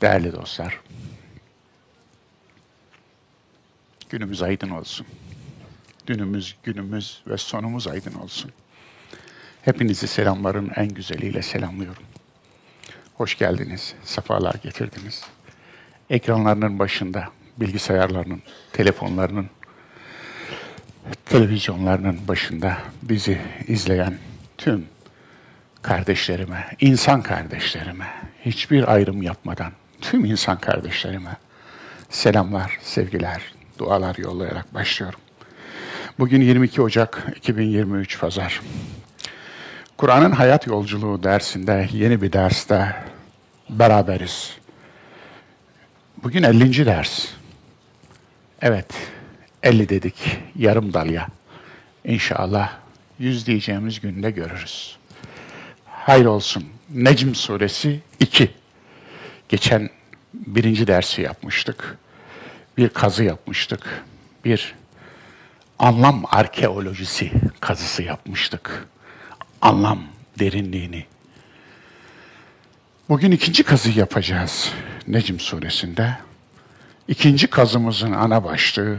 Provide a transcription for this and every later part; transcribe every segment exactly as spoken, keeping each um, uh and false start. Değerli dostlar, günümüz aydın olsun. Dünümüz, günümüz ve sonumuz aydın olsun. Hepinizi selamların en güzeliyle selamlıyorum. Hoş geldiniz, sefalar getirdiniz. Ekranlarının başında, bilgisayarlarının, telefonlarının, televizyonlarının başında bizi izleyen tüm kardeşlerime, insan kardeşlerime, hiçbir ayrım yapmadan, tüm insan kardeşlerime selamlar, sevgiler, dualar yollayarak başlıyorum. Bugün yirmi iki Ocak iki bin yirmi üç Pazar. Kur'an'ın Hayat Yolculuğu dersinde, yeni bir derste beraberiz. Bugün ellinci ders. Evet, elli dedik, yarım dalya. İnşallah yüz diyeceğimiz günde görürüz. Hayır olsun. Necm Suresi iki. Geçen birinci dersi yapmıştık, bir kazı yapmıştık, bir anlam arkeolojisi kazısı yapmıştık, anlam derinliğini. Bugün ikinci kazı yapacağız Necm Suresi'nde. İkinci kazımızın ana başlığı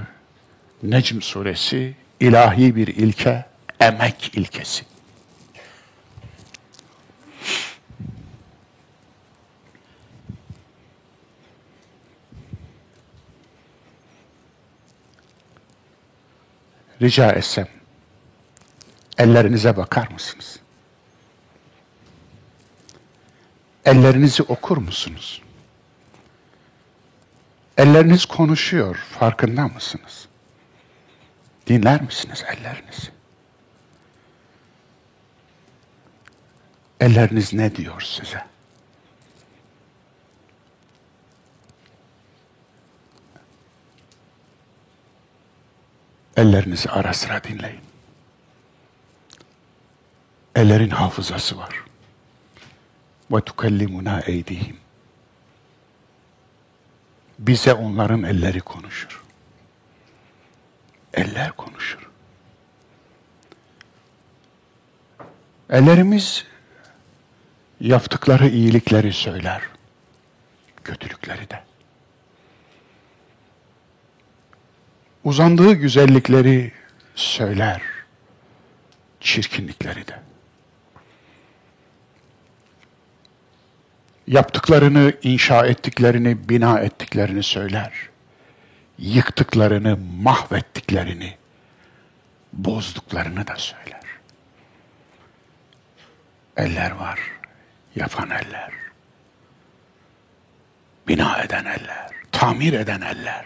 Necm Suresi, ilahi bir ilke, emek ilkesi. Rica etsem, ellerinize bakar mısınız? Ellerinizi okur musunuz? Elleriniz konuşuyor, farkında mısınız? Dinler misiniz ellerinizi? Elleriniz ne diyor size? Ellerinizi ara sıra dinleyin. Ellerin hafızası var. وَتُكَلِّمُنَا اَيْدِهِمْ Bize onların elleri konuşur. Eller konuşur. Ellerimiz yaptıkları iyilikleri söyler, kötülükleri de. Uzandığı güzellikleri söyler, çirkinlikleri de. Yaptıklarını, inşa ettiklerini, bina ettiklerini söyler. Yıktıklarını, mahvettiklerini, bozduklarını da söyler. Eller var, yapan eller. Bina eden eller, tamir eden eller.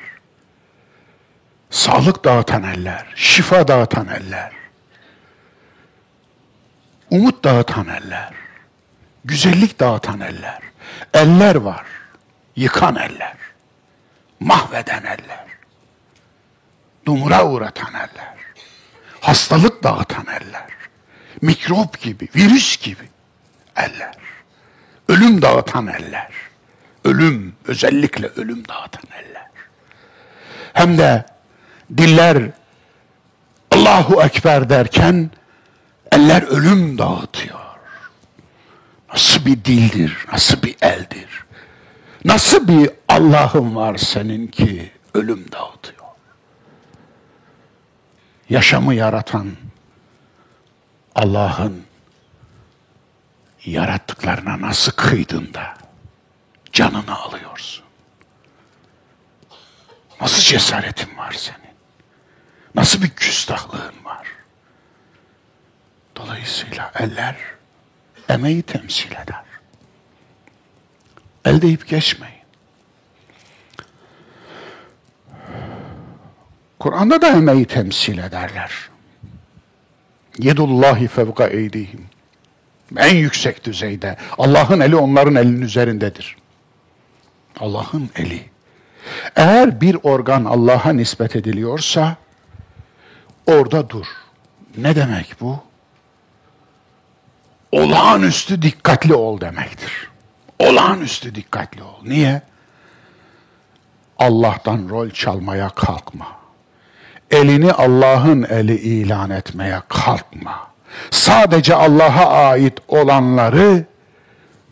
Sağlık dağıtan eller, şifa dağıtan eller. Umut dağıtan eller. Güzellik dağıtan eller. Eller var, yıkan eller, mahveden eller, dumura uğratan eller, hastalık dağıtan eller, mikrop gibi, virüs gibi eller, ölüm dağıtan eller, ölüm, özellikle ölüm dağıtan eller. Hem de diller Allahu Ekber derken eller ölüm dağıtıyor. Nasıl bir dildir, nasıl bir eldir, nasıl bir Allah'ın var senin ki ölüm dağıtıyor. Yaşamı yaratan Allah'ın yarattıklarına nasıl kıydın da canını alıyorsun? Nasıl cesaretin var senin? Nasıl bir küstahlığın var? Dolayısıyla eller emeği temsil eder. El deyip geçmeyin. Kur'an'da da emeği temsil ederler. Yedullahi fevka eydihim. En yüksek düzeyde. Allah'ın eli onların elinin üzerindedir. Allah'ın eli. Eğer bir organ Allah'a nispet ediliyorsa orada dur. Ne demek bu? Olağanüstü dikkatli ol demektir. Olağanüstü dikkatli ol. Niye? Allah'tan rol çalmaya kalkma. Elini Allah'ın eli ilan etmeye kalkma. Sadece Allah'a ait olanları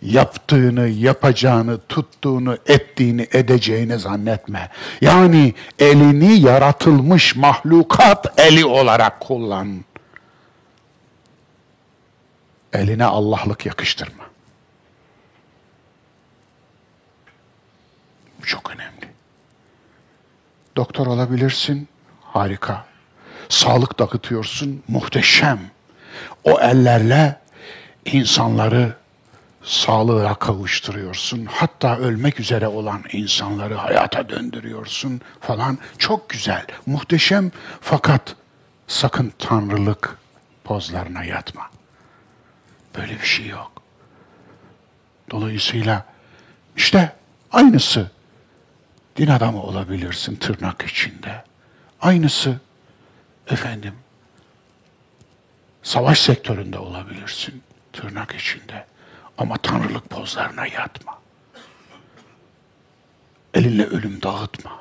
yaptığını, yapacağını, tuttuğunu, ettiğini, edeceğini zannetme. Yani elini yaratılmış mahlukat eli olarak kullan. Eline Allah'lık yakıştırma. Bu çok önemli. Doktor olabilirsin, harika. Sağlık dağıtıyorsun, muhteşem. O ellerle insanları sağlığa kavuşturuyorsun. Hatta ölmek üzere olan insanları hayata döndürüyorsun falan. Çok güzel, muhteşem. Fakat sakın tanrılık pozlarına yatma. Böyle bir şey yok. Dolayısıyla işte aynısı. Din adamı olabilirsin tırnak içinde. Aynısı efendim. Savaş sektöründe olabilirsin tırnak içinde. Ama tanrılık pozlarına yatma. Elinle ölüm dağıtma.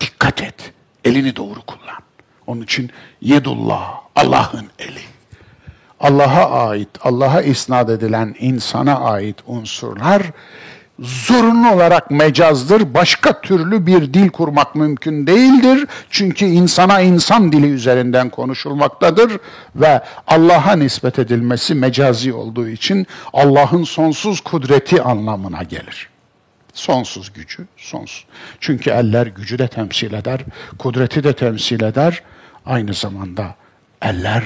Dikkat et. Elini doğru kullan. Onun için yedullah, Allah'ın eli. Allah'a ait, Allah'a isnat edilen insana ait unsurlar zorunlu olarak mecazdır. Başka türlü bir dil kurmak mümkün değildir. Çünkü insana insan dili üzerinden konuşulmaktadır ve Allah'a nispet edilmesi mecazi olduğu için Allah'ın sonsuz kudreti anlamına gelir. Sonsuz gücü, sonsuz. Çünkü eller gücü de temsil eder, kudreti de temsil eder. Aynı zamanda eller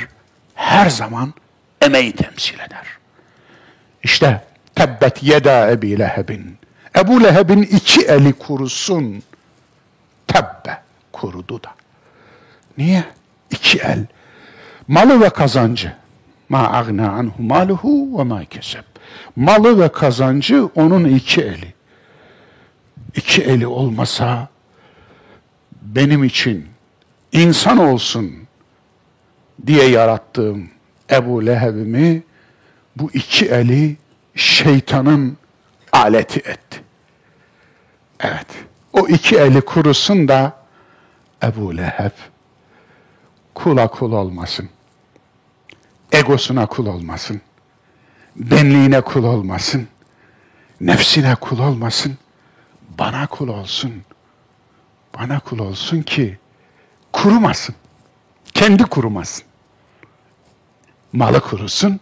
her zaman emeği temsil eder. İşte tebbet yeda Ebi Leheb'in. Ebu Leheb'in iki eli kurusun. Tebbe, kurudu da. Niye? İki el. Malı ve kazancı. Ma agna anhu maluhu ve ma keseb. Malı ve kazancı onun iki eli. İki eli olmasa benim için insan olsun diye yarattığım Ebu Leheb'imi bu iki eli şeytanın aleti etti. Evet, o iki eli kurusun da Ebu Leheb kula kul olmasın. egosuna kul olmasın, benliğine kul olmasın, nefsine kul olmasın, bana kul olsun. Bana kul olsun ki kurumasın, kendi kurumasın. Malı kurusun,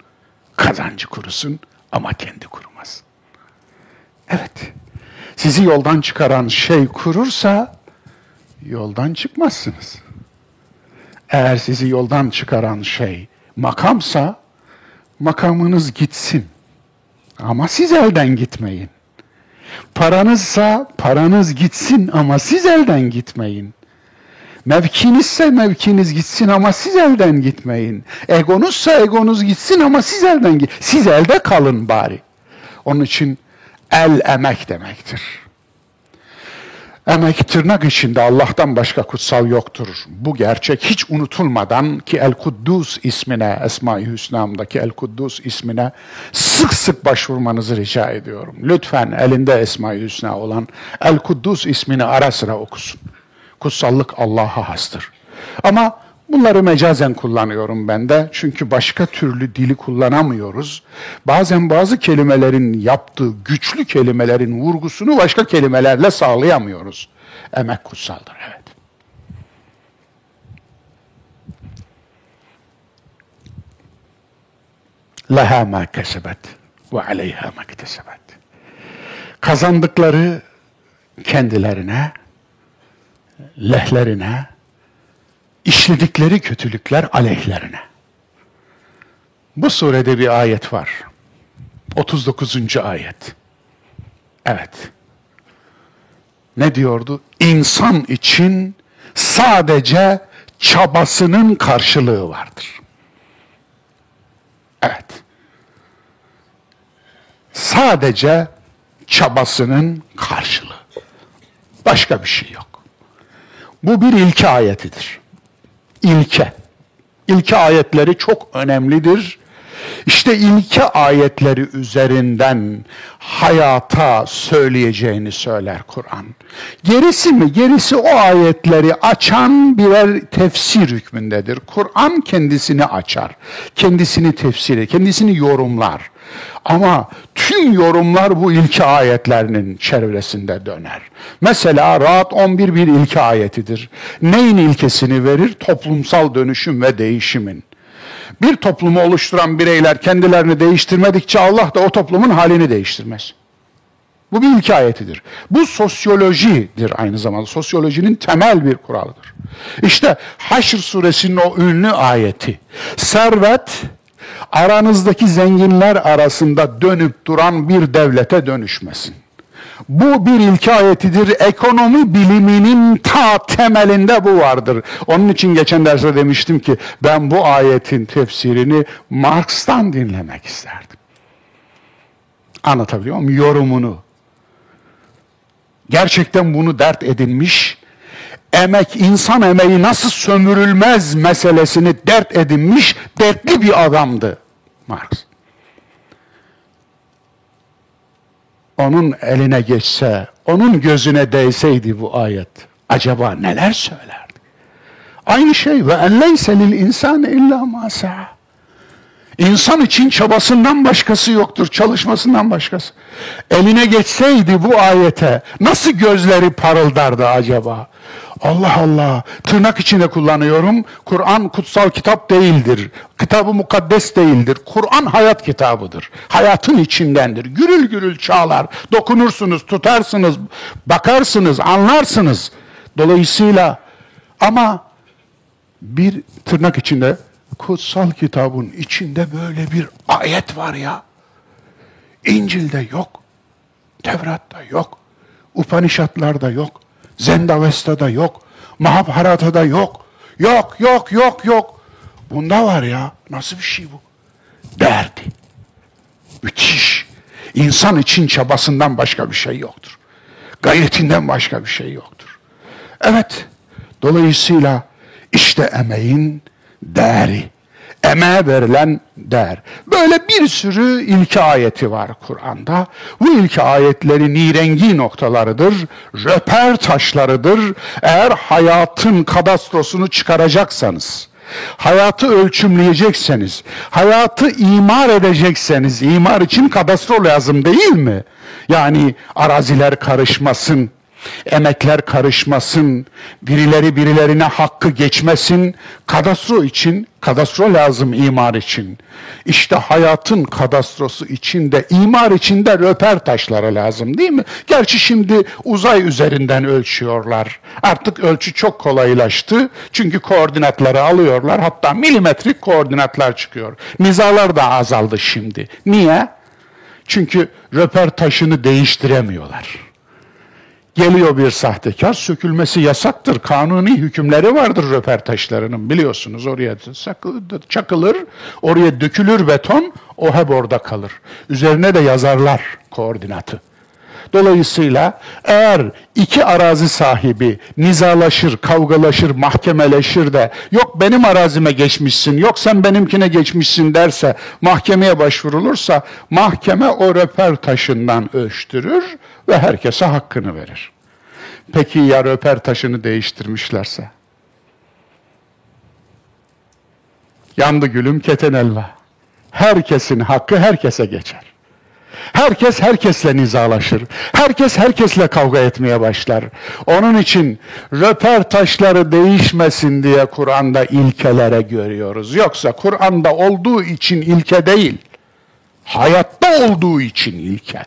kazancı kurusun ama kendi kurumasın. Evet, sizi yoldan çıkaran şey kurursa yoldan çıkmazsınız. Eğer sizi yoldan çıkaran şey makamsa makamınız gitsin. Ama siz elden gitmeyin. Paranızsa paranız gitsin ama siz elden gitmeyin. Mevkinizse mevkiniz gitsin ama siz elden gitmeyin. Egonuzsa egonuz gitsin ama siz elden gitmeyin. Siz elde kalın bari. Onun için el emek demektir. Emek tırnak içinde Allah'tan başka kutsal yoktur. Bu gerçek hiç unutulmadan ki El-Kuddus ismine, Esma-i Hüsna'mdaki El-Kuddus ismine sık sık başvurmanızı rica ediyorum. Lütfen elinde Esma-i Hüsna olan El-Kuddus ismini ara sıra okusun. Kutsallık Allah'a hastır. Ama bunları mecazen kullanıyorum ben de. Çünkü başka türlü dili kullanamıyoruz. Bazen bazı kelimelerin yaptığı, güçlü kelimelerin vurgusunu başka kelimelerle sağlayamıyoruz. Emek kutsaldır, evet. لَهَا مَا كَسَبَتْ وَعَلَيْهَا مَا اكْتَسَبَتْ. Kazandıkları kendilerine, lehlerine, İşledikleri kötülükler aleyhlerine. Bu surede bir ayet var. otuz dokuzuncu ayet. Evet. Ne diyordu? İnsan için sadece çabasının karşılığı vardır. Evet. Sadece çabasının karşılığı. Başka bir şey yok. Bu bir ilke ayetidir. İlke. İlke ayetleri çok önemlidir. İşte ilke ayetleri üzerinden hayata söyleyeceğini söyler Kur'an. Gerisi mi? Gerisi o ayetleri açan birer tefsir hükmündedir. Kur'an kendisini açar, kendisini tefsir eder, kendisini yorumlar. Ama tüm yorumlar bu ilke ayetlerinin çevresinde döner. Mesela Rahat on bir bir ilke ayetidir. Neyin ilkesini verir? Toplumsal dönüşüm ve değişimin. Bir toplumu oluşturan bireyler kendilerini değiştirmedikçe Allah da o toplumun halini değiştirmez. Bu bir ilke ayetidir. Bu sosyolojidir aynı zamanda. Sosyolojinin temel bir kuralıdır. İşte Haşr suresinin o ünlü ayeti. Servet, aranızdaki zenginler arasında dönüp duran bir devlete dönüşmesin. Bu bir ilke ayetidir. Ekonomi biliminin ta temelinde bu vardır. Onun için geçen derste demiştim ki ben bu ayetin tefsirini Marx'tan dinlemek isterdim. Anlatabiliyor muyum? Yorumunu. Gerçekten bunu dert edinmiş, emek, insan emeği nasıl sömürülmez meselesini dert edinmiş, dertli bir adamdı Marx. Onun eline geçse, onun gözüne değseydi bu ayet, acaba neler söylerdi? Aynı şey ve elleyse lil insane illa ma sa'a. İnsan için çabasından başkası yoktur, çalışmasından başkası. Eline geçseydi bu ayete, nasıl gözleri parıldardı acaba? Allah Allah, tırnak içinde kullanıyorum, Kur'an kutsal kitap değildir, kitab-ı mukaddes değildir, Kur'an hayat kitabıdır, hayatın içindendir, gürül gürül çağlar, dokunursunuz, tutarsınız, bakarsınız, anlarsınız. Dolayısıyla ama bir tırnak içinde kutsal kitabın içinde böyle bir ayet var ya, İncil'de yok, Tevrat'ta yok, Upanişatlar'da yok, Zendavesta'da yok, Mahabharata'da yok, yok, yok, yok, yok. Bunda var ya, nasıl bir şey bu? Derdi. Müthiş. İnsan için çabasından başka bir şey yoktur. Gayretinden başka bir şey yoktur. Evet, dolayısıyla işte emeğin değeri, emeğe verilen değer. Böyle bir sürü ilke ayeti var Kur'an'da. Bu ilke ayetleri nirengi noktalarıdır, röper taşlarıdır. Eğer hayatın kadastrosunu çıkaracaksanız, hayatı ölçümleyecekseniz, hayatı imar edecekseniz, imar için kadastro lazım değil mi? Yani araziler karışmasın, emekler karışmasın, birileri birilerine hakkı geçmesin. Kadastro için, kadastro lazım imar için. İşte hayatın kadastrosu için de, imar için de röper taşlara lazım değil mi? Gerçi şimdi uzay üzerinden ölçüyorlar. Artık ölçü çok kolaylaştı. Çünkü koordinatları alıyorlar. Hatta milimetrik koordinatlar çıkıyor. Mizalar da azaldı şimdi. Niye? Çünkü röper taşını değiştiremiyorlar. Geliyor bir sahtekar, sökülmesi yasaktır. Kanuni hükümleri vardır röportajlarının, biliyorsunuz. Oraya çakılır, oraya dökülür beton, o hep orada kalır. Üzerine de yazarlar koordinatı. Dolayısıyla eğer iki arazi sahibi nizalaşır, kavgalaşır, mahkemeleşir de yok benim arazime geçmişsin, yok sen benimkine geçmişsin derse, mahkemeye başvurulursa mahkeme o röper taşından ölçtürür ve herkese hakkını verir. Peki ya röper taşını değiştirmişlerse? Yandı gülüm keten elva. Herkesin hakkı herkese geçer. Herkes herkesle nizalaşır. Herkes herkesle kavga etmeye başlar. Onun için röper taşları değişmesin diye Kur'an'da ilkelere görüyoruz. Yoksa Kur'an'da olduğu için ilke değil, hayatta olduğu için ilke.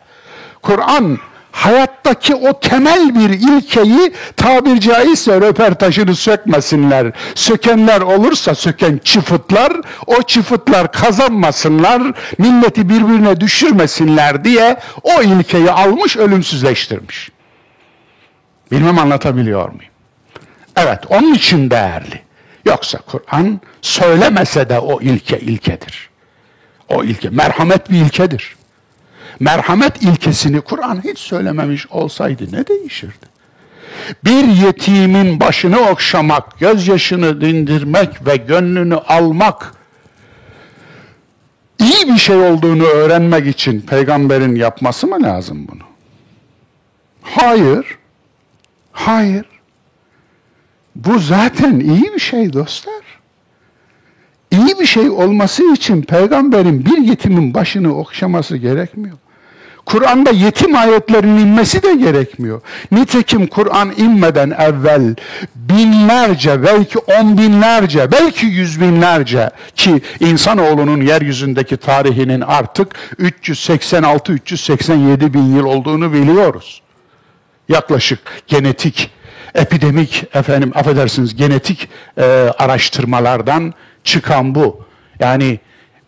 Kur'an hayattaki o temel bir ilkeyi, tabir caizse röper taşını sökmesinler. Sökenler olursa söken çıfıtlar, o çıfıtlar kazanmasınlar, milleti birbirine düşürmesinler diye o ilkeyi almış, ölümsüzleştirmiş. Bilmem anlatabiliyor muyum? Evet, onun için değerli. Yoksa Kur'an söylemese de o ilke ilkedir. O ilke merhamet bir ilkedir. Merhamet ilkesini Kur'an hiç söylememiş olsaydı ne değişirdi? Bir yetimin başını okşamak, gözyaşını dindirmek ve gönlünü almak, iyi bir şey olduğunu öğrenmek için peygamberin yapması mı lazım bunu? Hayır, hayır. Bu zaten iyi bir şey dostlar. İyi bir şey olması için peygamberin bir yetimin başını okşaması gerekmiyor. Kur'an'da yetim ayetlerinin inmesi de gerekmiyor. Nitekim Kur'an inmeden evvel binlerce, belki on binlerce, belki yüz binlerce, ki insanoğlunun yeryüzündeki tarihinin artık üç yüz seksen altı üç yüz seksen yedi bin yıl olduğunu biliyoruz. Yaklaşık genetik, epidemik, efendim affedersiniz genetik e, araştırmalardan çıkan bu. Yani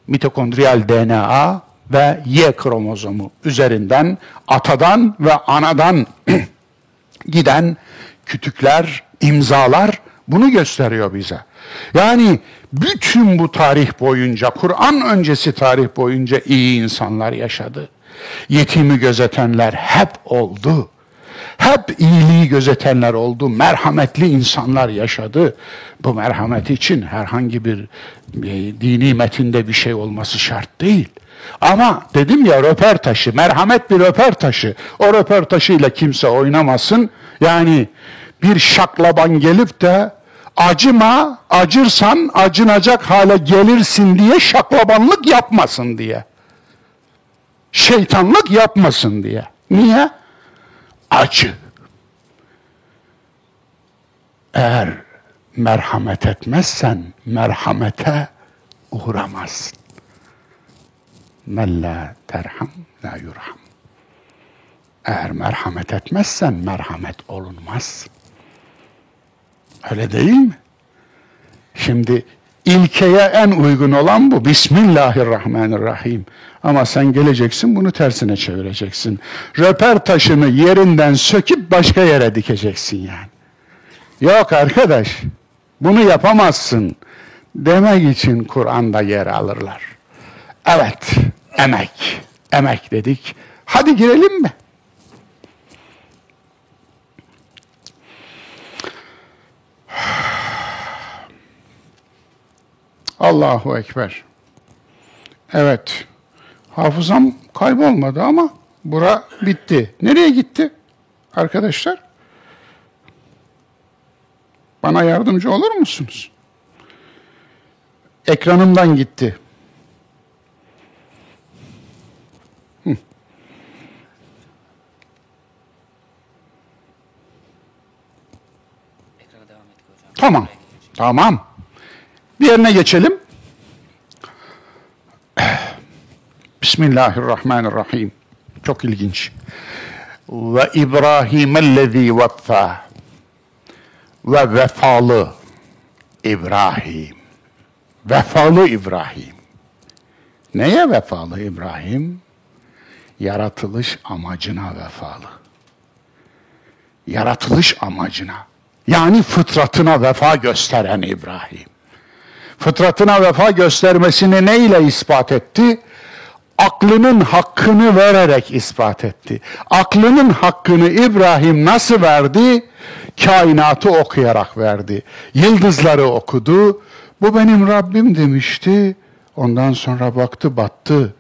mitokondriyal D N A ve Y kromozomu üzerinden atadan ve anadan giden kütükler, imzalar bunu gösteriyor bize. Yani bütün bu tarih boyunca, Kur'an öncesi tarih boyunca iyi insanlar yaşadı. Yetimi gözetenler hep oldu. Hep iyiliği gözetenler oldu, merhametli insanlar yaşadı. Bu merhamet için herhangi bir e, dini metinde bir şey olması şart değil. Ama dedim ya, röper taşı, merhamet bir röper taşı. O röper taşıyla kimse oynamasın. Yani bir şaklaban gelip de acıma, acırsan acınacak hale gelirsin diye şaklabanlık yapmasın diye. Şeytanlık yapmasın diye. Niye? Acı. Eğer merhamet etmezsen merhamete uğramazsın. Men la terham la yurham. Eğer merhamet etmezsen merhamet olunmaz. Öyle değil mi? Şimdi ilkeye en uygun olan bu. Bismillahirrahmanirrahim. Ama sen geleceksin, bunu tersine çevireceksin. Röper taşını yerinden söküp başka yere dikeceksin yani. Yok arkadaş, bunu yapamazsın demek için Kur'an'da yer alırlar. Evet, emek, emek dedik. Hadi girelim mi? Allahu Ekber. Evet. Hafızam kaybolmadı ama bura bitti. Nereye gitti arkadaşlar? Bana yardımcı olur musunuz? Ekranımdan gitti. Hı. Tamam. Tamam. Diğerine geçelim. Bismillahirrahmanirrahim. Çok ilginç. Ve İbrahim'ellezî veffâ. Ve vefalı İbrahim. Vefalı İbrahim. Neye vefalı İbrahim? Yaratılış amacına vefalı. Yaratılış amacına. Yani fıtratına vefa gösteren İbrahim. Fıtratına vefa göstermesini neyle ispat etti? Aklının hakkını vererek ispat etti. Aklının hakkını İbrahim nasıl verdi? Kainatı okuyarak verdi. Yıldızları okudu. Bu benim Rabbim demişti. Ondan sonra baktı battı.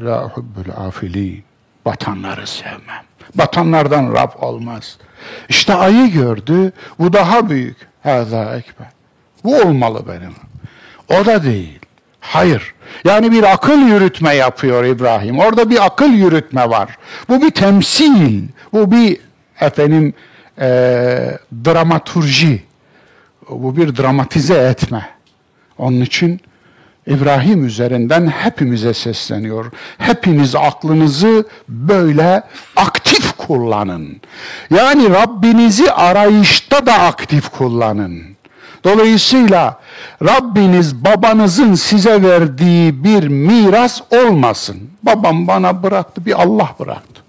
La hubbul afili. Batanları sevmem. Batanlardan Rab olmaz. İşte ayı gördü. Bu daha büyük. Hâzâ ekber. Bu olmalı benim. O da değil. Hayır. Yani bir akıl yürütme yapıyor İbrahim. Orada bir akıl yürütme var. Bu bir temsil. Bu bir efendim e, dramaturji. Bu bir dramatize etme. Onun için İbrahim üzerinden hepimize sesleniyor. Hepiniz aklınızı böyle aktif kullanın. Yani Rabbinizi arayışta da aktif kullanın. Dolayısıyla Rabbiniz babanızın size verdiği bir miras olmasın. Babam bana bıraktı, bir Allah bıraktı.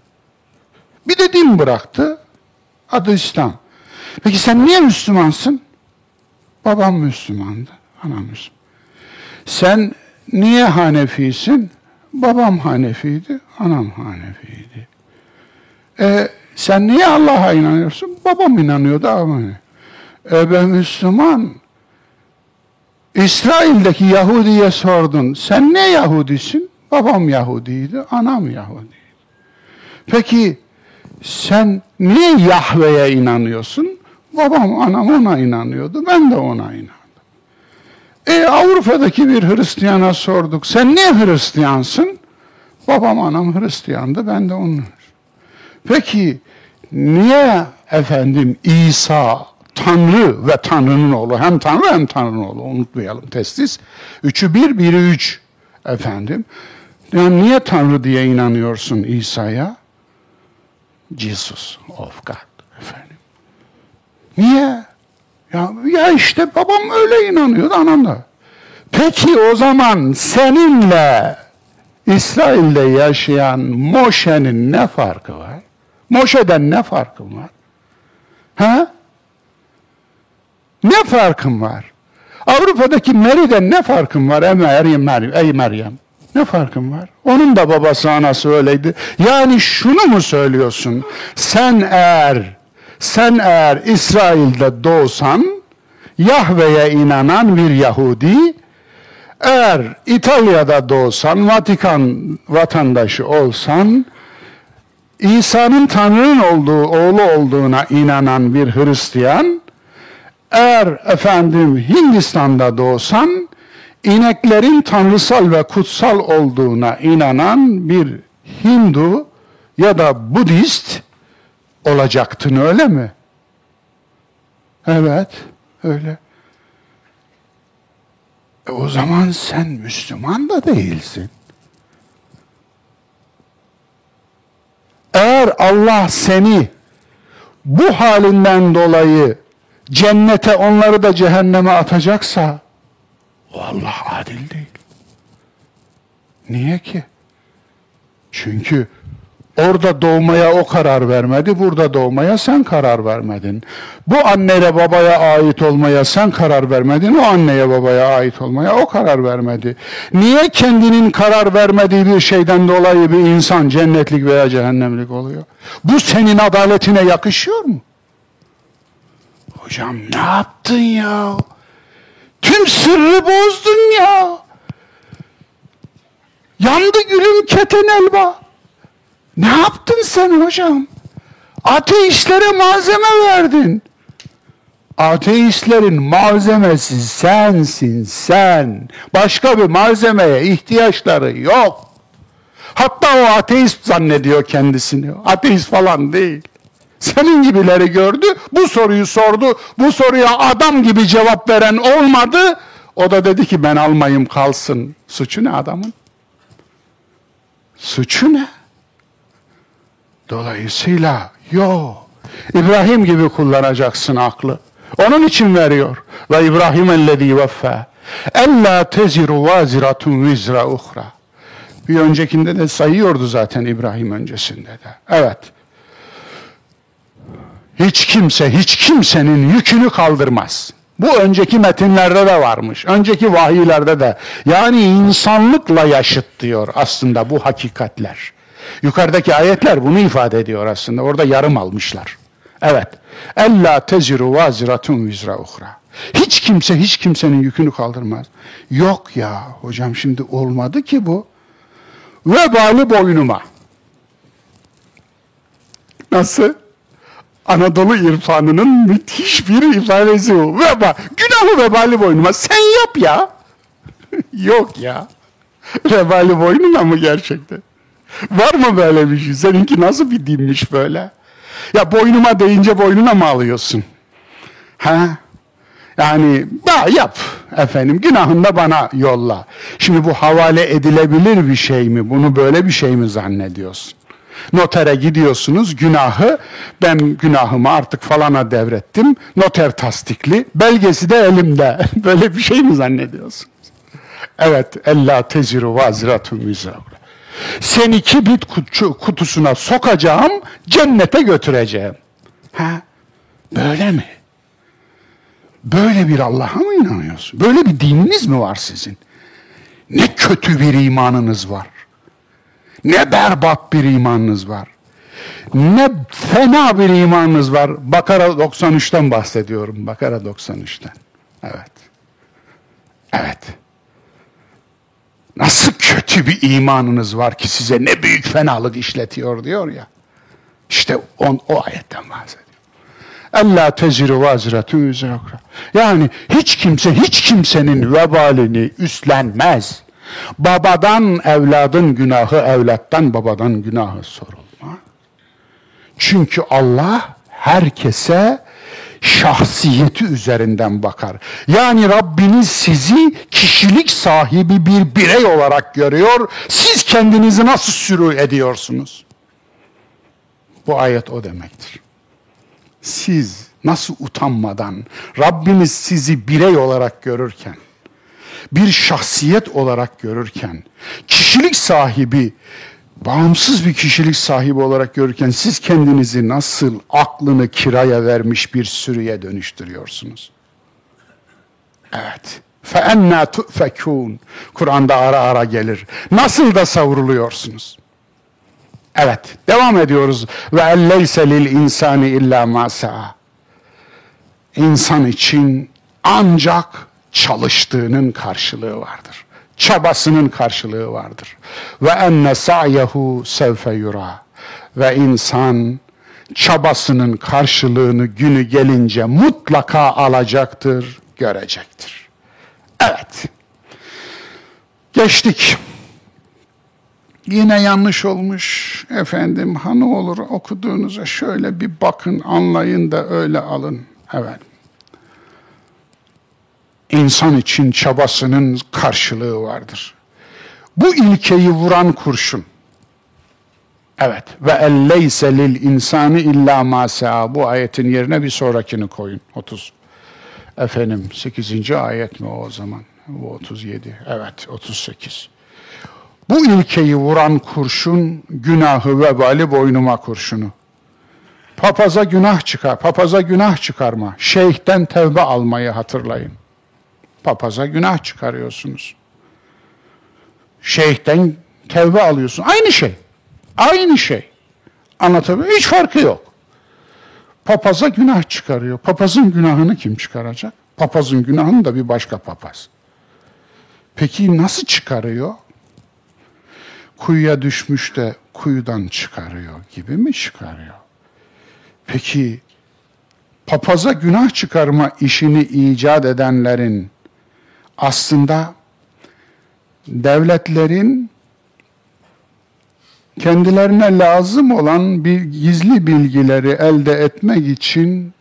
Bir de din bıraktı, adı İslam. Peki sen niye Müslümansın? Babam Müslümandı, anam Müslüman. Sen niye Hanefisin? Babam Hanefiydi, anam Hanefiydi. E, sen niye Allah'a inanıyorsun? Babam inanıyordu ama. E ben Müslüman. İsrail'deki Yahudi'ye sordun. Sen ne Yahudisin? Babam Yahudiydi, anam Yahudiydi. Peki sen niye Yahve'ye inanıyorsun? Babam, anam ona inanıyordu. Ben de ona inandım. E Avrupa'daki bir Hristiyana sorduk. Sen niye Hristiyansın? Babam, anam Hristiyandı. Ben de onun. Peki niye efendim İsa Tanrı ve Tanrı'nın oğlu. Hem Tanrı hem Tanrı'nın oğlu. Unutmayalım testis. Üçü bir, biri üç. Efendim. Yani niye Tanrı diye inanıyorsun İsa'ya? Jesus of God. Efendim. Niye? Ya, ya işte babam öyle inanıyordu, anam da. Peki o zaman seninle İsrail'de yaşayan Moşe'nin ne farkı var? Moşe'den ne farkın var? Ha? Ne farkın var? Avrupa'daki Mary'den ne farkın var? Ey Meryem, ne farkın var? Onun da babası anası öyleydi. Yani şunu mu söylüyorsun? Sen eğer, sen eğer İsrail'de doğsan, Yahve'ye inanan bir Yahudi, eğer İtalya'da doğsan, Vatikan vatandaşı olsan, İsa'nın Tanrı'nın olduğu, oğlu olduğuna inanan bir Hristiyan, eğer efendim Hindistan'da doğsan, ineklerin tanrısal ve kutsal olduğuna inanan bir Hindu ya da Budist olacaktın, öyle mi? Evet, öyle. E o zaman sen Müslüman da değilsin. Eğer Allah seni bu halinden dolayı cennete, onları da cehenneme atacaksa, o Allah adil değil. Niye ki? Çünkü orada doğmaya o karar vermedi, burada doğmaya sen karar vermedin. Bu anneye babaya ait olmaya sen karar vermedin, o anneye babaya ait olmaya o karar vermedi. Niye kendinin karar vermediği bir şeyden dolayı bir insan cennetlik veya cehennemlik oluyor? Bu senin adaletine yakışıyor mu? Hocam ne yaptın ya? Tüm sırrı bozdun ya. Yandı gülüm keten elba. Ne yaptın sen hocam? Ateistlere malzeme verdin. ateistlerin malzemesi sensin, sen. Başka bir malzemeye ihtiyaçları yok. Hatta o ateist zannediyor kendisini. Ateist falan değil. Senin gibileri gördü, bu soruyu sordu. Bu soruya adam gibi cevap veren olmadı. O da dedi ki ben almayayım, kalsın. Suçu ne adamın? Suçu ne? Dolayısıyla yok. İbrahim gibi kullanacaksın aklı. Onun için veriyor. Ve İbrahim ellezî veffâ. Ellâ teziru vâziratun vizra uhra. Bir öncekinde de sayıyordu zaten, İbrahim öncesinde de. Evet. Hiç kimse, hiç kimsenin yükünü kaldırmaz. Bu önceki metinlerde de varmış. Önceki vahiylerde de. Yani insanlıkla yaşıt diyor aslında bu hakikatler. Yukarıdaki ayetler bunu ifade ediyor aslında. Orada yarım almışlar. Evet. Ella teziru vaziratun vizra uhra. Hiç kimse, hiç kimsenin yükünü kaldırmaz. Yok ya hocam, şimdi olmadı ki bu. Vebali boynuma. Nasıl? Anadolu irfanının müthiş bir ifadesi bu. Veba, günahı vebali boynuma. Sen yap ya. Yok ya. Vebali boynuma mı gerçekten? Var mı böyle bir şey? Seninki nasıl bir dinmiş böyle? Ya boynuma deyince boynuna mı alıyorsun? Ha? Yani da yap efendim, günahını da bana yolla. Şimdi bu havale edilebilir bir şey mi? Bunu böyle bir şey mi zannediyorsun? Notere gidiyorsunuz, günahı, ben günahımı artık falana devrettim. Noter tasdikli, belgesi de elimde. Böyle bir şey mi zannediyorsunuz? Evet, ella teziru vaziratun vizra. Seni kibrit kutusuna sokacağım, cennete götüreceğim. Ha? Böyle mi? Böyle bir Allah'a mı inanıyorsun? Böyle bir dininiz mi var sizin? Ne kötü bir imanınız var. Ne berbat bir imanınız var. Ne fena bir imanınız var. Bakara doksan üçten bahsediyorum. Bakara doksan üçten. Evet. Evet. Nasıl kötü bir imanınız var ki size ne büyük fenalık işletiyor diyor ya. İşte on, o ayetten bahsediyor. Ella teziru vaziratu üzra. Yani hiç kimse, hiç kimsenin vebalini üstlenmez. Babadan evladın günahı, evlattan babadan günahı sorulma. Çünkü Allah herkese şahsiyeti üzerinden bakar. Yani Rabbiniz sizi kişilik sahibi bir birey olarak görüyor. Siz kendinizi nasıl sürü ediyorsunuz? Bu ayet o demektir. Siz nasıl utanmadan Rabbiniz sizi birey olarak görürken, bir şahsiyet olarak görürken, kişilik sahibi, bağımsız bir kişilik sahibi olarak görürken siz kendinizi nasıl aklını kiraya vermiş bir sürüye dönüştürüyorsunuz? Evet. فَاَنَّا تُؤْفَكُونَ. Kur'an'da ara ara gelir. Nasıl da savruluyorsunuz? Evet. Devam ediyoruz. وَاَلَّيْسَ لِلْاِنْسَانِ اِلَّا مَا سَعَى. İnsan için ancak çalıştığının karşılığı vardır. Çabasının karşılığı vardır. Ve enne sa'yehu sevfe yura. Ve insan çabasının karşılığını günü gelince mutlaka alacaktır, görecektir. Evet. Geçtik. Yine yanlış olmuş. Efendim, ha ne olur okuduğunuza şöyle bir bakın, anlayın da öyle alın. Evet. İnsan için çabasının karşılığı vardır. Bu ilkeyi vuran kurşun. Evet. Ve elleyse lil insani illa ma saa. Bu ayetin yerine bir sonrakini koyun. otuz. Efendim sekizinci ayet mi o zaman? Bu otuz yedi. Evet, otuz sekiz. Bu ilkeyi vuran kurşun, günahı vebali boynuma kurşunu. Papaza günah çıkar. Papaza günah çıkarma. Şeyhten tevbe almayı hatırlayın. Papaza günah çıkarıyorsunuz. Şeyhten tevbe alıyorsun. Aynı şey. Aynı şey. Anlatabiliyor. Hiç farkı yok. Papaza günah çıkarıyor. Papazın günahını kim çıkaracak? Papazın günahını da bir başka papaz. Peki nasıl çıkarıyor? Kuyuya düşmüş de kuyudan çıkarıyor gibi mi çıkarıyor? Peki papaza günah çıkarma işini icat edenlerin aslında devletlerin kendilerine lazım olan bir gizli bilgileri elde etmek için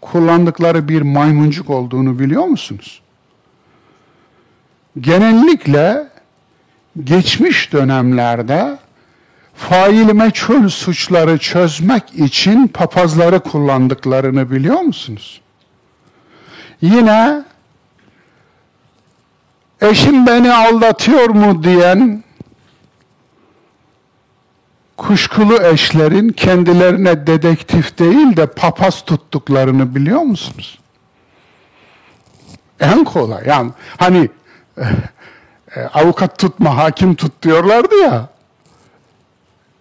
kullandıkları bir maymuncuk olduğunu biliyor musunuz? Genellikle geçmiş dönemlerde fail meçhul suçları çözmek için papazları kullandıklarını biliyor musunuz? Yine eşim beni aldatıyor mu diyen kuşkulu eşlerin kendilerine dedektif değil de papaz tuttuklarını biliyor musunuz? En kolay. Yani hani e, e, avukat tutma, hakim tut diyorlardı ya.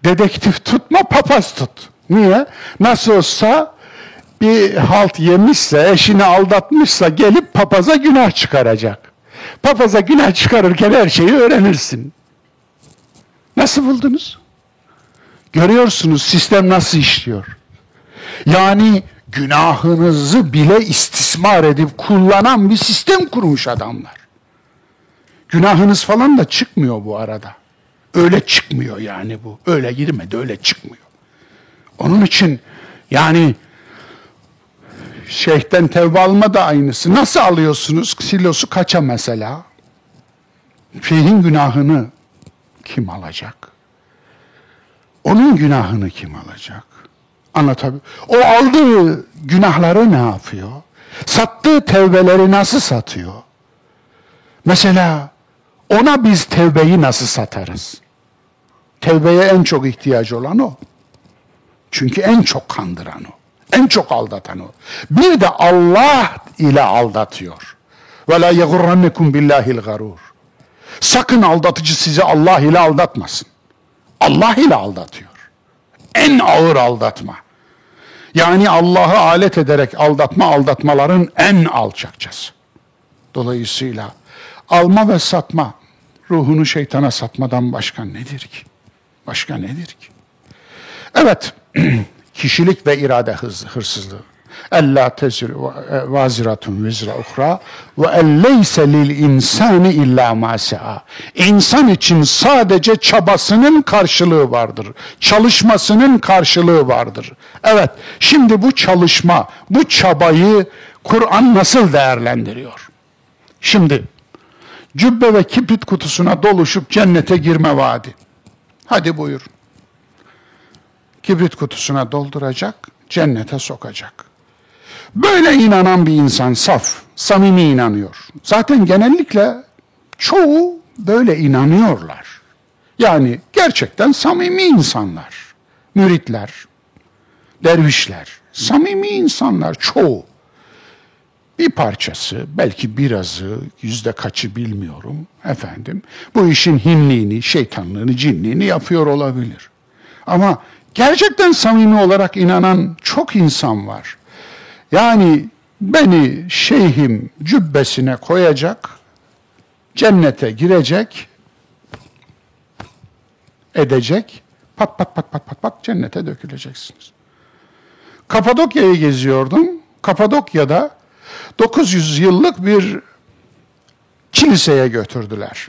Dedektif tutma, papaz tut. Niye? Nasıl olsa bir halt yemişse, eşini aldatmışsa gelip papaza günah çıkaracak. Papaza günah çıkarırken her şeyi öğrenirsin. Nasıl buldunuz? Görüyorsunuz sistem nasıl işliyor. Yani günahınızı bile istismar edip kullanan bir sistem kurmuş adamlar. Günahınız falan da çıkmıyor bu arada. Öyle çıkmıyor yani bu. Öyle girmedi, öyle çıkmıyor. Onun için yani şeyhten tevbe alma da aynısı. Nasıl alıyorsunuz? Silosu kaça mesela? Şeyhin günahını kim alacak? Onun günahını kim alacak? Anlatabiliyor. O aldığı günahları ne yapıyor? Sattığı tevbeleri nasıl satıyor? Mesela ona biz tevbeyi nasıl satarız? Tevbeye en çok ihtiyacı olan o. Çünkü en çok kandıran o. En çok aldatan o. Bir de Allah ile aldatıyor. وَلَا يَغُرَّنَّكُمْ بِاللّٰهِ الْغَرُورِ Sakın aldatıcı sizi Allah ile aldatmasın. Allah ile aldatıyor. En ağır aldatma. Yani Allah'ı alet ederek aldatma, aldatmaların en alçakçası. Dolayısıyla alma ve satma, ruhunu şeytana satmadan başka nedir ki? Başka nedir ki? Evet, kişilik ve irade hırsızlığı. اَلَّا تَزِرُ وَازِرَةٌ وِزْرَ اُخْرَى وَاَلَّيْسَ لِلْاِنْسَانِ اِلَّا مَا سَعَى İnsan için sadece çabasının karşılığı vardır. Çalışmasının karşılığı vardır. Evet, şimdi bu çalışma, bu çabayı Kur'an nasıl değerlendiriyor? Şimdi, cübbe ve kibrit kutusuna doluşup cennete girme vaadi. Hadi buyur. Kibrit kutusuna dolduracak, cennete sokacak. Böyle inanan bir insan saf, samimi inanıyor. Zaten genellikle çoğu böyle inanıyorlar. Yani gerçekten samimi insanlar, müritler, dervişler, samimi insanlar çoğu. Bir parçası, belki birazı, yüzde kaçı bilmiyorum efendim. Bu işin hinliğini, şeytanlığını, cinliğini yapıyor olabilir. Ama gerçekten samimi olarak inanan çok insan var. Yani beni şeyhim cübbesine koyacak, cennete girecek, edecek, pat pat pat pat pat pat cennete döküleceksiniz. Kapadokya'yı geziyordum. Kapadokya'da dokuz yüz yıllık bir kiliseye götürdüler.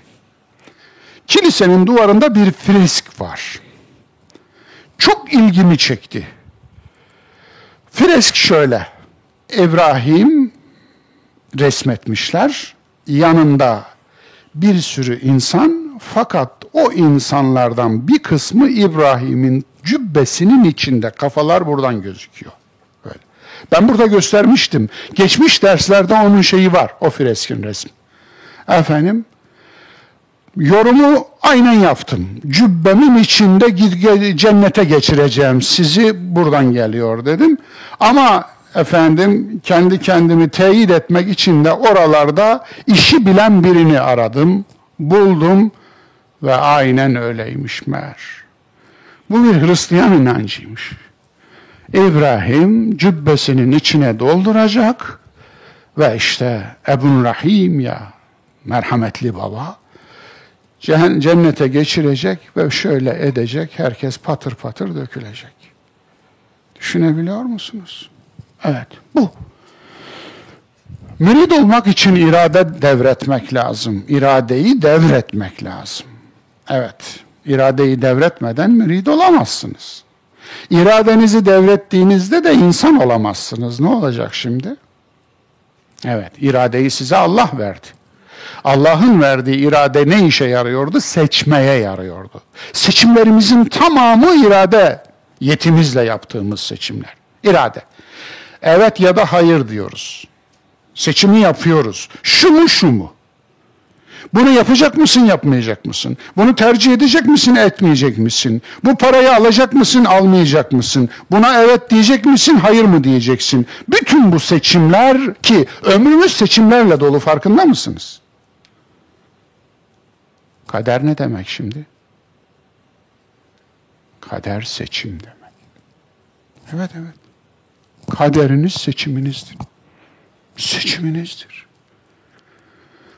Kilisenin duvarında bir fresk var. Çok ilgimi çekti. Fresk şöyle, İbrahim resmetmişler, yanında bir sürü insan, fakat o insanlardan bir kısmı İbrahim'in cübbesinin içinde, kafalar buradan gözüküyor. Böyle. Ben burada göstermiştim, geçmiş derslerde onun şeyi var, o freskin resmi. Efendim, yorumu aynen yaptım. Cübbemin içinde cennete geçireceğim sizi, buradan geliyor dedim. Ama efendim kendi kendimi teyit etmek için de oralarda işi bilen birini aradım, buldum ve aynen öyleymiş meğer. Bu bir Hristiyan inancıymış. İbrahim cübbesinin içine dolduracak ve işte Ebun Rahim ya, merhametli baba, cennete geçirecek ve şöyle edecek, herkes patır patır dökülecek. Düşünebiliyor musunuz? Evet, bu. Mürid olmak için irade devretmek lazım. İradeyi devretmek lazım. Evet, iradeyi devretmeden mürid olamazsınız. İradenizi devrettiğinizde de insan olamazsınız. Ne olacak şimdi? Evet, iradeyi size Allah verdi. Allah'ın verdiği irade ne işe yarıyordu? Seçmeye yarıyordu. Seçimlerimizin tamamı irade. Yetimizle yaptığımız seçimler. İrade. Evet ya da hayır diyoruz. Seçimi yapıyoruz. Şu mu şu mu? Bunu yapacak mısın, yapmayacak mısın? Bunu tercih edecek misin, etmeyecek misin? Bu parayı alacak mısın, almayacak mısın? Buna evet diyecek misin, hayır mı diyeceksin? Bütün bu seçimler ki ömrümüz seçimlerle dolu, farkında mısınız? Kader ne demek şimdi? Kader seçim demek. Evet evet. Kaderiniz seçiminizdir. Seçiminizdir.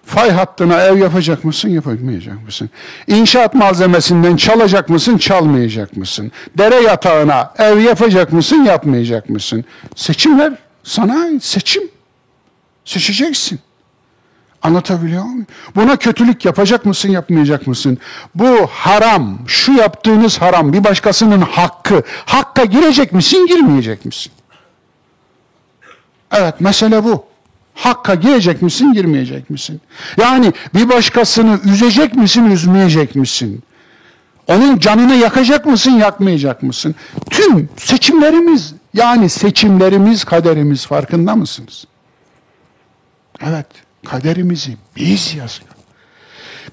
Fay hattına ev yapacak mısın, yapamayacak mısın? İnşaat malzemesinden çalacak mısın, çalmayacak mısın? Dere yatağına ev yapacak mısın, yapmayacak mısın? Seçimler sana seçim. Seçeceksin. Anlatabiliyor muyum? Buna kötülük yapacak mısın, yapmayacak mısın? Bu haram, şu yaptığınız haram, bir başkasının hakkı. Hakka girecek misin, girmeyecek misin? Evet, mesele bu. Hakka girecek misin, girmeyecek misin? Yani bir başkasını üzecek misin, üzmeyecek misin? Onun canını yakacak mısın, yakmayacak mısın? Tüm seçimlerimiz, yani seçimlerimiz, kaderimiz, farkında mısınız? Evet. Kaderimizi biz yazıyoruz.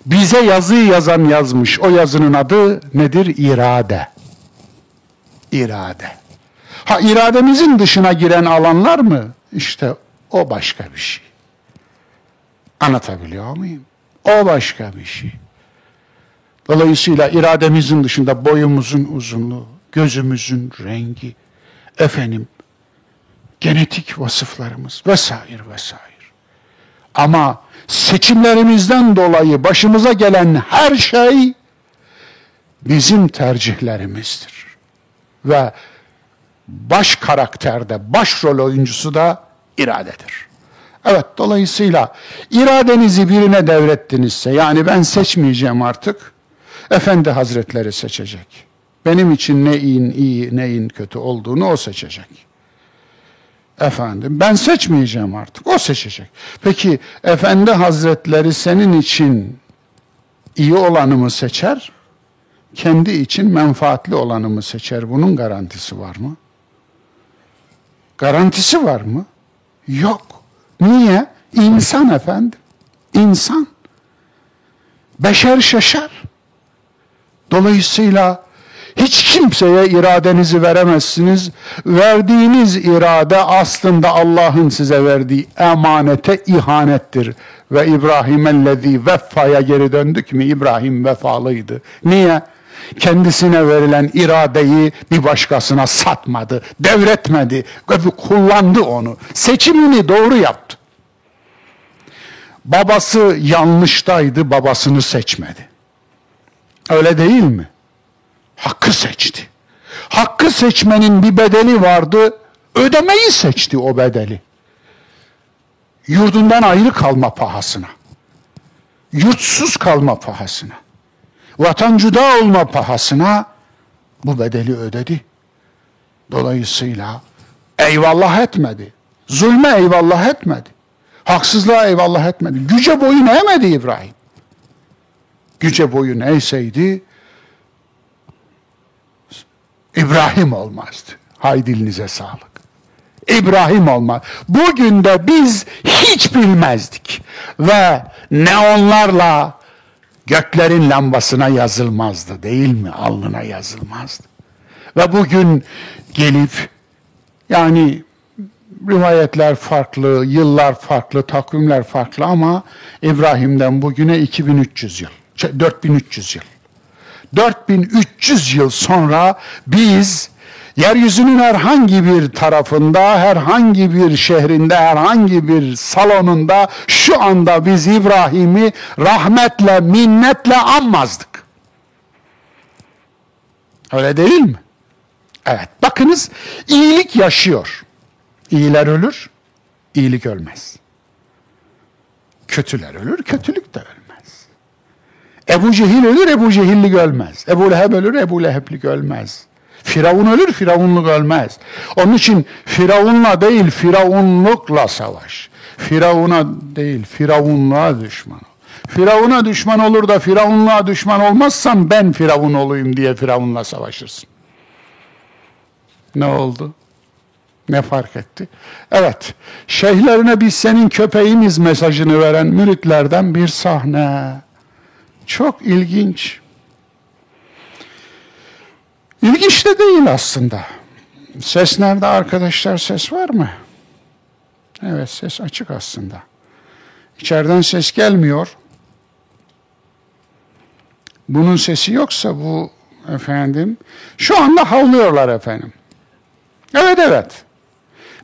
Bize yazıyı yazan yazmış. O yazının adı nedir? İrade. İrade. Ha, irademizin dışına giren alanlar mı? İşte o başka bir şey. Anlatabiliyor muyum? O başka bir şey. Dolayısıyla irademizin dışında boyumuzun uzunluğu, gözümüzün rengi, efendim, genetik vasıflarımız vesaire vesaire. Ama seçimlerimizden dolayı başımıza gelen her şey bizim tercihlerimizdir. Ve baş karakterde, başrol oyuncusu da iradedir. Evet, dolayısıyla iradenizi birine devrettinizse, yani ben seçmeyeceğim artık, Efendi Hazretleri seçecek. Benim için neyin iyi, neyin kötü olduğunu o seçecek. Efendim ben seçmeyeceğim artık, o seçecek. Peki Efendi Hazretleri senin için iyi olanı mı seçer, kendi için menfaatli olanı mı seçer? Bunun garantisi var mı? Garantisi var mı? Yok. Niye? İnsan efendim. İnsan. Beşer şaşar. Dolayısıyla hiç kimseye iradenizi veremezsiniz. Verdiğiniz irade aslında Allah'ın size verdiği emanete ihanettir. Ve İbrahimellezî veffaya geri döndük mü? İbrahim vefalıydı. Niye? Kendisine verilen iradeyi bir başkasına satmadı, devretmedi, kullandı onu. Seçimini doğru yaptı. Babası yanlıştaydı, babasını seçmedi. Öyle değil mi? Hakkı seçti. Hakkı seçmenin bir bedeli vardı. Ödemeyi seçti o bedeli. Yurdundan ayrı kalma pahasına. Yurtsuz kalma pahasına. Vatan cüda olma pahasına bu bedeli ödedi. Dolayısıyla eyvallah etmedi. Zulme eyvallah etmedi. Haksızlığa eyvallah etmedi. Güce boyun eğmedi İbrahim. Güce boyun eğseydi İbrahim olmazdı. Hay dilinize sağlık. İbrahim olmaz. Bugün de biz hiç bilmezdik. Ve neonlarla göklerin lambasına yazılmazdı. Değil mi? Alnına yazılmazdı. Ve bugün gelip, yani rivayetler farklı, yıllar farklı, takvimler farklı ama İbrahim'den bugüne iki bin üç yüz yıl, şey, dört bin üç yüz yıl. dört bin üç yüz yıl sonra biz yeryüzünün herhangi bir tarafında, herhangi bir şehrinde, herhangi bir salonunda şu anda biz İbrahim'i rahmetle, minnetle anmazdık. Öyle değil mi? Evet, bakınız iyilik yaşıyor. İyiler ölür, iyilik ölmez. Kötüler ölür, kötülük de ölmez. Ebu Cehil ölür, Ebu Cehillik ölmez. Ebu Leheb ölür, Ebu Leheblik ölmez. Firavun ölür, Firavunluk ölmez. Onun için Firavunla değil, Firavunlukla savaş. Firavuna değil, Firavunluğa düşman ol. Firavuna düşman olur da Firavunluğa düşman olmazsan ben Firavun olayım diye Firavunla savaşırsın. Ne oldu? Ne fark etti? Evet, şeyhlerine biz senin köpeğimiz mesajını veren müritlerden bir sahne. Çok ilginç. İlginç de değil aslında. Ses nerede arkadaşlar? Ses var mı? Evet, ses açık aslında. İçeriden ses gelmiyor. Bunun sesi yoksa bu efendim. Şu anda havlıyorlar efendim. Evet evet.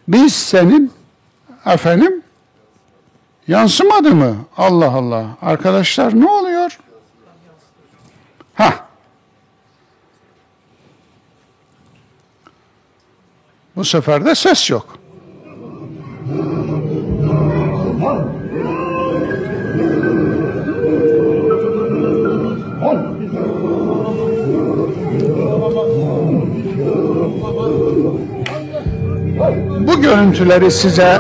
Biz senin efendim yansımadı mı? Allah Allah. Arkadaşlar ne oluyor? Hah. Bu sefer de ses yok. Bu görüntüleri size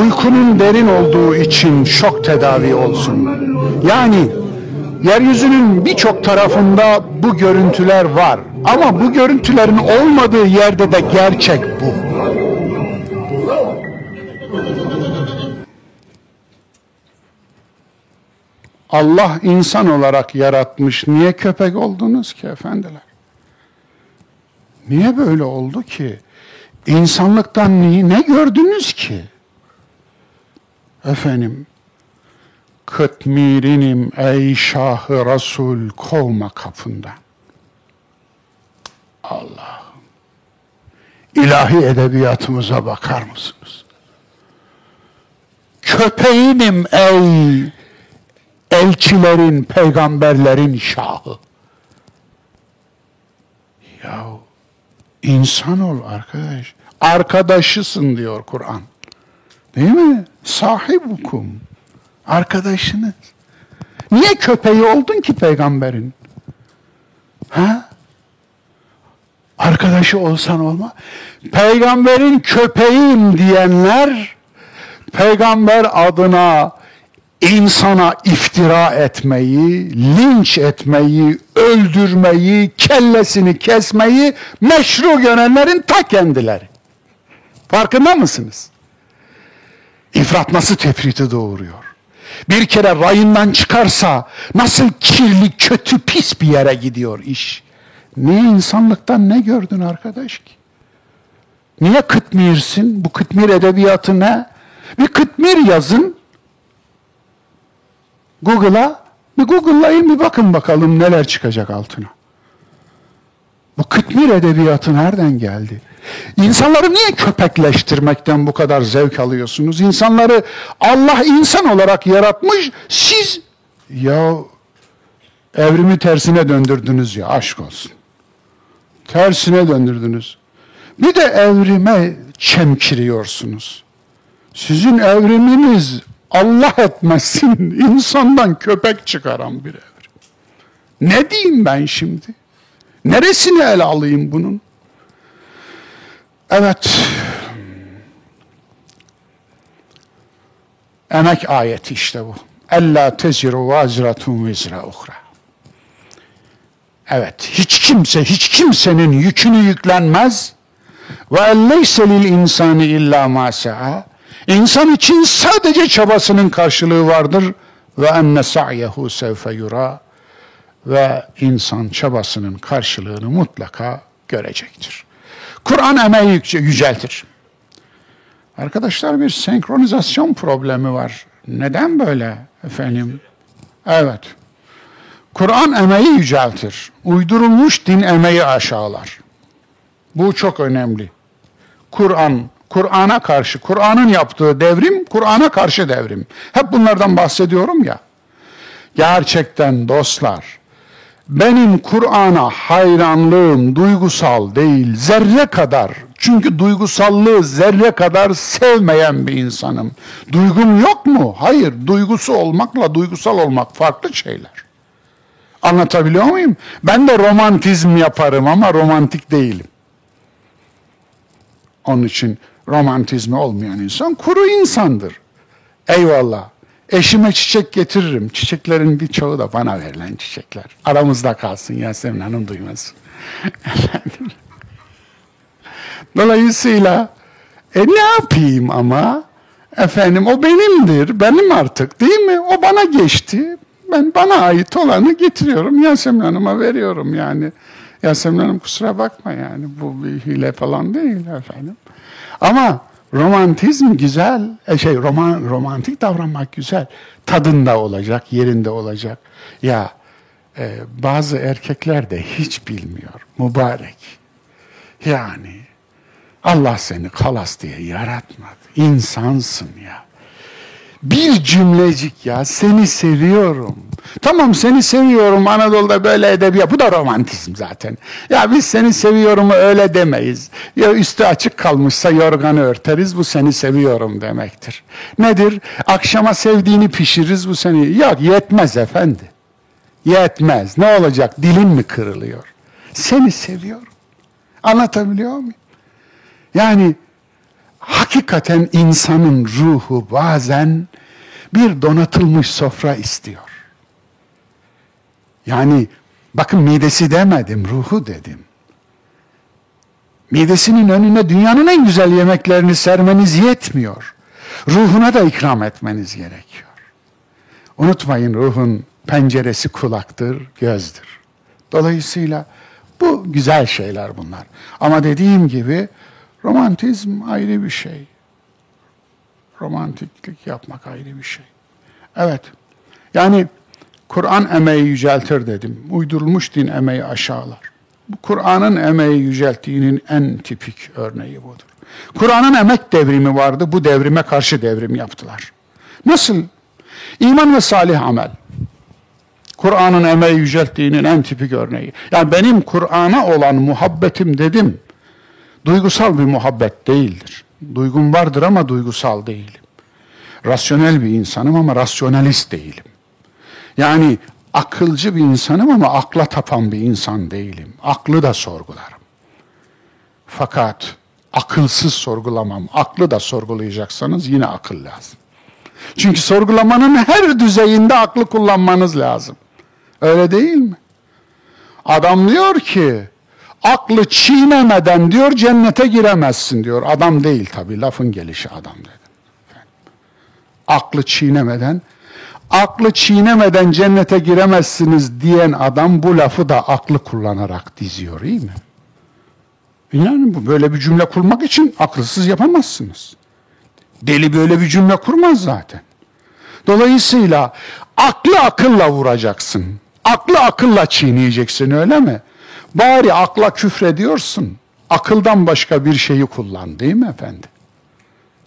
uykunun derin olduğu için şok tedavi olsun. Yani yeryüzünün birçok tarafında bu görüntüler var. Ama bu görüntülerin olmadığı yerde de gerçek bu. Allah insan olarak yaratmış. Niye köpek oldunuz ki efendiler? Niye böyle oldu ki? İnsanlıktan niye, ne gördünüz ki? Efendim, kıtmirinim ey Şah-ı Resul kovma kapında. Allah'ım, ilahi edebiyatımıza bakar mısınız? Köpeğinim ey elçilerin, peygamberlerin şahı. Yahu insan ol arkadaş. Arkadaşısın diyor Kur'an. Değil mi? Sahibukum. Arkadaşınız. Niye köpeği oldun ki peygamberin? Ha? Arkadaşı olsan olma. Peygamberin köpeğim diyenler, peygamber adına insana iftira etmeyi, linç etmeyi, öldürmeyi, kellesini kesmeyi meşru görenlerin ta kendileri. Farkında mısınız? İfrat nasıl tefriti doğuruyor? Bir kere rayından çıkarsa nasıl kirli, kötü, pis bir yere gidiyor iş? Niye insanlıktan ne gördün arkadaş ki? Niye kıtmirsin? Bu kıtmir edebiyatı ne? Bir kıtmir yazın. Google'a, bir Google'layın bir bakın bakalım neler çıkacak altına. Bu kıtmir edebiyatı nereden geldi? İnsanları niye köpekleştirmekten bu kadar zevk alıyorsunuz? İnsanları Allah insan olarak yaratmış, siz ya evrimi tersine döndürdünüz ya, aşk olsun. Tersine döndürdünüz. Bir de evrime çemkiriyorsunuz. Sizin evriminiz Allah etmesin insandan köpek çıkaran bir evrim. Ne diyeyim ben şimdi? Neresini ele alayım bunun? Evet. Emek ayeti işte bu. Ella teziru vazratun vizra ukhra. Evet, hiç kimse hiç kimsenin yükünü yüklenmez. Ve elleyse lil insani illa ma sa'a. İnsan için sadece çabasının karşılığı vardır. Ve enne sa'yehu sevfe yura. Ve insan çabasının karşılığını mutlaka görecektir. Kur'an emeği yüceltir. Arkadaşlar bir senkronizasyon problemi var. Neden böyle efendim? Evet. Kur'an emeği yüceltir. Uydurulmuş din emeği aşağılar. Bu çok önemli. Kur'an Kur'an'a karşı, Kur'an'ın yaptığı devrim, Kur'an'a karşı devrim. Hep bunlardan bahsediyorum ya. Gerçekten dostlar, Benim Kur'an'a hayranlığım duygusal değil, zerre kadar. Çünkü duygusallığı zerre kadar sevmeyen bir insanım. Duygum yok mu? Hayır, duygusu olmakla duygusal olmak farklı şeyler. Anlatabiliyor muyum? Ben de romantizm yaparım ama romantik değilim. Onun için romantizmi olmayan insan kuru insandır. Eyvallah. Eşime çiçek getiririm. Çiçeklerin bir çoğu da bana verilen çiçekler. Aramızda kalsın, Yasemin Hanım duymasın. Dolayısıyla e ne yapayım ama? Efendim o benimdir, benim artık değil mi? O bana geçti. Ben bana ait olanı getiriyorum, Yasemin Hanım'a veriyorum yani. Yasemin Hanım kusura bakma yani bu bir hile falan değil efendim. Ama romantizm güzel, e şey roman, romantik davranmak güzel. Tadında olacak, yerinde olacak. Ya e, bazı erkekler de hiç bilmiyor, mübarek. Yani Allah seni kalas diye yaratmadı, insansın ya. Bir cümlecik ya, seni seviyorum. Tamam seni seviyorum, Anadolu'da böyle edebiyat, bu da romantizm zaten. Ya biz seni seviyorum'u öyle demeyiz. Ya üstü açık kalmışsa yorganı örteriz, bu seni seviyorum demektir. Nedir? Akşama sevdiğini pişiririz, bu seni... Yok yetmez efendi, yetmez. Ne olacak, dilin mi kırılıyor? Seni seviyorum. Anlatabiliyor muyum? Yani... Hakikaten insanın ruhu bazen bir donatılmış sofra istiyor. Yani bakın midesi demedim, ruhu dedim. Midesinin önüne dünyanın en güzel yemeklerini sermeniz yetmiyor. Ruhuna da ikram etmeniz gerekiyor. Unutmayın ruhun penceresi kulaktır, gözdür. Dolayısıyla bu güzel şeyler bunlar. Ama dediğim gibi romantizm ayrı bir şey. Romantiklik yapmak ayrı bir şey. Evet. Yani Kur'an emeği yüceltir dedim. Uydurulmuş din emeği aşağılar. Bu Kur'an'ın emeği yücelttiğinin en tipik örneği budur. Kur'an'ın emek devrimi vardı. Bu devrime karşı devrim yaptılar. Nasıl? İman ve salih amel. Kur'an'ın emeği yücelttiğinin en tipik örneği. Yani benim Kur'an'a olan muhabbetim dedim. Duygusal bir muhabbet değildir. Duygum vardır ama duygusal değilim. Rasyonel bir insanım ama rasyonalist değilim. Yani akılcı bir insanım ama akla tapan bir insan değilim. Aklı da sorgularım. Fakat akılsız sorgulamam. Aklı da sorgulayacaksanız yine akıl lazım. Çünkü sorgulamanın her düzeyinde aklı kullanmanız lazım. Öyle değil mi? Adam diyor ki, aklı çiğnemeden diyor cennete giremezsin diyor. Adam değil tabii, lafın gelişi adam dedim. Yani, aklı çiğnemeden, aklı çiğnemeden cennete giremezsiniz diyen adam bu lafı da aklı kullanarak diziyor, iyi mi? Yani böyle bir cümle kurmak için akılsız yapamazsınız. Deli böyle bir cümle kurmaz zaten. Dolayısıyla aklı akılla vuracaksın. Aklı akılla çiğneyeceksin, öyle mi? Bari akla küfrediyorsun, akıldan başka bir şeyi kullan, değil mi efendi?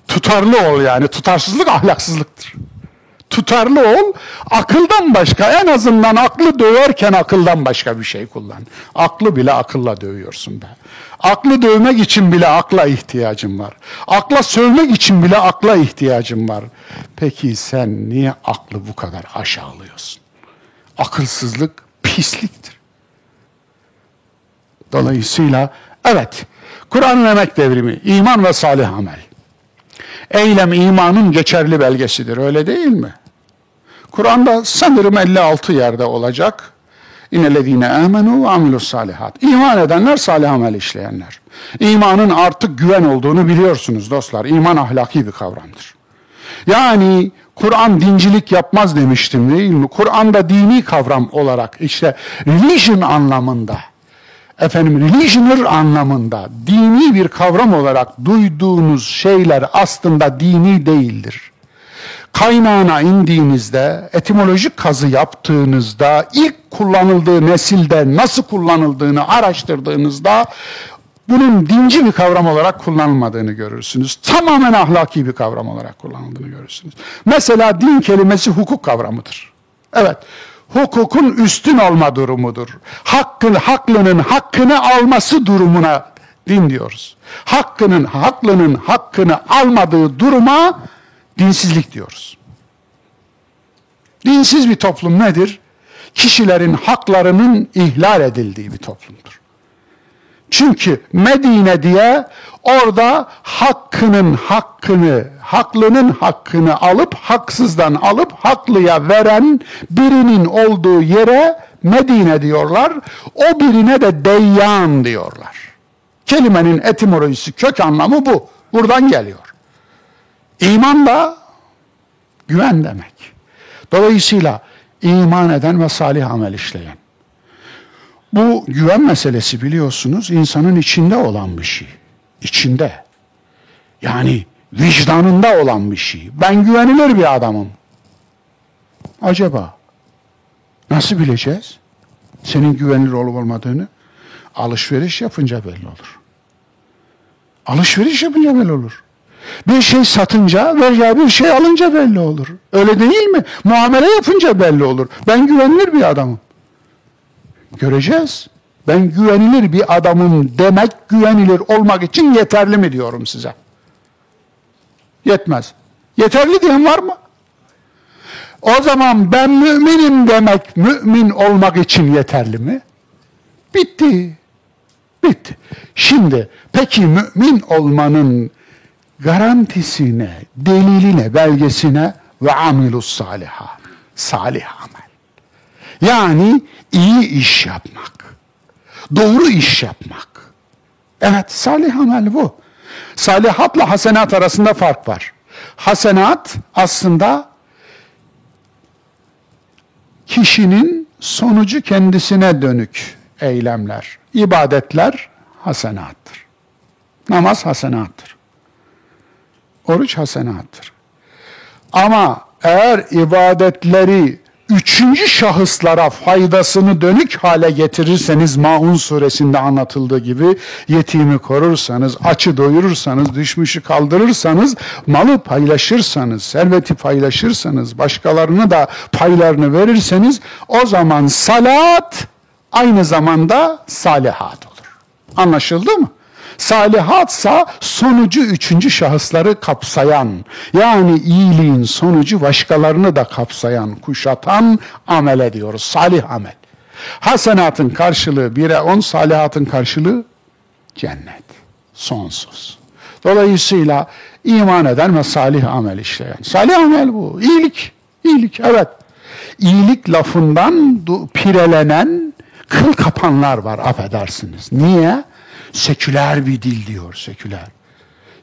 Tutarlı ol yani, tutarsızlık ahlaksızlıktır. Tutarlı ol, akıldan başka, en azından aklı döverken akıldan başka bir şey kullan. Aklı bile akılla dövüyorsun be. Aklı dövmek için bile akla ihtiyacın var. Akla sövmek için bile akla ihtiyacın var. Peki sen niye aklı bu kadar aşağılıyorsun? Akılsızlık pisliktir. Dolayısıyla evet, Kur'an'ın emek devrimi, iman ve salih amel. Eylem imanın geçerli belgesidir, öyle değil mi? Kur'an'da sanırım elli altı yerde olacak. İnnellezîne âmenû ve amilussâlihat. İman edenler, salih amel işleyenler. İmanın artık güven olduğunu biliyorsunuz dostlar. İman ahlaki bir kavramdır. Yani Kur'an dincilik yapmaz demiştim değil mi? Kur'an'da dini kavram olarak işte religion anlamında, efendim religioner anlamında dini bir kavram olarak duyduğunuz şeyler aslında dini değildir. Kaynağına indiğinizde, etimolojik kazı yaptığınızda, ilk kullanıldığı nesilde nasıl kullanıldığını araştırdığınızda bunun dinci bir kavram olarak kullanılmadığını görürsünüz. Tamamen ahlaki bir kavram olarak kullanıldığını görürsünüz. Mesela din kelimesi hukuk kavramıdır. Evet, hukukun üstün olma durumudur. Hakkın, haklının hakkını alması durumuna din diyoruz. Hakkının, haklının hakkını almadığı duruma dinsizlik diyoruz. Dinsiz bir toplum nedir? Kişilerin haklarının ihlal edildiği bir toplumdur. Çünkü Medine diye orada hakkının hakkını, haklının hakkını alıp haksızdan alıp haklıya veren birinin olduğu yere Medine diyorlar. O birine de Deyyan diyorlar. Kelimenin etimolojisi, kök anlamı bu. Buradan geliyor. İman da güven demek. Dolayısıyla iman eden ve salih amel işleyen. Bu güven meselesi biliyorsunuz insanın içinde olan bir şey. İçinde. Yani vicdanında olan bir şey. Ben güvenilir bir adamım. Acaba nasıl bileceğiz senin güvenilir olup olmadığını? Alışveriş yapınca belli olur. Alışveriş yapınca belli olur. Bir şey satınca veya bir şey alınca belli olur. Öyle değil mi? Muamele yapınca belli olur. Ben güvenilir bir adamım. Göreceğiz. Ben güvenilir bir adamım demek güvenilir olmak için yeterli mi diyorum size? Yetmez. Yeterli diyen var mı? O zaman ben müminim demek mümin olmak için yeterli mi? Bitti. Bitti. Şimdi peki mümin olmanın garantisine, deliline, belgesine ve amilus saliha. Salih amel. Yani iyi iş yapmak. Doğru iş yapmak. Evet, salih amel bu. Salihatla hasenat arasında fark var. Hasenat aslında kişinin sonucu kendisine dönük eylemler. İbadetler hasenattır. Namaz hasenattır. Oruç hasenattır. Ama eğer ibadetleri üçüncü şahıslara faydasını dönük hale getirirseniz, Maun suresinde anlatıldığı gibi yetimi korursanız, açı doyurursanız, düşmüşü kaldırırsanız, malı paylaşırsanız, serveti paylaşırsanız, başkalarına da paylarını verirseniz, o zaman salat aynı zamanda salihat olur. Anlaşıldı mı? Salihatsa sonucu üçüncü şahısları kapsayan, yani iyiliğin sonucu başkalarını da kapsayan, kuşatan amele diyoruz. Salih amel. Hasenatın karşılığı bire on, salihatın karşılığı cennet. Sonsuz. Dolayısıyla iman eden ve salih amel işleyen. Salih amel bu. İyilik. İyilik, evet. İyilik lafından pirelenen, kıl kapanlar var, affedersiniz. Niye? Seküler bir dil diyor, seküler.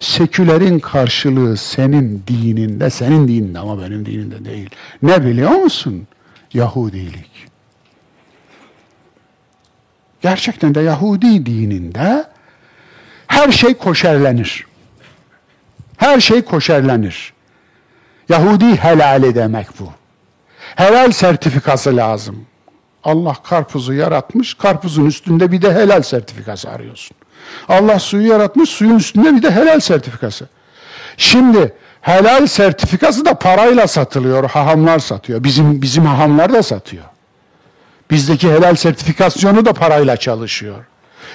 Sekülerin karşılığı senin dininde, senin dininde ama benim dininde değil. Ne biliyor musun? Yahudilik. Gerçekten de Yahudi dininde her şey koşerlenir. Her şey koşerlenir. Yahudi helali demek bu. Helal sertifikası lazım. Allah karpuzu yaratmış, karpuzun üstünde bir de helal sertifikası arıyorsun. Allah suyu yaratmış, suyun üstünde bir de helal sertifikası. Şimdi helal sertifikası da parayla satılıyor, hahamlar satıyor. Bizim bizim hahamlar da satıyor. Bizdeki helal sertifikasyonu da parayla çalışıyor.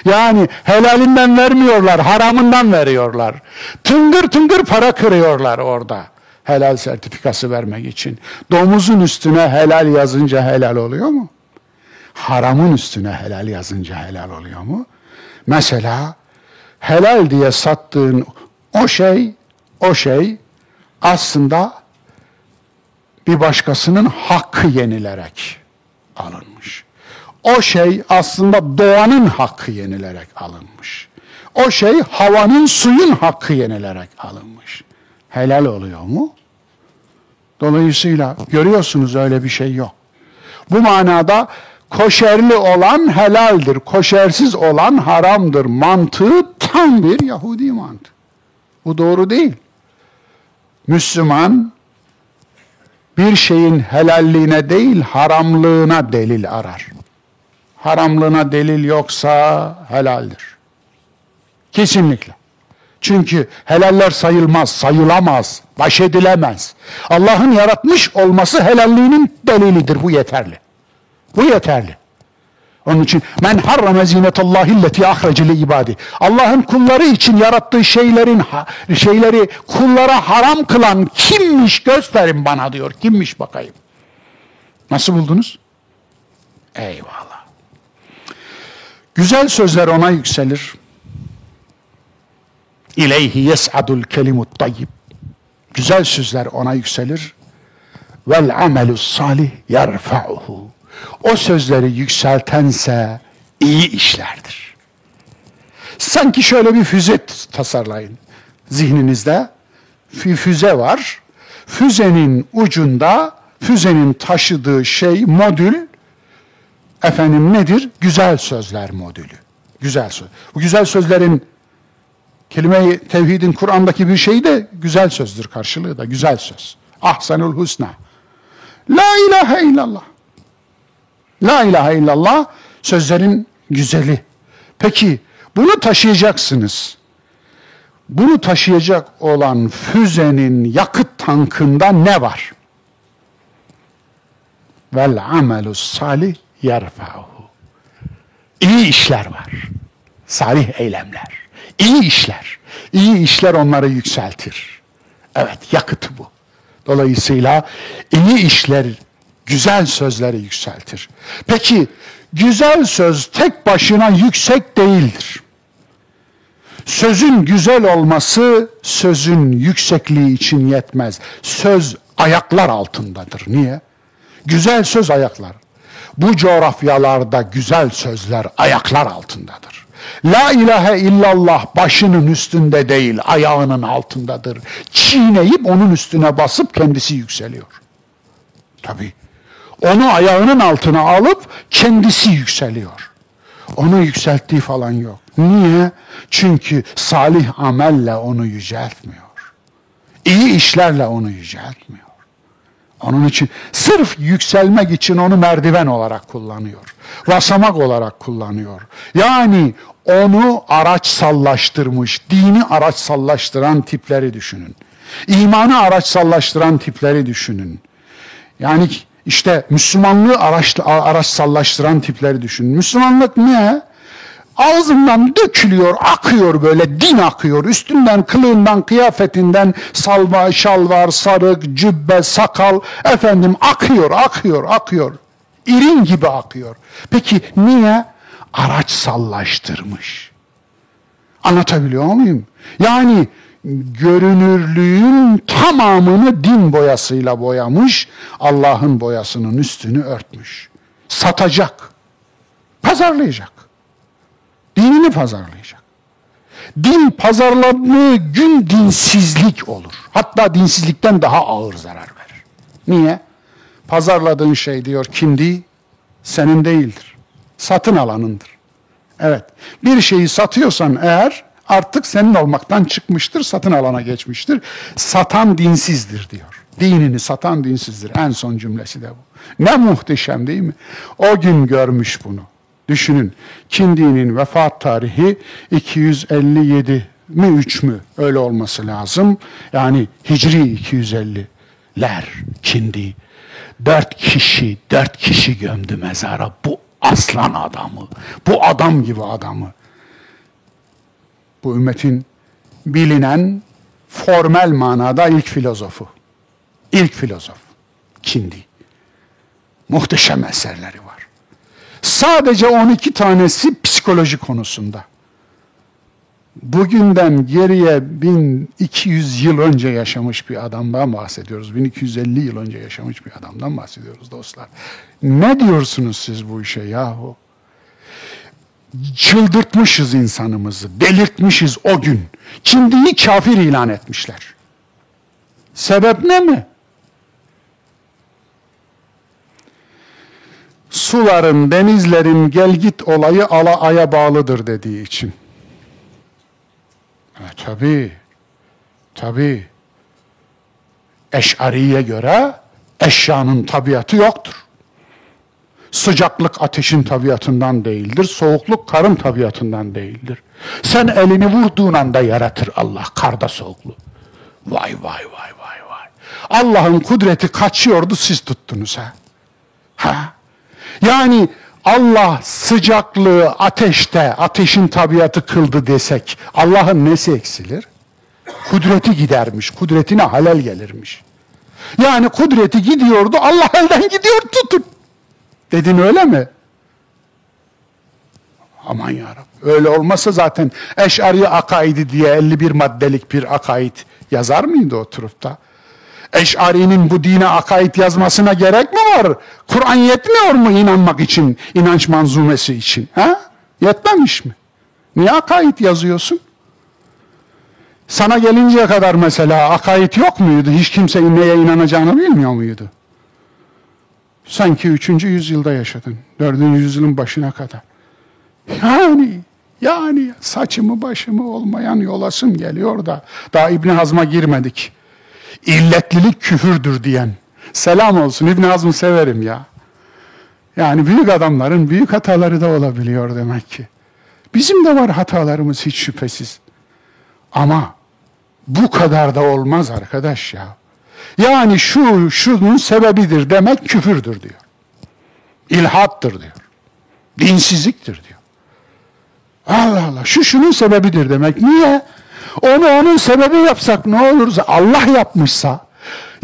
Yani helalinden vermiyorlar, haramından veriyorlar. Tıngır tıngır para kırıyorlar orada. Helal sertifikası vermek için. Domuzun üstüne helal yazınca helal oluyor mu? Haramın üstüne helal yazınca helal oluyor mu? Mesela helal diye sattığın o şey, o şey aslında bir başkasının hakkı yenilerek alınmış. O şey aslında doğanın hakkı yenilerek alınmış. O şey havanın, suyun hakkı yenilerek alınmış. Helal oluyor mu? Dolayısıyla görüyorsunuz öyle bir şey yok. Bu manada koşerli olan helaldir, koşersiz olan haramdır mantığı tam bir Yahudi mantığı. Bu doğru değil. Müslüman bir şeyin helalliğine değil, haramlığına delil arar. Haramlığına delil yoksa helaldir. Kesinlikle. Çünkü helaller sayılmaz, sayılamaz, baş edilemez. Allah'ın yaratmış olması helalliğinin delilidir, bu yeterli. Bu yeterli. Onun için men harrama zinetallahi lleti ahrace li ibadi. Allah'ın kulları için yarattığı şeylerin şeyleri kullara haram kılan kimmiş gösterin bana diyor. Kimmiş bakayım. Nasıl buldunuz? Eyvallah. Güzel sözler ona yükselir. İleyhi yes'adul kelimut tayyib. Güzel sözler ona yükselir. Vel amelus salih yerfa'uhu. O sözleri yükseltense iyi işlerdir. Sanki şöyle bir füze tasarlayın. Zihninizde bir füze var. Füzenin ucunda, füzenin taşıdığı şey, modül, efendim nedir? Güzel sözler modülü. Güzel söz. Bu güzel sözlerin, kelime-i tevhidin Kur'an'daki bir şeyi de güzel sözdür, karşılığı da güzel söz. Ahsanul husna. La ilahe illallah. La ilahe illallah sözlerin güzeli. Peki bunu taşıyacaksınız. Bunu taşıyacak olan füzenin yakıt tankında ne var? Vel amelus salih yerfa'uhu. İyi işler var. Salih eylemler. İyi işler. İyi işler onları yükseltir. Evet, yakıtı bu. Dolayısıyla iyi işler güzel sözleri yükseltir. Peki güzel söz tek başına yüksek değildir. Sözün güzel olması sözün yüksekliği için yetmez. Söz ayaklar altındadır. Niye? Güzel söz ayaklar. Bu coğrafyalarda güzel sözler ayaklar altındadır. La ilahe illallah başının üstünde değil, ayağının altındadır. Çiğneyip onun üstüne basıp kendisi yükseliyor. Tabii. Onu ayağının altına alıp kendisi yükseliyor. Onu yükselttiği falan yok. Niye? Çünkü salih amelle onu yüceltmiyor. İyi işlerle onu yüceltmiyor. Onun için sırf yükselmek için onu merdiven olarak kullanıyor. Basamak olarak kullanıyor. Yani onu araç sallaştırmış, dini araç sallaştıran tipleri düşünün. İmanı araç sallaştıran tipleri düşünün. Yani İşte Müslümanlığı araç, araç sallaştıran tipleri düşünün. Müslümanlık ne? Ağzından dökülüyor, akıyor böyle, din akıyor. Üstünden, kılığından, kıyafetinden salva, şalvar, sarık, cübbe, sakal, efendim akıyor, akıyor, akıyor. İrin gibi akıyor. Peki niye? Araç sallaştırmış. Anlatabiliyor muyum? Yani görünürlüğün tamamını din boyasıyla boyamış, Allah'ın boyasının üstünü örtmüş. Satacak, pazarlayacak. Dinini pazarlayacak. Din pazarlandığı gün dinsizlik olur. Hatta dinsizlikten daha ağır zarar verir. Niye? Pazarladığın şey diyor kimdi? Senin değildir. Satın alanındır. Evet. Bir şeyi satıyorsan eğer, artık senin olmaktan çıkmıştır, satın alana geçmiştir. Satan dinsizdir diyor. Dinini satan dinsizdir. En son cümlesi de bu. Ne muhteşem değil mi? O gün görmüş bunu. Düşünün. Kindi'nin vefat tarihi iki yüz elli yedi mi üç mü? Öyle olması lazım. Yani Hicri iki yüz elliler Kindi. Dört kişi, dört kişi gömdü mezara. Bu aslan adamı. Bu adam gibi adamı. Bu ümmetin bilinen formel manada ilk filozofu. İlk filozof. Kindi. Muhteşem eserleri var. Sadece on iki tanesi psikoloji konusunda. Bugünden geriye bin iki yüz yıl önce yaşamış bir adamdan bahsediyoruz. bin iki yüz elli yıl önce yaşamış bir adamdan bahsediyoruz dostlar. Ne diyorsunuz siz bu işe yahu? Çıldırtmışız insanımızı, delirtmişiz o gün. Kindi'yi kafir ilan etmişler. Sebep ne mi? Suların, denizlerin gelgit olayı ala aya bağlıdır dediği için. E, tabii, tabii. Eş'ariye göre eşyanın tabiatı yoktur. Sıcaklık ateşin tabiatından değildir. Soğukluk karın tabiatından değildir. Sen elini vurduğun anda yaratır Allah karda soğukluğu. Vay vay vay vay vay. Allah'ın kudreti kaçıyordu, siz tuttunuz ha. Ha? Yani Allah sıcaklığı ateşte, ateşin tabiatı kıldı desek, Allah'ın nesi eksilir? Kudreti gidermiş, kudretine halel gelirmiş. Yani kudreti gidiyordu, Allah elden gidiyor, tutun. Dedin öyle mi? Aman yarabbim, öyle olmasa zaten Eş'ari akaidi diye elli bir maddelik bir akaid yazar mıydı oturup da? Eş'ari'nin bu dine akaid yazmasına gerek mi var? Kur'an yetmiyor mu inanmak için, inanç manzumesi için? Ha? Yetmemiş mi? Niye akaid yazıyorsun? Sana gelinceye kadar mesela akaid yok muydu? Hiç kimse neye inanacağını bilmiyor muydu? Sanki üçüncü yüzyılda yaşadın, dördüncü yüzyılın başına kadar. Yani, yani saçımı başımı olmayan yolasım geliyor da, daha İbni Hazm'a girmedik. İlletlilik küfürdür diyen, selam olsun, İbni Hazm'ı severim ya. Yani büyük adamların büyük hataları da olabiliyor demek ki. Bizim de var hatalarımız hiç şüphesiz. Ama bu kadar da olmaz arkadaş ya. Yani şu, şunun sebebidir demek küfürdür diyor. İlhattır diyor. Dinsizliktir diyor. Allah Allah, şu şunun sebebidir demek. Niye? Onu onun sebebi yapsak ne olursa, Allah yapmışsa,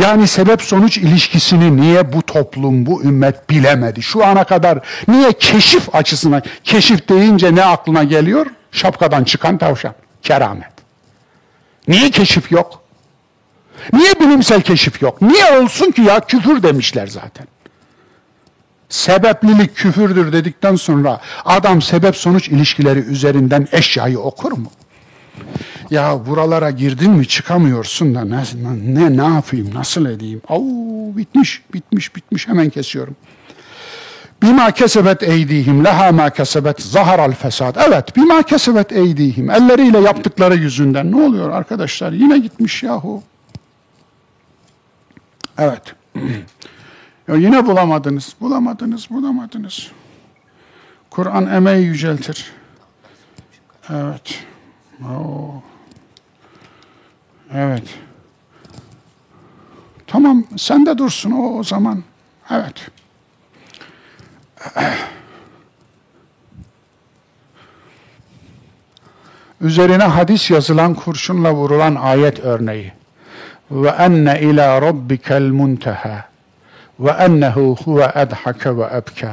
yani sebep sonuç ilişkisini niye bu toplum, bu ümmet bilemedi? Şu ana kadar niye keşif açısından, keşif deyince ne aklına geliyor? Şapkadan çıkan tavşan, keramet. Niye keşif yok? Niye bilimsel keşif yok? Niye olsun ki ya, küfür demişler zaten. Sebeplilik küfürdür dedikten sonra adam sebep sonuç ilişkileri üzerinden eşyayı okur mu? Ya buralara girdin mi çıkamıyorsun da ne ne, ne yapayım, nasıl edeyim? Au, bitmiş bitmiş bitmiş, hemen kesiyorum. Bima kesebet eydihim leha ma kesebet zaharal fesad. Evet, bima kesebet eydihim, elleriyle yaptıkları yüzünden. Ne oluyor arkadaşlar? Yine gitmiş yahu. Evet. Ya yine bulamadınız, bulamadınız, bulamadınız. Kur'an emeği yüceltir. Evet. Oo. Evet. Tamam, sen de dursun o, o zaman. Evet. Üzerine hadis yazılan kurşunla vurulan ayet örneği. Ve enne ila rabbikel munteha ve ennehu huve edhake ve ebke.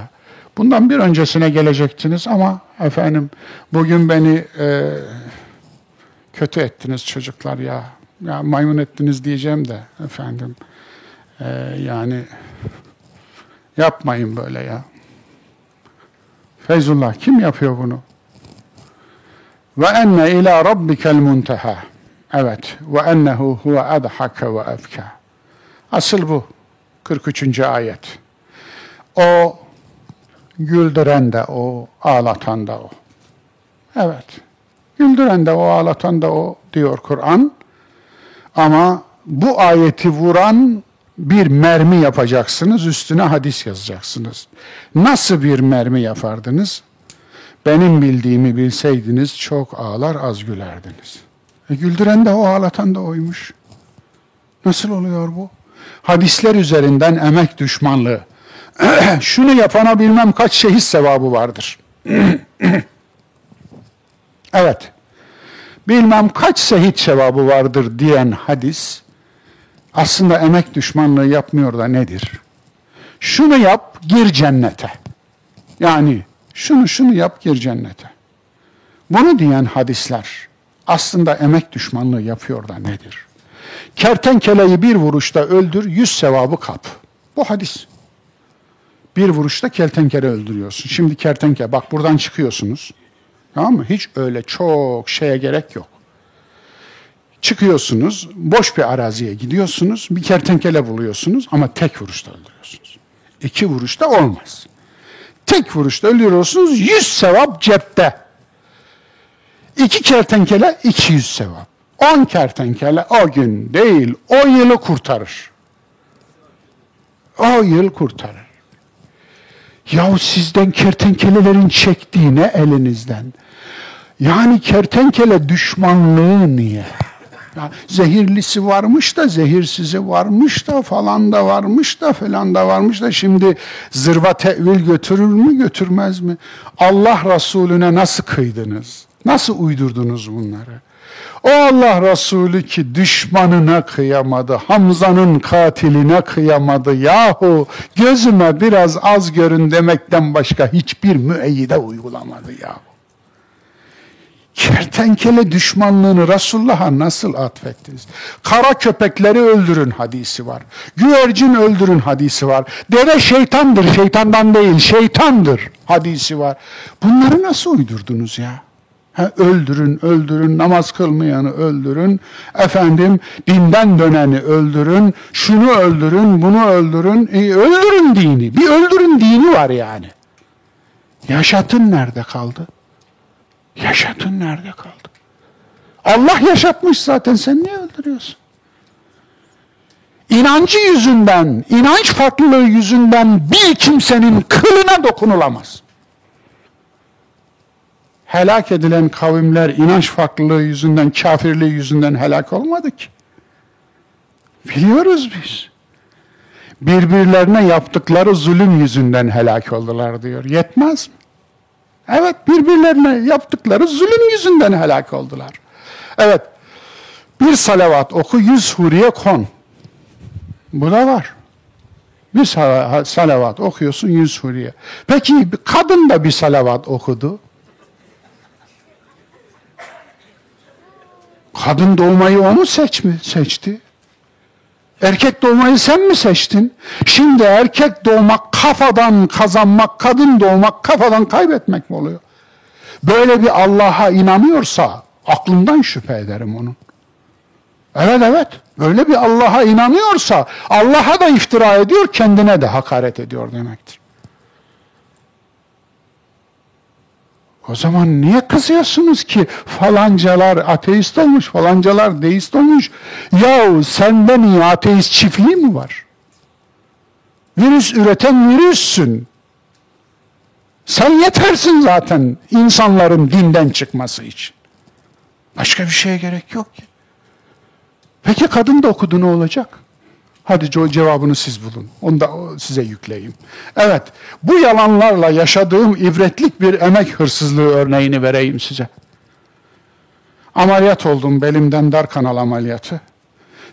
Bundan bir öncesine gelecektiniz ama efendim bugün beni e, kötü ettiniz çocuklar ya. Ya maymun ettiniz diyeceğim de efendim. E, yani yapmayın böyle ya. Feyzullah kim yapıyor bunu? Ve enne ila rabbikel munteha. Evet. Ve ennehu huve edhake ve ebke. Asıl bu. kırk üçüncü ayet. O güldüren de o, ağlatan da o. Evet. Güldüren de o, ağlatan da o diyor Kur'an. Ama bu ayeti vuran bir mermi yapacaksınız, üstüne hadis yazacaksınız. Nasıl bir mermi yapardınız? Benim bildiğimi bilseydiniz çok ağlar az gülerdiniz. E, güldüren de o, ağlatan da oymuş. Nasıl oluyor bu? Hadisler üzerinden emek düşmanlığı. Şunu yapana bilmem kaç şehit sevabı vardır. Evet. Bilmem kaç şehit sevabı vardır diyen hadis aslında emek düşmanlığı yapmıyor da nedir? Şunu yap, gir cennete. Yani şunu şunu yap, gir cennete. Bunu diyen hadisler aslında emek düşmanlığı yapıyor da nedir? Kertenkeleyi bir vuruşta öldür, yüz sevabı kap. Bu hadis. Bir vuruşta kertenkele öldürüyorsun. Şimdi kertenkele, bak buradan çıkıyorsunuz. Tamam mı? Hiç öyle çok şeye gerek yok. Çıkıyorsunuz, boş bir araziye gidiyorsunuz, bir kertenkele buluyorsunuz ama tek vuruşta öldürüyorsunuz. İki vuruşta olmaz. Tek vuruşta öldürüyorsunuz, yüz sevap cepte. İki kertenkele, iki yüz sevap. On kertenkele o gün değil, o yılı kurtarır. O yıl kurtarır. Yahu sizden kertenkelelerin çektiği ne elinizden? Yani kertenkele düşmanlığı niye? Ya zehirlisi varmış da, zehirsizi varmış da, falan da varmış da, falan da varmış da, şimdi zırva tevil götürür mü götürmez mi? Allah Resulüne nasıl kıydınız? Nasıl uydurdunuz bunları? O Allah Resulü ki düşmanına kıyamadı, Hamza'nın katiline kıyamadı. Yahu gözüme biraz az görün demekten başka hiçbir müeyyide uygulamadı yahu. Kertenkele düşmanlığını Resulullah'a nasıl atfettiniz? Kara köpekleri öldürün hadisi var. Güvercin öldürün hadisi var. Deve şeytandır, şeytandan değil, şeytandır hadisi var. Bunları nasıl uydurdunuz ya? Ha, öldürün, öldürün, namaz kılmayanı öldürün, efendim dinden döneni öldürün, şunu öldürün, bunu öldürün, e, öldürün dini. Bir öldürün dini var yani. Yaşatın nerede kaldı? Yaşatın nerede kaldı? Allah yaşatmış zaten, sen niye öldürüyorsun? İnancı yüzünden, inanç farklılığı yüzünden bir kimsenin kılına dokunulamaz. Helak edilen kavimler inanç farklılığı yüzünden, kafirliği yüzünden helak olmadı ki. Biliyoruz biz. Birbirlerine yaptıkları zulüm yüzünden helak oldular diyor. Yetmez mi? Evet, birbirlerine yaptıkları zulüm yüzünden helak oldular. Evet, bir salavat oku, yüz huriye kon. Bu da var. Bir salavat okuyorsun, yüz huriye. Peki kadın da bir salavat okudu. Kadın doğmayı o mu seç mi? seçti? Erkek doğmayı sen mi seçtin? Şimdi erkek doğmak kafadan kazanmak, kadın doğmak kafadan kaybetmek mi oluyor? Böyle bir Allah'a inanıyorsa aklından şüphe ederim onun. Evet evet, böyle bir Allah'a inanıyorsa Allah'a da iftira ediyor, kendine de hakaret ediyor demektir. O zaman niye kızıyorsunuz ki falancalar ateist olmuş, falancalar deist olmuş? Yahu senden iyi ateist çiftliği mi var? Virüs üreten virüssün. Sen yetersin zaten insanların dinden çıkması için. Başka bir şeye gerek yok ki. Peki kadın da okudu, ne olacak? Hadi cevabını siz bulun. Onu da size yükleyeyim. Evet, bu yalanlarla yaşadığım ibretlik bir emek hırsızlığı örneğini vereyim size. Ameliyat oldum, belimden dar kanal ameliyatı.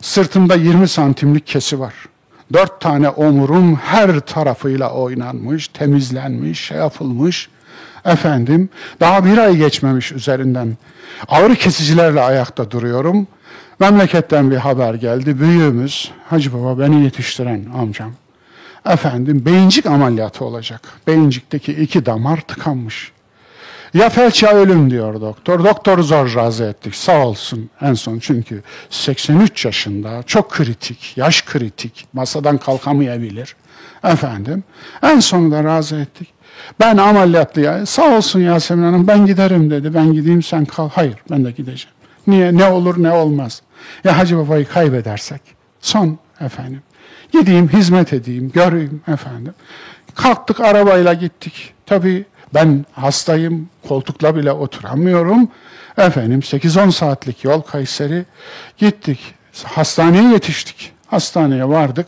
Sırtımda yirmi santimlik kesi var. Dört tane omurum her tarafıyla oynanmış, temizlenmiş, şey yapılmış. Efendim, daha bir ay geçmemiş üzerinden. Ağrı kesicilerle ayakta duruyorum. Memleketten bir haber geldi. Büyüğümüz, Hacı Baba, beni yetiştiren amcam, efendim beyincik ameliyatı olacak. Beyincikteki iki damar tıkanmış. Ya felç ya ölüm diyor doktor. Doktoru zor razı ettik, sağ olsun en son. Çünkü seksen üç yaşında, çok kritik, yaş kritik, masadan kalkamayabilir. Efendim, en sonunda razı ettik. Ben ameliyatlıya, sağ olsun Yasemin Hanım, ben giderim dedi. Ben gideyim, sen kal. Hayır, ben de gideceğim. Niye? Ne olur ne olmaz. Ya Hacı Baba'yı kaybedersek? Son efendim. Gideyim, hizmet edeyim, göreyim efendim. Kalktık, arabayla gittik. Tabii ben hastayım, koltukla bile oturamıyorum. Efendim sekiz on saatlik yol Kayseri. Gittik, hastaneye yetiştik. Hastaneye vardık.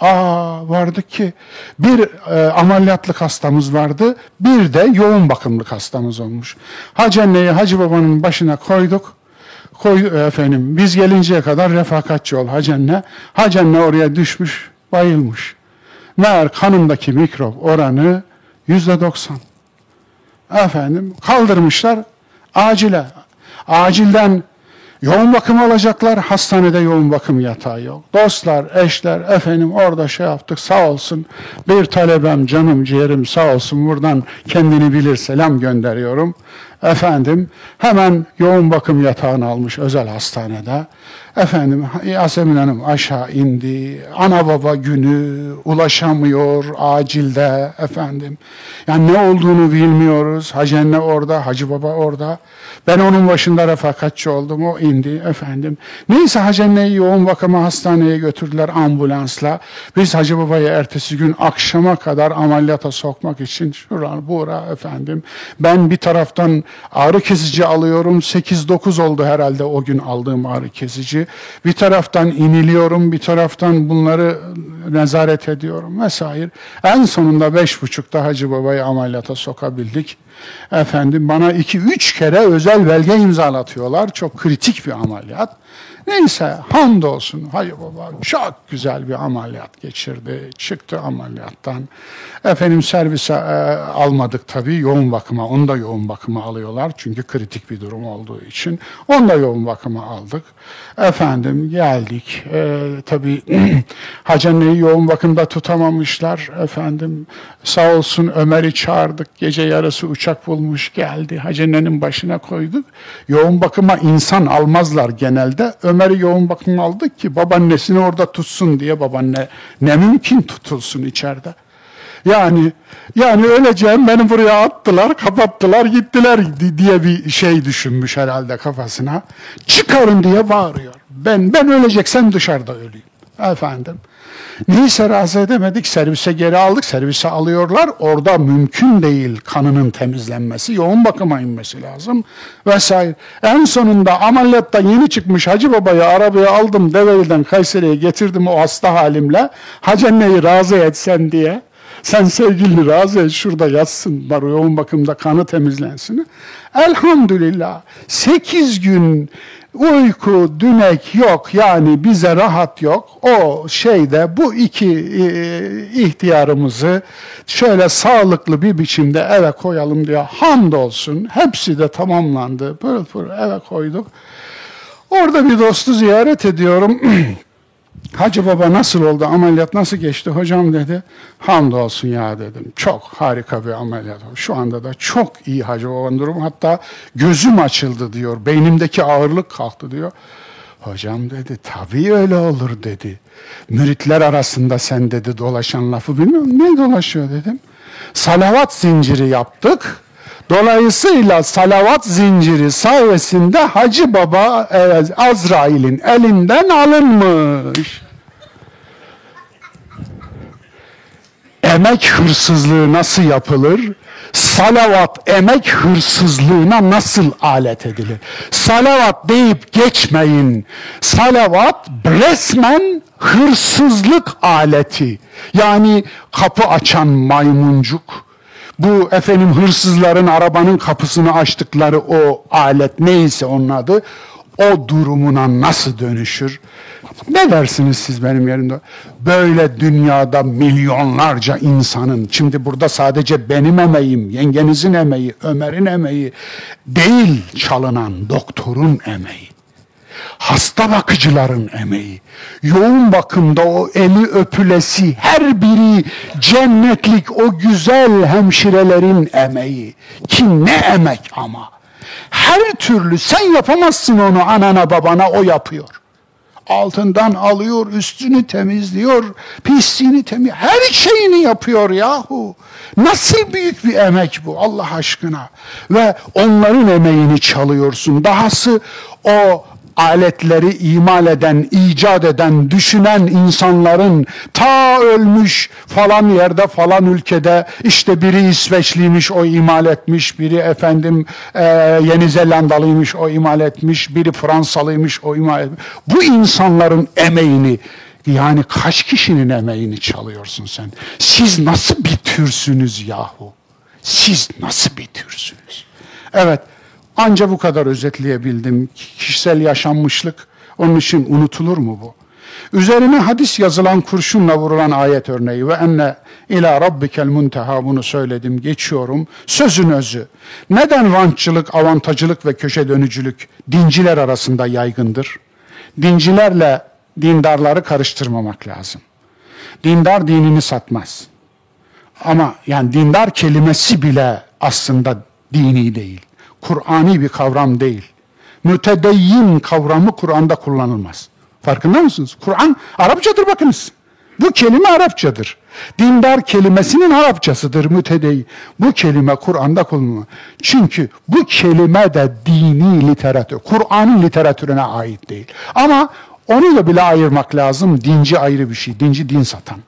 Aa, vardık ki bir e, ameliyatlık hastamız vardı, bir de yoğun bakımlık hastamız olmuş. Hacı anneyi Hacı Baba'nın başına koyduk. Koy efendim, biz gelinceye kadar refakatçi ol Hacı anne. Hacı anne oraya düşmüş, bayılmış. Meğer kanındaki mikrop oranı yüzde doksan. Efendim kaldırmışlar acile. Acilden yoğun bakım alacaklar, hastanede yoğun bakım yatağı yok. Dostlar, eşler, efendim orada şey yaptık, sağ olsun. Bir talebem, canım, ciğerim sağ olsun, buradan kendini bilir selam gönderiyorum. Efendim hemen yoğun bakım yatağını almış özel hastanede. Efendim Yasemin Hanım aşağı indi, ana baba günü, ulaşamıyor acilde efendim. Yani ne olduğunu bilmiyoruz, Hacı anne orada, Hacı Baba orada. Ben onun başında refakatçi oldum, o indi efendim. Neyse Hacı anneyi yoğun bakıma hastaneye götürdüler ambulansla. Biz Hacı Baba'yı ertesi gün akşama kadar ameliyata sokmak için şuradan bura efendim. Ben bir taraftan Ağrı kesici alıyorum. sekiz dokuz oldu herhalde o gün aldığım ağrı kesici. Bir taraftan iniliyorum, bir taraftan bunları nezaret ediyorum vesaire. En sonunda beş buçukta Hacı Baba'yı ameliyata sokabildik. Efendim bana iki üç kere özel belge imzalatıyorlar. Çok kritik bir ameliyat. Neyse hamdolsun Hacı Baba çok güzel bir ameliyat geçirdi. Çıktı ameliyattan. Efendim servise e, almadık tabii yoğun bakıma. Onu da yoğun bakıma alıyorlar. Çünkü kritik bir durum olduğu için. Onu da yoğun bakıma aldık. Efendim geldik. E, tabii Hacane'yi yoğun bakımda tutamamışlar. Efendim sağ olsun Ömer'i çağırdık. Gece yarısı uçak bulmuş geldi. Hacane'nin başına koyduk. Yoğun bakıma insan almazlar genelde. Ömer'i yoğun bakıma aldık ki babaannesini orada tutsun diye babaanne ne mümkün tutulsun içeride. Yani yani öleceğim beni buraya attılar, kapattılar, gittiler diye bir şey düşünmüş herhalde kafasına. Çıkarın diye bağırıyor. Ben ben öleceksem dışarıda öleyim. Efendim. Neyse razı edemedik, servise geri aldık, servise alıyorlar. Orada mümkün değil kanının temizlenmesi, yoğun bakıma inmesi lazım vesaire. En sonunda ameliyattan yeni çıkmış Hacı Baba'yı arabaya aldım, Develi'den Kayseri'ye getirdim o hasta halimle. Hacı anneyi razı etsen diye, sen sevgilini razı et, şurada yatsın, bari yoğun bakımda kanı temizlensin. Elhamdülillah sekiz gün uyku, dünek yok yani bize rahat yok. O şeyde bu iki ihtiyarımızı şöyle sağlıklı bir biçimde eve koyalım diye hamdolsun. Hepsi de tamamlandı. Pırıl pırıl eve koyduk. Orada bir dostu ziyaret ediyorum. Hacı Baba nasıl oldu, ameliyat nasıl geçti hocam dedi. Hamdolsun ya dedim. Çok harika bir ameliyat. Şu anda da çok iyi Hacı Baba'nın durumu. Hatta gözüm açıldı diyor. Beynimdeki ağırlık kalktı diyor. Hocam dedi tabii öyle olur dedi. Müritler arasında sen dedi dolaşan lafı bilmiyorum. Ne dolaşıyor dedim. Salavat zinciri yaptık. Dolayısıyla salavat zinciri sayesinde Hacı Baba e, Azrail'in elinden alınmış. Emek hırsızlığı nasıl yapılır? Salavat emek hırsızlığına nasıl alet edilir? Salavat deyip geçmeyin. Salavat resmen hırsızlık aleti. Yani kapı açan maymuncuk. Bu efendim hırsızların arabanın kapısını açtıkları o alet neyse onun adı, o durumuna nasıl dönüşür? Ne dersiniz siz benim yerimde? Böyle dünyada milyonlarca insanın, şimdi burada sadece benim emeğim, yengenizin emeği, Ömer'in emeği değil çalınan doktorun emeği. Hasta bakıcıların emeği, yoğun bakımda o eli öpülesi, her biri cennetlik o güzel hemşirelerin emeği. Ki ne emek ama. Her türlü sen yapamazsın onu anana babana o yapıyor. Altından alıyor, üstünü temizliyor, pisliğini temizliyor, her şeyini yapıyor yahu. Nasıl büyük bir emek bu Allah aşkına. Ve onların emeğini çalıyorsun. Dahası o aletleri imal eden, icat eden, düşünen insanların ta ölmüş falan yerde, falan ülkede işte biri İsveçliymiş o imal etmiş, biri efendim e, Yeni Zelandalıymış o imal etmiş, biri Fransalıymış o imal etmiş. Bu insanların emeğini yani kaç kişinin emeğini çalıyorsun sen? Siz nasıl bir türsünüz yahu? Siz nasıl bir türsünüz? Evet. Anca bu kadar özetleyebildim. Kişisel yaşanmışlık, onun için unutulur mu bu? Üzerine hadis yazılan kurşunla vurulan ayet örneği ve enne ila rabbikel munteha bunu söyledim, geçiyorum. Sözün özü, neden rantçılık, avantajcılık ve köşe dönücülük dinciler arasında yaygındır? Dincilerle dindarları karıştırmamak lazım. Dindar dinini satmaz. Ama yani dindar kelimesi bile aslında dini değil. Kur'ani bir kavram değil. Mütedeyyin kavramı Kur'an'da kullanılmaz. Farkında mısınız? Kur'an Arapçadır bakınız. Bu kelime Arapçadır. Dindar kelimesinin Arapçasıdır mütedeyyin. Bu kelime Kur'an'da kullanılmaz. Çünkü bu kelime de dini literatür, Kur'an'ın literatürüne ait değil. Ama onu da bile ayırmak lazım. Dinci ayrı bir şey. Dinci din satan.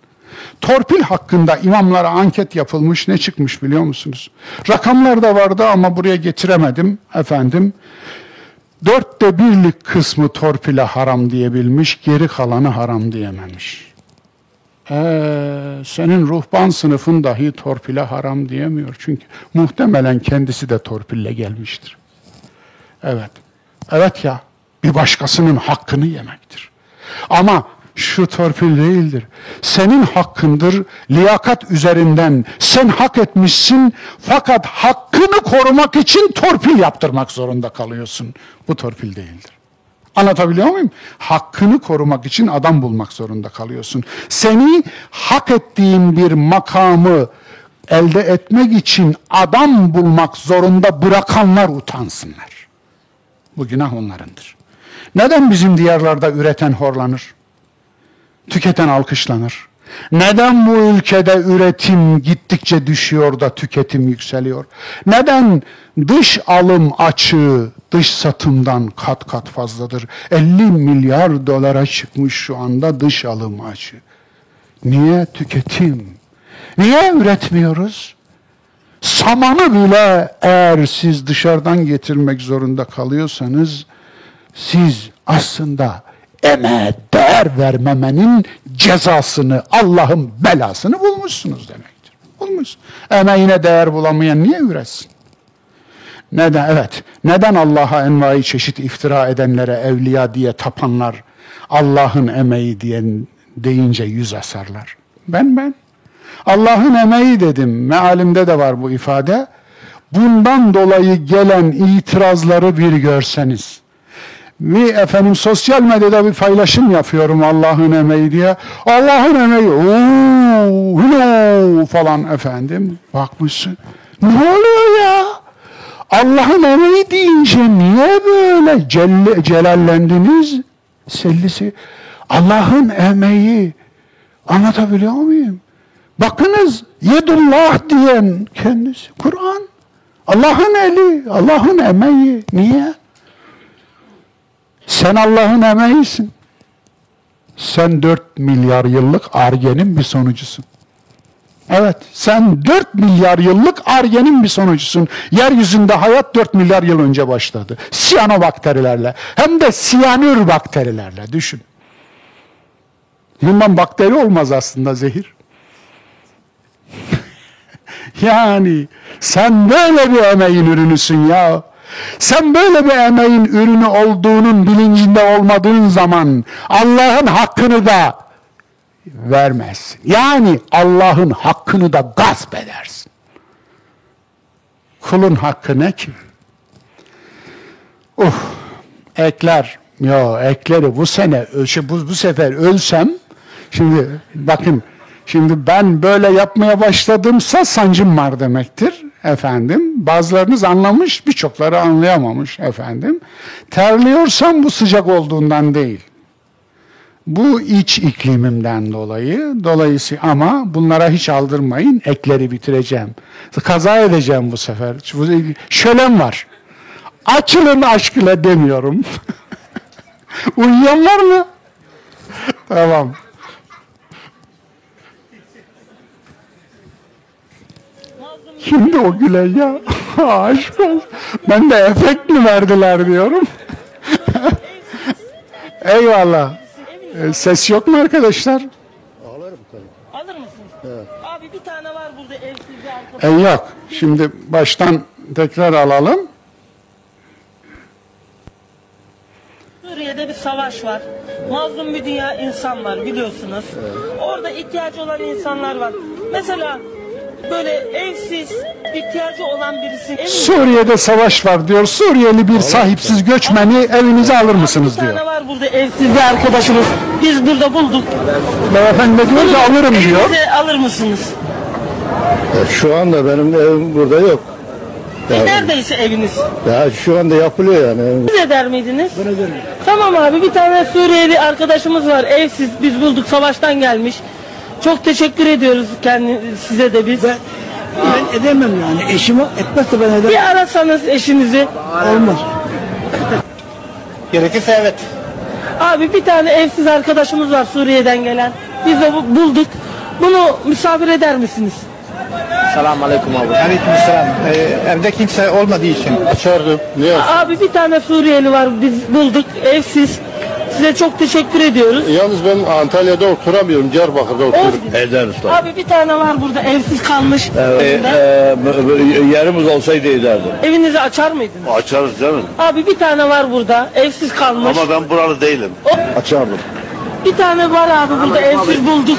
Torpil hakkında imamlara anket yapılmış, ne çıkmış biliyor musunuz? Rakamlar da vardı ama buraya getiremedim efendim. Dörtte birlik kısmı torpile haram diyebilmiş, geri kalanı haram diyememiş. Ee, senin ruhban sınıfın dahi torpile haram diyemiyor. Çünkü muhtemelen kendisi de torpille gelmiştir. Evet. Evet ya, bir başkasının hakkını yemektir. Ama şu torpil değildir. Senin hakkındır, liyakat üzerinden sen hak etmişsin, fakat hakkını korumak için torpil yaptırmak zorunda kalıyorsun. Bu torpil değildir. Anlatabiliyor muyum? Hakkını korumak için adam bulmak zorunda kalıyorsun. Seni hak ettiğin bir makamı elde etmek için adam bulmak zorunda bırakanlar utansınlar. Bu günah onlarındır. Neden bizim diyarlarda üreten horlanır? Tüketen alkışlanır. Neden bu ülkede üretim gittikçe düşüyor da tüketim yükseliyor? Neden dış alım açığı dış satımdan kat kat fazladır? elli milyar dolara çıkmış şu anda dış alım açığı. Niye tüketim? Niye üretmiyoruz? Samanı bile eğer siz dışarıdan getirmek zorunda kalıyorsanız, siz aslında emeğe değer vermemenin cezasını, Allah'ın belasını bulmuşsunuz demektir. Bulmuş. Emeğine değer bulamayan niye üretsin? Neden? Evet. Neden Allah'a envai çeşit iftira edenlere evliya diye tapanlar, Allah'ın emeği diyen deyince yüz asarlar? Ben ben. Allah'ın emeği dedim. Mealimde de var bu ifade. Bundan dolayı gelen itirazları bir görseniz. Bir efendim sosyal medyada bir paylaşım yapıyorum Allah'ın emeği diye. Allah'ın emeği ooo hülo falan efendim. Bakmışsın. Ne oluyor ya? Allah'ın emeği deyince niye böyle celle, celallendiniz? Sellisi. Allah'ın emeği. Anlatabiliyor muyum? Bakınız yedullah diyen kendisi. Kur'an. Allah'ın eli. Allah'ın emeği. Niye? Sen Allah'ın emeğisin. Sen dört milyar yıllık argenin bir sonucusun. Evet, sen dört milyar yıllık argenin bir sonucusun. Yeryüzünde hayat dört milyar yıl önce başladı. Siyanobakterilerle, hem de siyanür bakterilerle, düşün. Bundan bakteri olmaz aslında, zehir. Yani sen böyle bir emeğin ürünüsün ya. Sen böyle bir emeğin ürünü olduğunun bilincinde olmadığın zaman Allah'ın hakkını da vermezsin. Yani Allah'ın hakkını da gasp edersin. Kulun hakkı ne ki? Uf, ekler. Yo, ekleri bu sene, bu, bu sefer ölsem, şimdi bakın, şimdi ben böyle yapmaya başladımsa sancım var demektir. Efendim, bazılarınız anlamış, birçokları anlayamamış efendim. Terliyorsam bu sıcak olduğundan değil. Bu iç iklimimden dolayı. Dolayısıyla ama bunlara hiç aldırmayın, ekleri bitireceğim. Kaza edeceğim bu sefer. Şölem var. Açılın aşkıyla demiyorum. Uyuyan var mı? Tamam. Şimdi o gülen ya, aşk olsun. Ben de efekt mi verdiler diyorum. Eyvallah. E, ses yok mu arkadaşlar? Alır mı tabii? Alır mısın? Evet. Abi bir tane var burada evsizde arkadaşlar. E yok. Şimdi baştan tekrar alalım. Suriye'de bir savaş var. Mazlum bir dünya insan var biliyorsunuz. Evet. Orada ihtiyacı olan insanlar var. Mesela böyle evsiz, ihtiyacı olan birisi. Evin Suriye'de savaş var diyor. Suriyeli bir sahipsiz göçmeni evinize alır mısınız diyor. Bir tane var burada evsiz bir arkadaşınız. Biz burada bulduk. Beyefendi diyor ki alırım diyor. Evinize alır mısınız? Ya şu anda benim evim burada yok. E neredeyse eviniz? Ya şu anda yapılıyor yani. Siz eder miydiniz? Ben ederim. Tamam abi, bir tane Suriyeli arkadaşımız var. Evsiz, biz bulduk, savaştan gelmiş. Çok teşekkür ediyoruz kendi, size de biz. Ben, ben edemem yani. Eşim etmezse ben edemem. Bir arasanız eşinizi. Olmaz. Gerekirse evet. Abi bir tane evsiz arkadaşımız var Suriye'den gelen. Biz de bulduk. Bunu misafir eder misiniz? Selamun aleyküm abi. Aleyküm selam. Ee, evde kimse olmadığı için açıyordum. Abi bir tane Suriyeli var, biz bulduk, evsiz. Size çok teşekkür ediyoruz. Yalnız ben Antalya'da oturamıyorum. Diyarbakır'da oturuyorum. Eder usta. Abi bir tane var burada evsiz kalmış. Evet. E, e, yerimiz olsaydı ederdim. Evinizi açar mıydınız? Açarız canım. Abi bir tane var burada evsiz kalmış. Ama ben buralı değilim. O... Açardım. Bir tane var abi burada ama evsiz abi bulduk.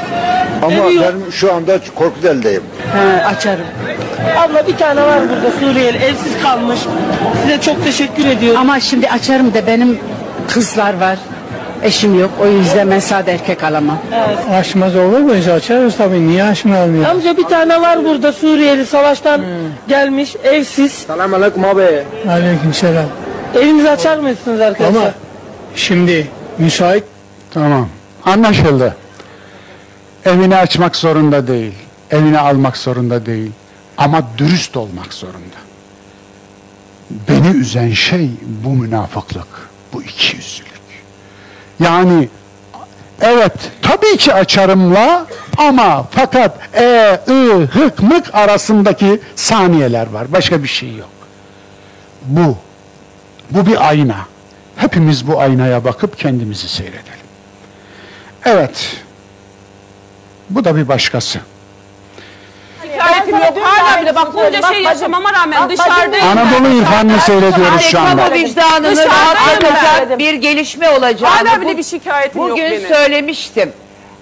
Ama evi ben yok. Şu anda Korkuteli'deyim. He, açarım. Abla bir tane var burada Suriyeli evsiz kalmış. Size çok teşekkür ediyorum. Ama şimdi açarım da benim kızlar var. Eşim yok, o yüzden ben sade erkek alamam. Evet. Açmaz olur mu? Açarız tabii, niye açmayalım ya? Amca bir tane var burada Suriyeli savaştan hmm. gelmiş, evsiz. Selamun aleyküm abi. Aleyküm selam. Evinizi açar mısınız arkadaşlar? Ama şimdi müsait. Tamam, anlaşıldı. Evini açmak zorunda değil, evini almak zorunda değil. Ama dürüst olmak zorunda. Beni üzen şey bu münafıklık, bu ikiyüzlülük. Yani evet tabii ki açarımla ama fakat e, ı, hık, mık arasındaki saniyeler var. Başka bir şey yok. Bu, bu bir ayna. Hepimiz bu aynaya bakıp kendimizi seyredelim. Evet, bu da bir başkası. Şikayetim yok. Hala bile bak bunca şey yaşamama rağmen dışarıda. Anadolu İrfan'ını seyrediyoruz şu anda. Vicdanını rahatlatacak bir gelişme olacağını. Hala bile bir şikayetim yok benim. Bugün söylemiştim.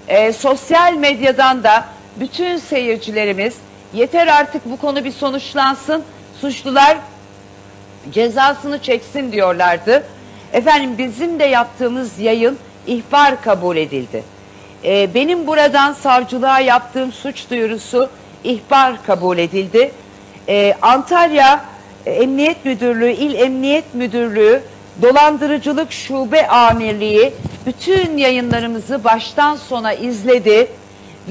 E, sosyal medyadan da bütün seyircilerimiz yeter artık bu konu bir sonuçlansın. Suçlular cezasını çeksin diyorlardı. Efendim bizim de yaptığımız yayın ihbar kabul edildi. E, benim buradan savcılığa yaptığım suç duyurusu İhbar kabul edildi. Ee, Antalya Emniyet Müdürlüğü, İl Emniyet Müdürlüğü, Dolandırıcılık Şube Amirliği bütün yayınlarımızı baştan sona izledi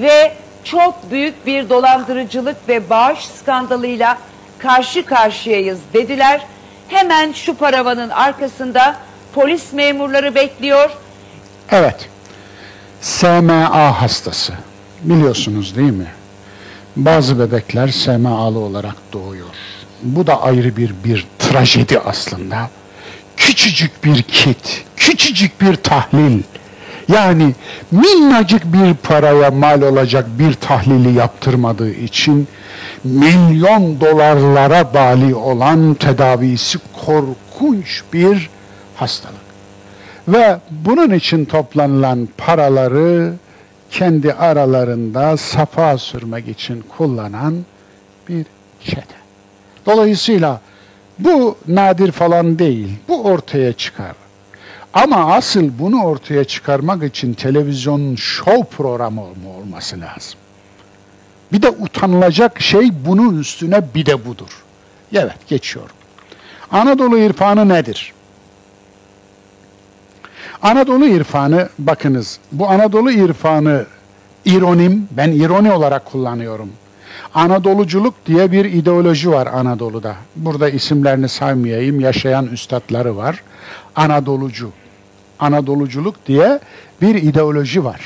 ve çok büyük bir dolandırıcılık ve bağış skandalıyla karşı karşıyayız dediler. Hemen şu paravanın arkasında polis memurları bekliyor. Evet. S M A hastası. Biliyorsunuz değil mi? Bazı bebekler S M A'lı olarak doğuyor. Bu da ayrı bir bir trajedi aslında. Küçücük bir kit, küçücük bir tahlil. Yani minnacık bir paraya mal olacak bir tahlili yaptırmadığı için milyon dolarlara bali olan tedavisi korkunç bir hastalık. Ve bunun için toplanılan paraları kendi aralarında safa sürmek için kullanan bir çete. Dolayısıyla bu nadir falan değil, bu ortaya çıkar. Ama asıl bunu ortaya çıkarmak için televizyonun şov programı olması lazım. Bir de utanılacak şey bunun üstüne bir de budur. Evet, geçiyorum. Anadolu irfanı nedir? Anadolu irfanı, bakınız, bu Anadolu irfanı ironim, ben ironi olarak kullanıyorum. Anadoluculuk diye bir ideoloji var Anadolu'da. Burada isimlerini saymayayım, yaşayan üstadları var. Anadolucu, Anadoluculuk diye bir ideoloji var.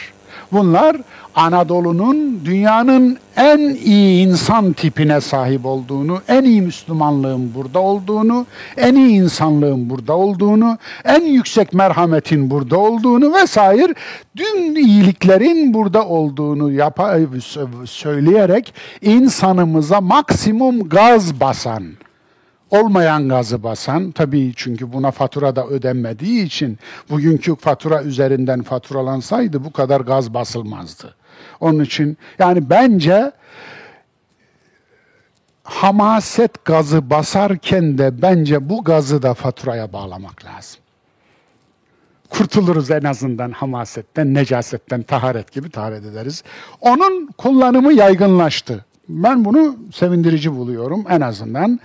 Bunlar Anadolu'nun dünyanın en iyi insan tipine sahip olduğunu, en iyi Müslümanlığın burada olduğunu, en iyi insanlığın burada olduğunu, en yüksek merhametin burada olduğunu vesaire tüm iyiliklerin burada olduğunu söyleyerek insanımıza maksimum gaz basan, olmayan gazı basan, tabii çünkü buna fatura da ödenmediği için bugünkü fatura üzerinden faturalansaydı bu kadar gaz basılmazdı. Onun için yani bence hamaset gazı basarken de bence bu gazı da faturaya bağlamak lazım. Kurtuluruz en azından hamasetten, necasetten, taharet gibi taharet ederiz. Onun kullanımı yaygınlaştı. Ben bunu sevindirici buluyorum en azından.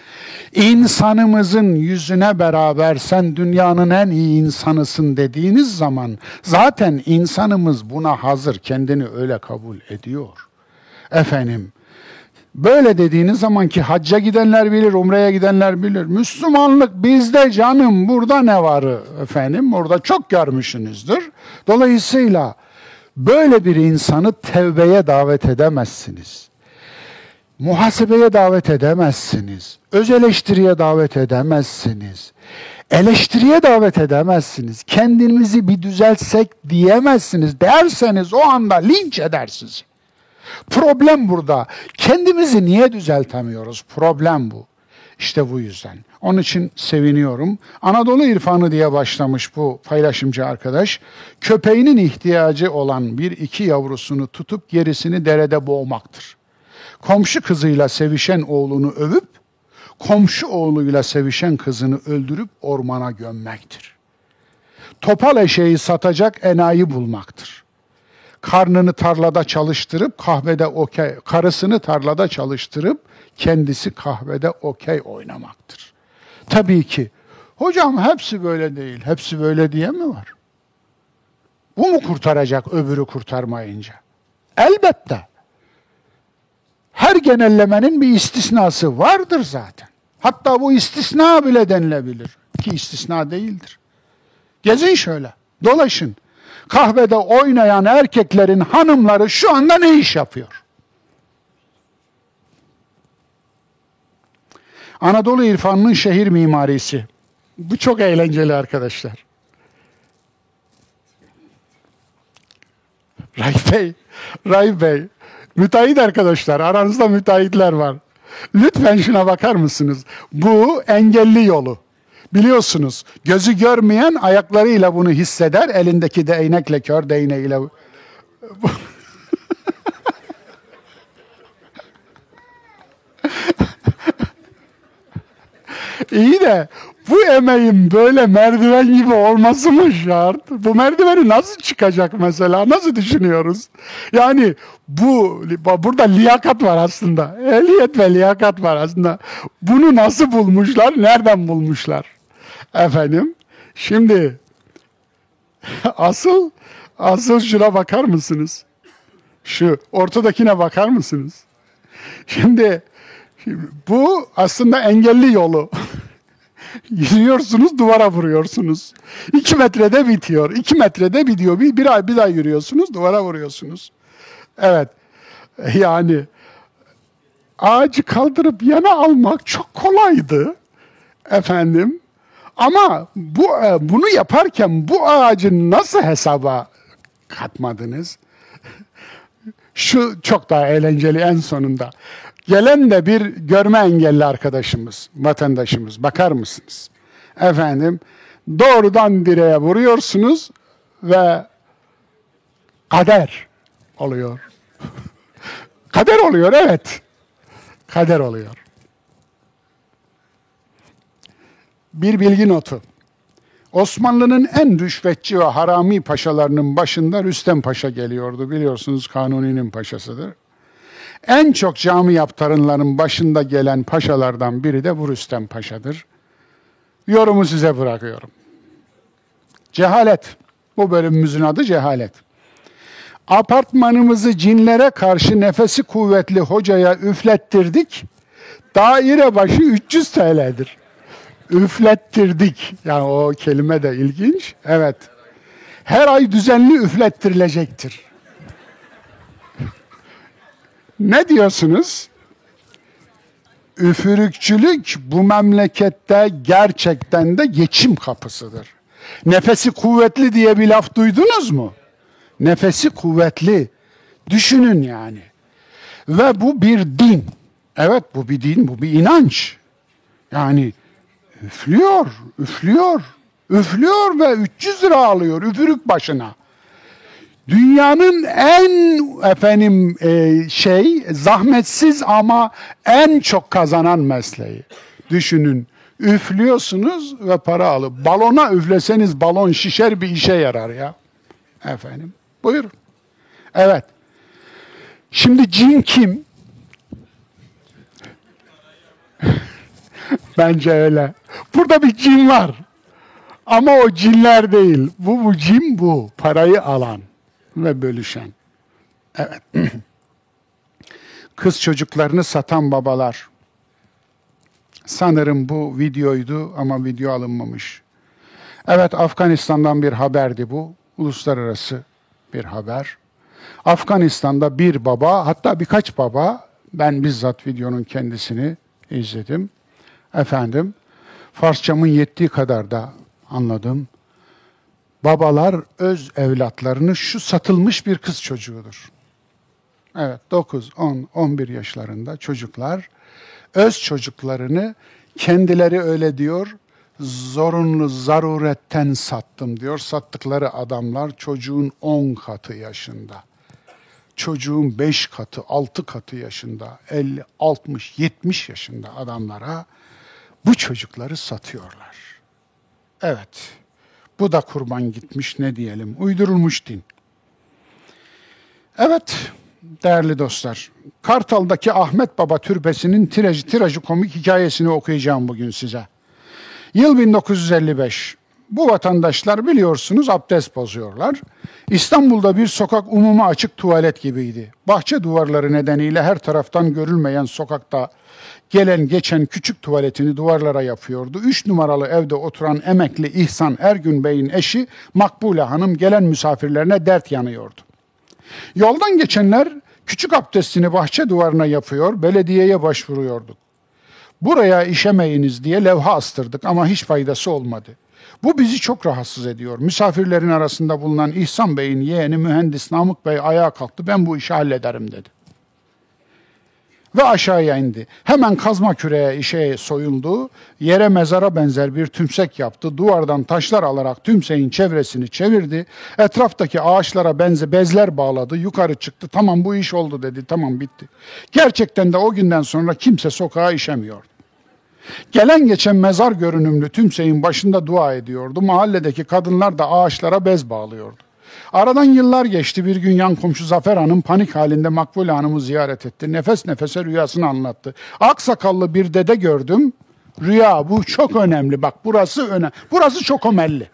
İnsanımızın yüzüne beraber sen dünyanın en iyi insanısın dediğiniz zaman zaten insanımız buna hazır, kendini öyle kabul ediyor. Efendim, böyle dediğiniz zaman ki hacca gidenler bilir, umreye gidenler bilir. Müslümanlık bizde canım, burada ne varı efendim, orada çok görmüşsünüzdür. Dolayısıyla Böyle bir insanı tevbeye davet edemezsiniz. Muhasebeye davet edemezsiniz. Öz eleştiriye davet edemezsiniz. Eleştiriye davet edemezsiniz. Kendinizi bir düzeltsek diyemezsiniz. Derseniz o anda linç edersiniz. Problem burada. Kendimizi niye düzeltemiyoruz? Problem bu. İşte bu yüzden. Onun için seviniyorum. Anadolu irfanı diye başlamış bu paylaşımcı arkadaş. Köpeğinin ihtiyacı olan bir iki yavrusunu tutup gerisini derede boğmaktır. Komşu kızıyla sevişen oğlunu övüp, komşu oğluyla sevişen kızını öldürüp ormana gömmektir. Topal eşeği satacak enayi bulmaktır. Karnını tarlada çalıştırıp kahvede okey, karısını tarlada çalıştırıp kendisi kahvede okey oynamaktır. Tabii ki hocam hepsi böyle değil, hepsi böyle diye mi var? Bu mu kurtaracak öbürü kurtarmayınca? Elbette. Her genellemenin bir istisnası vardır zaten. Hatta bu istisna bile denilebilir ki istisna değildir. Gezin şöyle, dolaşın. Kahvede oynayan erkeklerin hanımları şu anda ne iş yapıyor? Anadolu irfanının şehir mimarisi. Bu çok eğlenceli arkadaşlar. Raif Bey, Raif Bey, müteahhit arkadaşlar, aranızda müteahhitler var. Lütfen şuna bakar mısınız? Bu engelli yolu. Biliyorsunuz, gözü görmeyen ayaklarıyla bunu hisseder, elindeki değnekle, kör değneğiyle. İyi de bu emeğin böyle merdiven gibi olması mı şart? Bu merdiveni nasıl çıkacak mesela? Nasıl düşünüyoruz? Yani bu burada liyakat var aslında. Ehliyet ve liyakat var aslında. Bunu nasıl bulmuşlar? Nereden bulmuşlar? Efendim, şimdi asıl asıl şuna bakar mısınız? Şu ortadakine bakar mısınız? Şimdi, şimdi bu aslında engelli yolu. Yürüyorsunuz, duvara vuruyorsunuz. İki metrede bitiyor. İki metrede bitiyor. Bir, bir ay bir daha yürüyorsunuz, duvara vuruyorsunuz. Evet. Yani ağacı kaldırıp yana almak çok kolaydı. Efendim. Ama bu bunu yaparken bu ağacı nasıl hesaba katmadınız? Şu çok daha eğlenceli en sonunda. Gelen de bir görme engelli arkadaşımız, vatandaşımız. Bakar mısınız? Efendim, doğrudan direğe vuruyorsunuz ve kader oluyor. Kader oluyor, evet. Kader oluyor. Bir bilgi notu. Osmanlı'nın en rüşvetçi ve harami paşalarının başında Rüstem Paşa geliyordu. Biliyorsunuz Kanuni'nin paşasıdır. En çok cami yaptaranların başında gelen paşalardan biri de bu Rüstem Paşa'dır. Yorumu size bırakıyorum. Cehalet. Bu bölümümüzün adı cehalet. Apartmanımızı cinlere karşı nefesi kuvvetli hocaya üflettirdik. Daire başı üç yüz TL'dir. Üflettirdik. Yani o kelime de ilginç. Evet. Her ay düzenli üflettirilecektir. Ne diyorsunuz? Üfürükçülük bu memlekette gerçekten de geçim kapısıdır. Nefesi kuvvetli diye bir laf duydunuz mu? Nefesi kuvvetli. Düşünün yani. Ve bu bir din. Evet, bu bir din, bu bir inanç. Yani üflüyor, üflüyor, üflüyor ve üç yüz lira alıyor üfürük başına. Dünyanın en efendim e, şey zahmetsiz ama en çok kazanan mesleği. Düşünün, üflüyorsunuz ve para alıp balona üfleseniz balon şişer, bir işe yarar ya. Efendim, buyurun. Evet. Şimdi cin kim? Bence öyle. Burada bir cin var. Ama o cinler değil. Bu, bu cin bu. Parayı alan ve bölüşen. Evet. Kız çocuklarını satan babalar. Sanırım bu videoydu ama video alınmamış. Evet, Afganistan'dan bir haberdi bu. Uluslararası bir haber. Afganistan'da bir baba, hatta birkaç baba, ben bizzat videonun kendisini izledim. Efendim, Farsçamın yettiği kadar da anladım. Babalar öz evlatlarını şu satılmış bir kız çocuğudur. Evet, dokuz, on, on bir yaşlarında çocuklar öz çocuklarını kendileri öyle diyor, zorunlu zaruretten sattım diyor. Sattıkları adamlar çocuğun on katı yaşında, çocuğun beş katı, altı katı yaşında, elli, altmış, yetmiş yaşında adamlara bu çocukları satıyorlar. Evet, bu da kurban gitmiş, ne diyelim, uydurulmuş din. Evet, değerli dostlar, Kartal'daki Ahmet Baba Türbesi'nin tirajı, tirajı komik hikayesini okuyacağım bugün size. Yıl bin dokuz yüz elli beş. Bu vatandaşlar biliyorsunuz abdest bozuyorlar. İstanbul'da bir sokak umuma açık tuvalet gibiydi. Bahçe duvarları nedeniyle her taraftan görülmeyen sokakta gelen geçen küçük tuvaletini duvarlara yapıyordu. Üç numaralı evde oturan emekli İhsan Ergün Bey'in eşi Makbule Hanım gelen misafirlerine dert yanıyordu. Yoldan geçenler küçük abdestini bahçe duvarına yapıyor, belediyeye başvuruyorduk. Buraya işemeyiniz diye levha astırdık ama hiç faydası olmadı. Bu bizi çok rahatsız ediyor. Misafirlerin arasında bulunan İhsan Bey'in yeğeni mühendis Namık Bey ayağa kalktı. Ben bu işi hallederim dedi. Ve aşağıya indi. Hemen kazma küreğe işe soyuldu. Yere mezara benzer bir tümsek yaptı. Duvardan taşlar alarak tümseğin çevresini çevirdi. Etraftaki ağaçlara benze bezler bağladı. Yukarı çıktı. Tamam, bu iş oldu dedi. Tamam, bitti. Gerçekten de o günden sonra kimse sokağa işemiyordu. Gelen geçen mezar görünümlü tümseğin başında dua ediyordu. Mahalledeki kadınlar da ağaçlara bez bağlıyordu. Aradan yıllar geçti. Bir gün yan komşu Zafer Hanım panik halinde Makbule Hanım'ı ziyaret etti. Nefes nefese rüyasını anlattı. Aksakallı bir dede gördüm. Rüya bu, çok önemli. Bak, burası önemli. Burası çok önemli.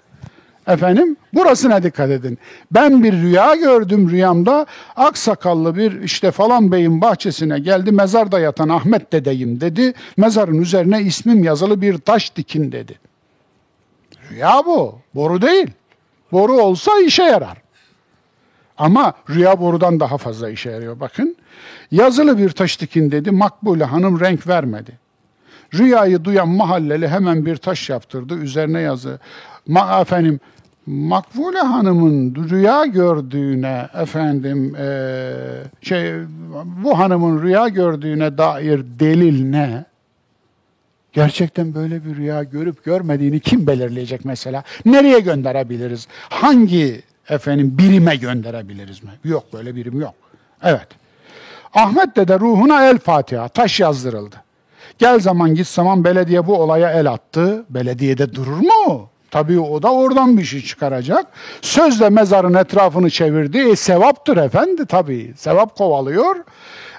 Efendim, burasına dikkat edin. Ben bir rüya gördüm, rüyamda aksakallı bir işte falan beyin bahçesine geldi, mezarda yatan Ahmet dedeyim dedi, mezarın üzerine ismim yazılı bir taş dikin dedi. Rüya bu, boru değil. Boru olsa işe yarar. Ama rüya borudan daha fazla işe yarıyor, bakın. Yazılı bir taş dikin dedi, Makbule Hanım renk vermedi. Rüyayı duyan mahalleli hemen bir taş yaptırdı, üzerine yazı. Ma efendim, Makbule Hanım'ın rüya gördüğüne efendim e, şey bu hanımın rüya gördüğüne dair delil ne? Gerçekten böyle bir rüya görüp görmediğini kim belirleyecek mesela? Nereye gönderebiliriz? Hangi efendim birime gönderebiliriz mi? Yok, böyle birim yok. Evet. Ahmet dede ruhuna El Fatiha, taş yazdırıldı. Gel zaman git zaman belediye bu olaya el attı. Belediyede durur mu? Tabii o da oradan bir şey çıkaracak. Sözle mezarın etrafını çevirdi. E, sevaptır efendi tabii. Sevap kovalıyor.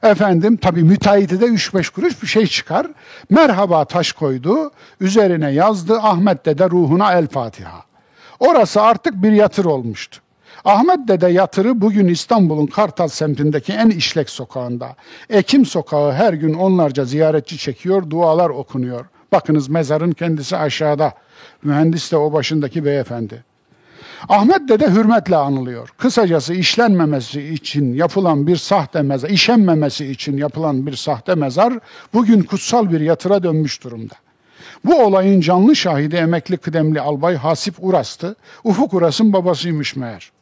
Efendim tabii müteahhiti de üç beş kuruş bir şey çıkar. Merhaba taş koydu. Üzerine yazdı Ahmet dede ruhuna El Fatiha. Orası artık bir yatır olmuştu. Ahmet dede yatırı bugün İstanbul'un Kartal semtindeki en işlek sokağında. Ekim sokağı her gün onlarca ziyaretçi çekiyor, dualar okunuyor. Bakınız mezarın kendisi aşağıda. Mühendis de o başındaki beyefendi. Ahmet dede hürmetle anılıyor. Kısacası işlenmemesi için yapılan bir sahte mezar, işenmemesi için yapılan bir sahte mezar bugün kutsal bir yatıra dönmüş durumda. Bu olayın canlı şahidi emekli kıdemli albay Hasip Uras'tı. Ufuk Uras'ın babasıymış meğer.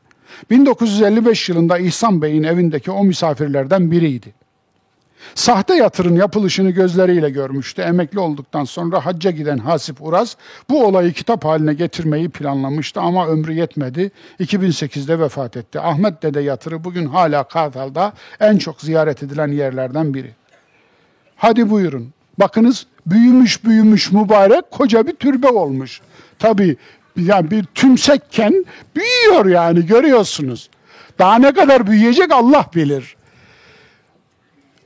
bin dokuz yüz elli beş yılında İhsan Bey'in evindeki o misafirlerden biriydi. Sahte yatırın yapılışını gözleriyle görmüştü. Emekli olduktan sonra hacca giden Hasip Uras bu olayı kitap haline getirmeyi planlamıştı ama ömrü yetmedi. iki bin sekizde vefat etti. Ahmet dede yatırı bugün hala Kartal'da en çok ziyaret edilen yerlerden biri. Hadi buyurun. Bakınız, büyümüş büyümüş mübarek koca bir türbe olmuş. Tabii yani bir tümsekken büyüyor yani, görüyorsunuz. Daha ne kadar büyüyecek Allah bilir.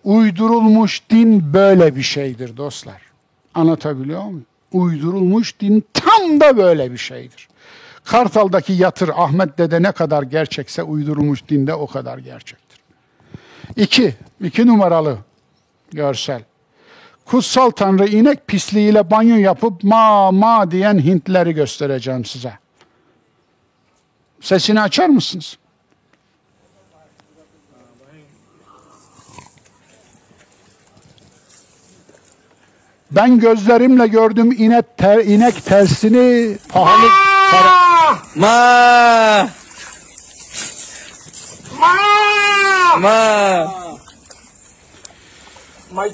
Uydurulmuş din böyle bir şeydir dostlar. Anlatabiliyor muyum? Uydurulmuş din tam da böyle bir şeydir. Kartal'daki yatır Ahmet dede ne kadar gerçekse uydurulmuş dinde o kadar gerçektir. İki, iki numaralı görsel. Kutsal Tanrı inek pisliğiyle banyo yapıp ma ma diyen Hintleri göstereceğim size. Sesini açar mısınız? Ben gözlerimle gördüm inek, ter, inek tersini pahalı para. Ma. Ma. Ma.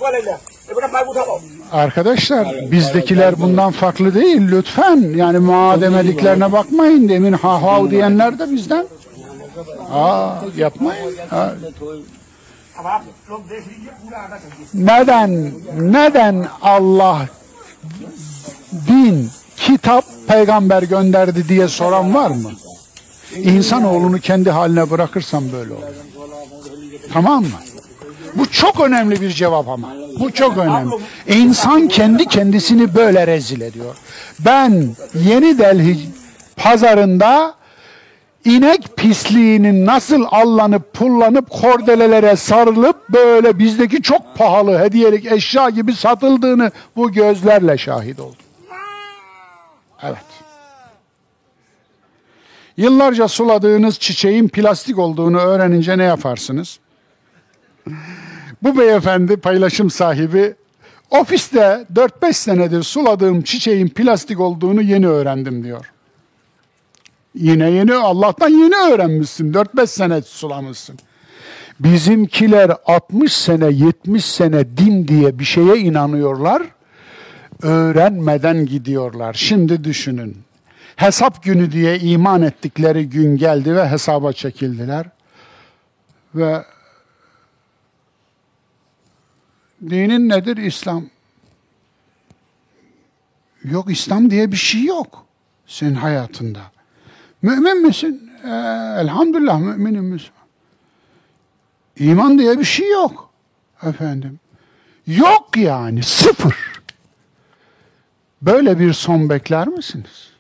Arkadaşlar bizdekiler bundan farklı değil lütfen. Yani mademeliklerine bakmayın. Demin ha ha diyenler de bizden. Aa yapmayın. Aa. Neden, neden Allah din, kitap, peygamber gönderdi diye soran var mı? İnsanoğlunu kendi haline bırakırsam böyle olur. Tamam mı? Bu çok önemli bir cevap ama. Bu çok önemli. İnsan kendi kendisini böyle rezil ediyor. Ben Yeni Delhi pazarında İnek pisliğinin nasıl allanıp pullanıp kordelelere sarılıp böyle bizdeki çok pahalı hediyelik eşya gibi satıldığını bu gözlerle şahit oldum. Evet. Yıllarca suladığınız çiçeğin plastik olduğunu öğrenince ne yaparsınız? Bu beyefendi paylaşım sahibi, ofiste dört beş senedir suladığım çiçeğin plastik olduğunu yeni öğrendim diyor. Yine yeni, Allah'tan yeni öğrenmişsin. dört beş sene sulamışsın. Bizimkiler altmış sene, yetmiş sene din diye bir şeye inanıyorlar. Öğrenmeden gidiyorlar. Şimdi düşünün. Hesap günü diye iman ettikleri gün geldi ve hesaba çekildiler. Ve dinin nedir? İslam. Yok, İslam diye bir şey yok senin hayatında. Mümin misin? Ee, elhamdülillah müminim Müslüman. İman diye bir şey yok. Efendim. Yok yani. Sıfır. Böyle bir son bekler misiniz?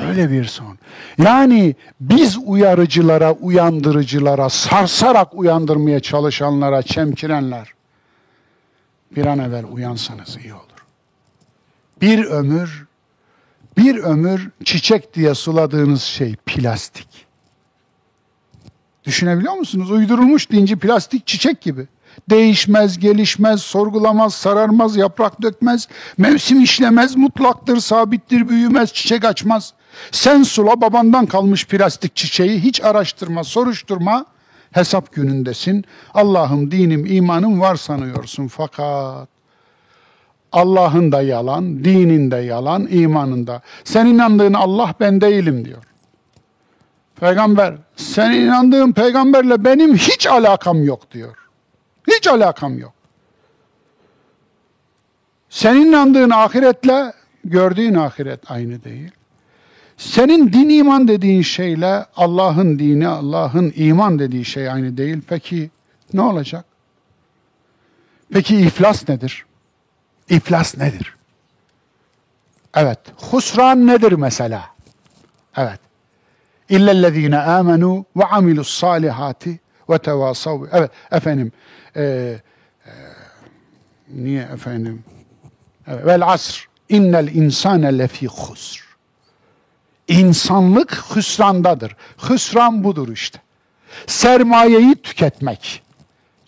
Böyle bir son. Yani biz uyarıcılara, uyandırıcılara, sarsarak uyandırmaya çalışanlara, çemkirenler, bir an evvel uyansanız iyi olur. Bir ömür Bir ömür çiçek diye suladığınız şey plastik. Düşünebiliyor musunuz? Uydurulmuş dinci plastik çiçek gibi. Değişmez, gelişmez, sorgulamaz, sararmaz, yaprak dökmez, mevsim işlemez, mutlaktır, sabittir, büyümez, çiçek açmaz. Sen sula babandan kalmış plastik çiçeği, hiç araştırma, soruşturma, hesap günündesin. Allah'ım, dinim, imanım var sanıyorsun fakat... Allah'ın da yalan, dinin de yalan, imanın da. Sen inandığın Allah ben değilim diyor. Peygamber, sen inandığın peygamberle benim hiç alakam yok diyor. Hiç alakam yok. Sen inandığın ahiretle gördüğün ahiret aynı değil. Senin din iman dediğin şeyle Allah'ın dini, Allah'ın iman dediği şey aynı değil. Peki ne olacak? Peki iflas nedir? İflas nedir? Evet. Husran nedir mesela? Evet. İllellezine amenu ve amilus salihati ve tevasav. Evet efendim. Ee, e, niye efendim? Evet. Vel asr. İnnel insane lefî husr. İnsanlık hüsrandadır. Hüsran budur işte. Sermayeyi tüketmek.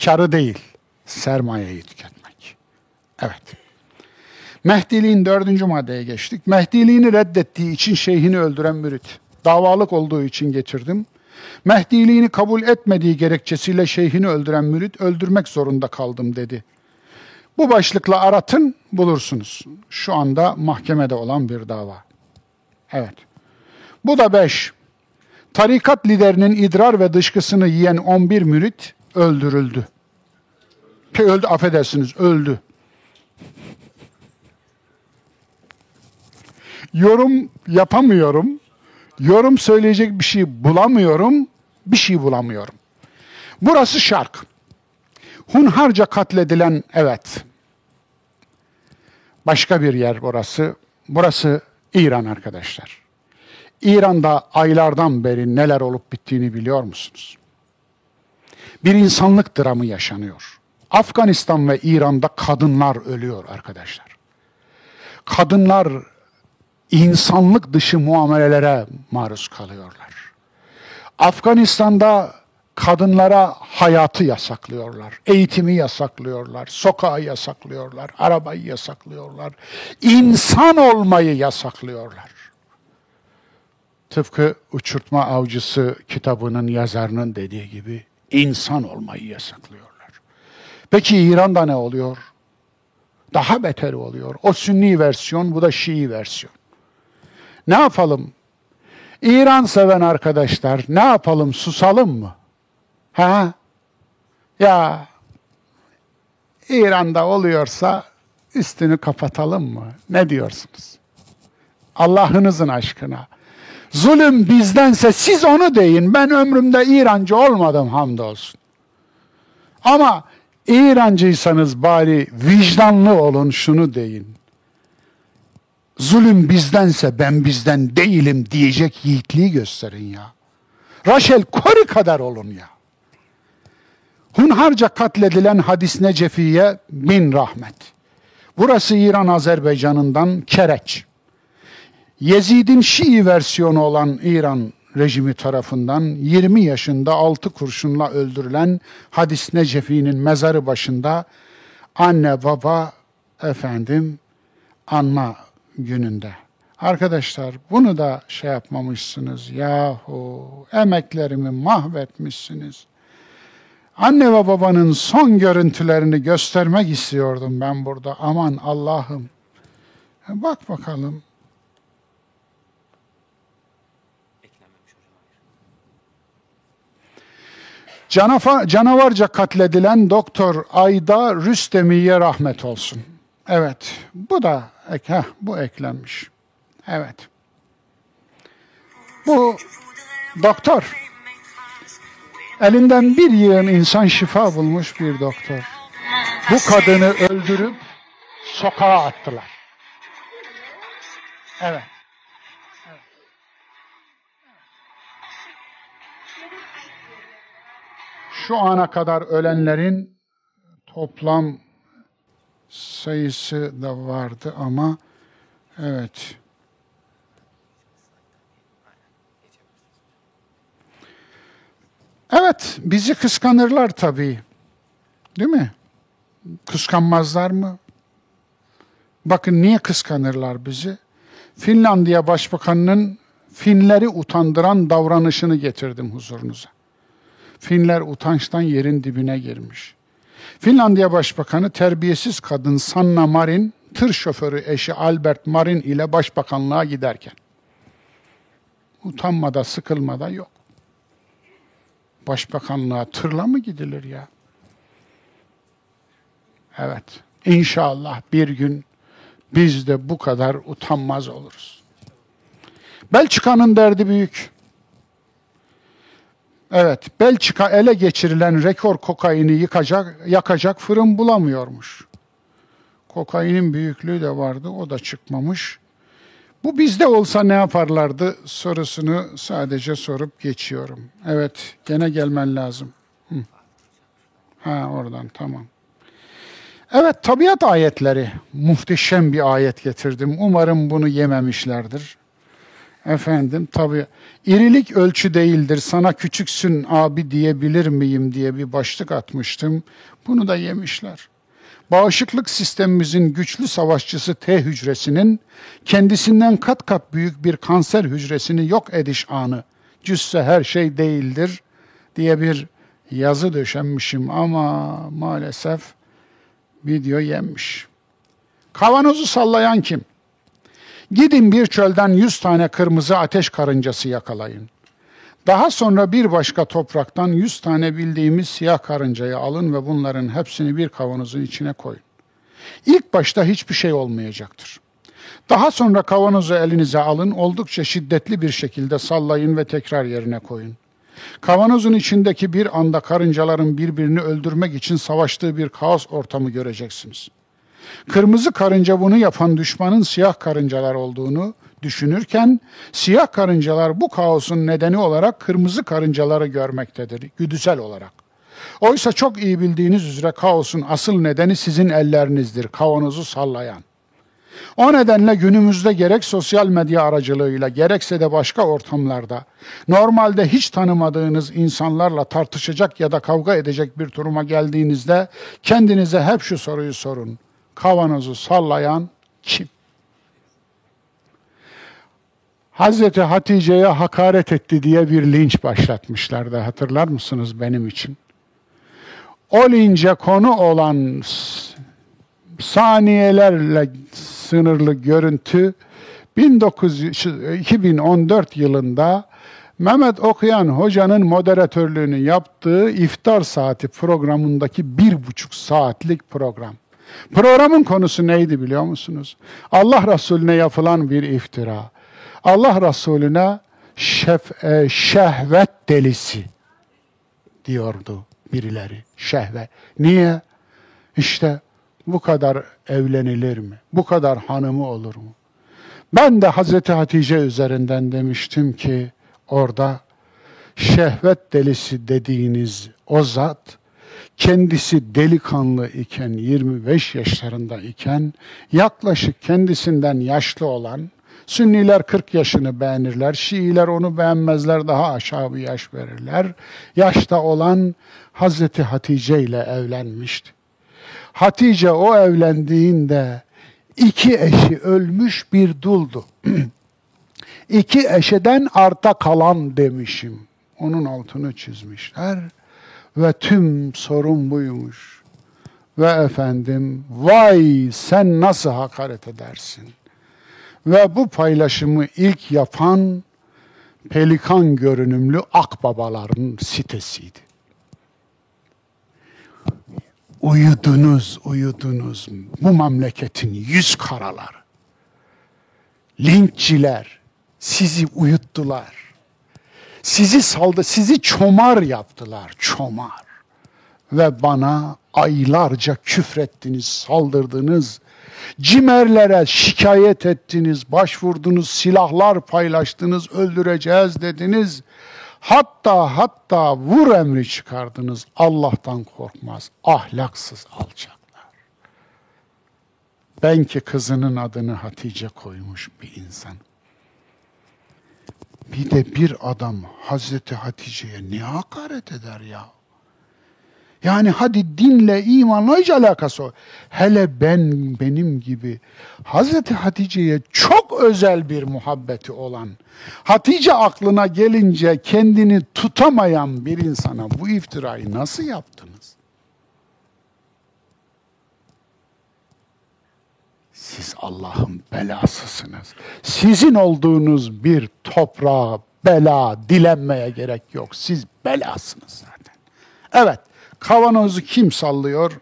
Karı değil. Sermayeyi tüketmek. Evet. Mehdiliğin dördüncü maddeye geçtik. Mehdiliğini reddettiği için şeyhini öldüren mürit. Davalık olduğu için getirdim. Mehdiliğini kabul etmediği gerekçesiyle şeyhini öldüren mürit, öldürmek zorunda kaldım dedi. Bu başlıkla aratın, bulursunuz. Şu anda mahkemede olan bir dava. Evet. Bu da beş. Tarikat liderinin idrar ve dışkısını yiyen on bir mürit öldürüldü. Öldü, affedersiniz, öldü. Yorum yapamıyorum, yorum söyleyecek bir şey bulamıyorum, bir şey bulamıyorum. Burası şark. Hunharca katledilen, evet. Başka bir yer burası. Burası İran arkadaşlar. İran'da aylardan beri neler olup bittiğini biliyor musunuz? Bir insanlık dramı yaşanıyor. Afganistan ve İran'da kadınlar ölüyor arkadaşlar. Kadınlar insanlık dışı muamelelere maruz kalıyorlar. Afganistan'da kadınlara hayatı yasaklıyorlar, eğitimi yasaklıyorlar, sokağı yasaklıyorlar, arabayı yasaklıyorlar, insan olmayı yasaklıyorlar. Tıpkı Uçurtma Avcısı kitabının yazarının dediği gibi insan olmayı yasaklıyorlar. Peki İran'da ne oluyor? Daha beter oluyor. O Sünni versiyon, bu da Şii versiyon. Ne yapalım? İran seven arkadaşlar ne yapalım? Susalım mı? Ha? Ya İran'da oluyorsa üstünü kapatalım mı? Ne diyorsunuz? Allah'ınızın aşkına. Zulüm bizdense siz onu deyin. Ben ömrümde İrancı olmadım hamdolsun. Ama İrancıysanız bari vicdanlı olun, şunu deyin. Zulüm bizdense ben bizden değilim diyecek yiğitliği gösterin ya. Raşel Kori kadar olun ya. Hunharca katledilen Hadis Necefi'ye bin rahmet. Burası İran Azerbaycan'ından Kereç. Yezid'in Şii versiyonu olan İran rejimi tarafından yirmi yaşında altı kurşunla öldürülen Hadis Necefi'nin mezarı başında anne baba efendim anma gününde. Arkadaşlar bunu da şey yapmamışsınız yahu, emeklerimi mahvetmişsiniz. Anne ve babanın son görüntülerini göstermek istiyordum ben burada, aman Allah'ım. Bak bakalım. Canavar, canavarca katledilen Doktor Ayda Rüstemi'ye rahmet olsun. Evet, bu da heh, bu eklenmiş. Evet. Bu doktor. Elinden bir yığın insan şifa bulmuş bir doktor. Bu kadını öldürüp sokağa attılar. Evet. Şu ana kadar ölenlerin toplam sayısı da vardı ama evet. Evet, bizi kıskanırlar tabii. Değil mi? Kıskanmazlar mı? Bakın niye kıskanırlar bizi? Finlandiya Başbakanı'nın Finleri utandıran davranışını getirdim huzurunuza. Finler utançtan yerin dibine girmiş. Finlandiya Başbakanı terbiyesiz kadın Sanna Marin, tır şoförü eşi Albert Marin ile başbakanlığa giderken. Utanmada, sıkılmada yok. Başbakanlığa tırla mı gidilir ya? Evet, inşallah bir gün biz de bu kadar utanmaz oluruz. Belçika'nın derdi büyük. Evet, Belçika ele geçirilen rekor kokaini yıkacak, yakacak fırın bulamıyormuş. Kokainin büyüklüğü de vardı, o da çıkmamış. Bu bizde olsa ne yaparlardı sorusunu sadece sorup geçiyorum. Evet, gene gelmen lazım. Hı. Ha, oradan tamam. Evet, tabiat ayetleri. Muhteşem bir ayet getirdim. Umarım bunu yememişlerdir. Efendim tabii irilik ölçü değildir, sana küçüksün abi diyebilir miyim diye bir başlık atmıştım. Bunu da yemişler. Bağışıklık sistemimizin güçlü savaşçısı T hücresinin kendisinden kat kat büyük bir kanser hücresini yok ediş anı, cüsse her şey değildir diye bir yazı döşenmişim ama maalesef video yenmiş. Kavanozu sallayan kim? Gidin bir çölden yüz tane kırmızı ateş karıncası yakalayın. Daha sonra bir başka topraktan yüz tane bildiğimiz siyah karıncayı alın ve bunların hepsini bir kavanozun içine koyun. İlk başta hiçbir şey olmayacaktır. Daha sonra kavanozu elinize alın, oldukça şiddetli bir şekilde sallayın ve tekrar yerine koyun. Kavanozun içindeki bir anda karıncaların birbirini öldürmek için savaştığı bir kaos ortamı göreceksiniz. Kırmızı karınca bunu yapan düşmanın siyah karıncalar olduğunu düşünürken, siyah karıncalar bu kaosun nedeni olarak kırmızı karıncaları görmektedir, güdüsel olarak. Oysa çok iyi bildiğiniz üzere kaosun asıl nedeni sizin ellerinizdir, kavanozu sallayan. O nedenle günümüzde gerek sosyal medya aracılığıyla gerekse de başka ortamlarda normalde hiç tanımadığınız insanlarla tartışacak ya da kavga edecek bir duruma geldiğinizde kendinize hep şu soruyu sorun. Kavanozu sallayan kim? Hazreti Hatice'ye hakaret etti diye bir linç başlatmışlardı, hatırlar mısınız benim için? O lince konu olan saniyelerle sınırlı görüntü iki bin on dört yılında Mehmet Okuyan Hoca'nın moderatörlüğünü yaptığı iftar saati programındaki bir buçuk saatlik program. Programın konusu neydi biliyor musunuz? Allah Resulüne yapılan bir iftira. Allah Resulüne şef, e, şehvet delisi diyordu birileri. Şehvet. Niye? İşte bu kadar evlenilir mi? Bu kadar hanımı olur mu? Ben de Hazreti Hatice üzerinden demiştim ki orada şehvet delisi dediğiniz o zat kendisi delikanlı iken, yirmi beş yaşlarında iken yaklaşık kendisinden yaşlı olan, Sünniler kırk yaşını beğenirler, Şiiler onu beğenmezler, daha aşağı bir yaş verirler. Yaşta olan Hazreti Hatice ile evlenmişti. Hatice o evlendiğinde iki eşi ölmüş bir duldu. İki eşeden arta kalan demişim. Onun altını çizmişler ve tüm sorun buymuş. Ve efendim, vay sen nasıl hakaret edersin? Ve bu paylaşımı ilk yapan pelikan görünümlü akbabaların sitesiydi. Uyudunuz, uyudunuz. Bu memleketin yüz karaları, linççiler sizi uyuttular. Sizi saldı, sizi çomar yaptılar, çomar. Ve bana aylarca küfrettiniz, saldırdınız. Cimerlere şikayet ettiniz, başvurdunuz, silahlar paylaştınız, öldüreceğiz dediniz. Hatta hatta vur emri çıkardınız. Allah'tan korkmaz, ahlaksız alçaklar. Ben ki kızının adını Hatice koymuş bir insan. Bir de bir adam Hazreti Hatice'ye ne hakaret eder ya? Yani hadi dinle, imanla hiç alakası yok. Hele ben, benim gibi Hazreti Hatice'ye çok özel bir muhabbeti olan, Hatice aklına gelince kendini tutamayan bir insana bu iftirayı nasıl yaptınız? Siz Allah'ın belasısınız. Sizin olduğunuz bir toprağa bela dilenmeye gerek yok. Siz belasınız zaten. Evet. Kavanozu kim sallıyor?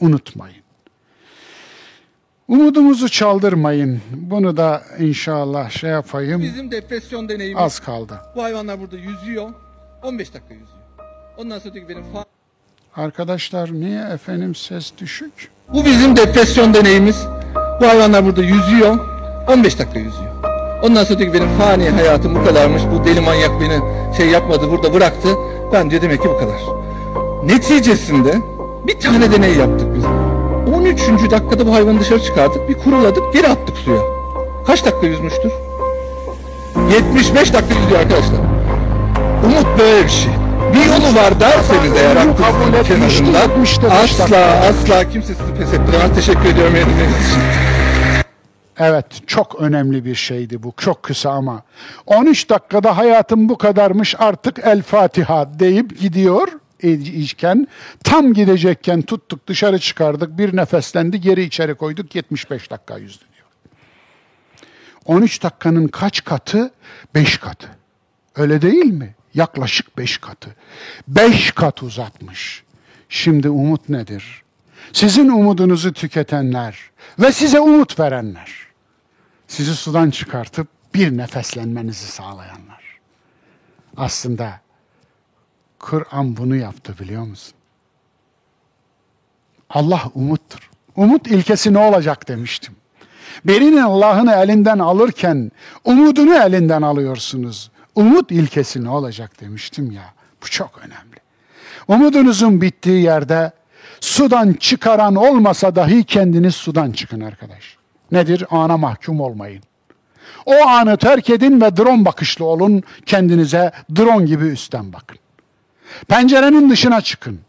Unutmayın. Umudumuzu çaldırmayın. Bunu da inşallah şey yapayım. Bizim depresyon deneyimimiz az kaldı. Bu hayvanlar burada yüzüyor. on beş dakika yüzüyor. Ondan sonra diyor ki benim fa... Arkadaşlar niye efendim ses düşük? Bu bizim depresyon deneyimiz. Bu hayvanlar burada yüzüyor. on beş dakika yüzüyor. Ondan sonra diyor ki benim fani hayatım bu kadarmış. Bu deli manyak beni şey yapmadı, burada bıraktı. Ben diyor demek ki bu kadar. Neticesinde bir tane deney yaptık biz. on üçüncü dakikada bu hayvanı dışarı çıkardık, bir kuruladık, geri attık suya. Kaç dakika yüzmüştür? yetmiş beş dakika yüzüyor arkadaşlar. Umut böyle bir şey. Bir yolu var derseniz eğer aklınızın kenarında, asla asla kimse sizi pes ettiremez. Teşekkür ediyorum eliniz için. Evet, çok önemli bir şeydi bu. Çok kısa ama. on üç dakikada hayatım bu kadarmış artık El Fatiha deyip gidiyor. İçken, tam gidecekken tuttuk, dışarı çıkardık, bir nefeslendi, geri içeri koyduk, yetmiş beş dakika yüzdü diyor. on üç dakikanın kaç katı? beş katı. Öyle değil mi? Yaklaşık beş katı. beş kat uzatmış. Şimdi umut nedir? Sizin umudunuzu tüketenler ve size umut verenler, sizi sudan çıkartıp bir nefeslenmenizi sağlayanlar. Aslında Kur'an bunu yaptı biliyor musun? Allah umuttur. Umut ilkesi ne olacak demiştim. Birinin Allah'ını elinden alırken umudunu elinden alıyorsunuz. Umut ilkesi ne olacak demiştim ya. Bu çok önemli. Umudunuzun bittiği yerde sudan çıkaran olmasa dahi kendiniz sudan çıkın arkadaş. Nedir? Ana mahkum olmayın. O anı terk edin ve drone bakışlı olun. Kendinize drone gibi üstten bakın. Pencerenin dışına çıkın.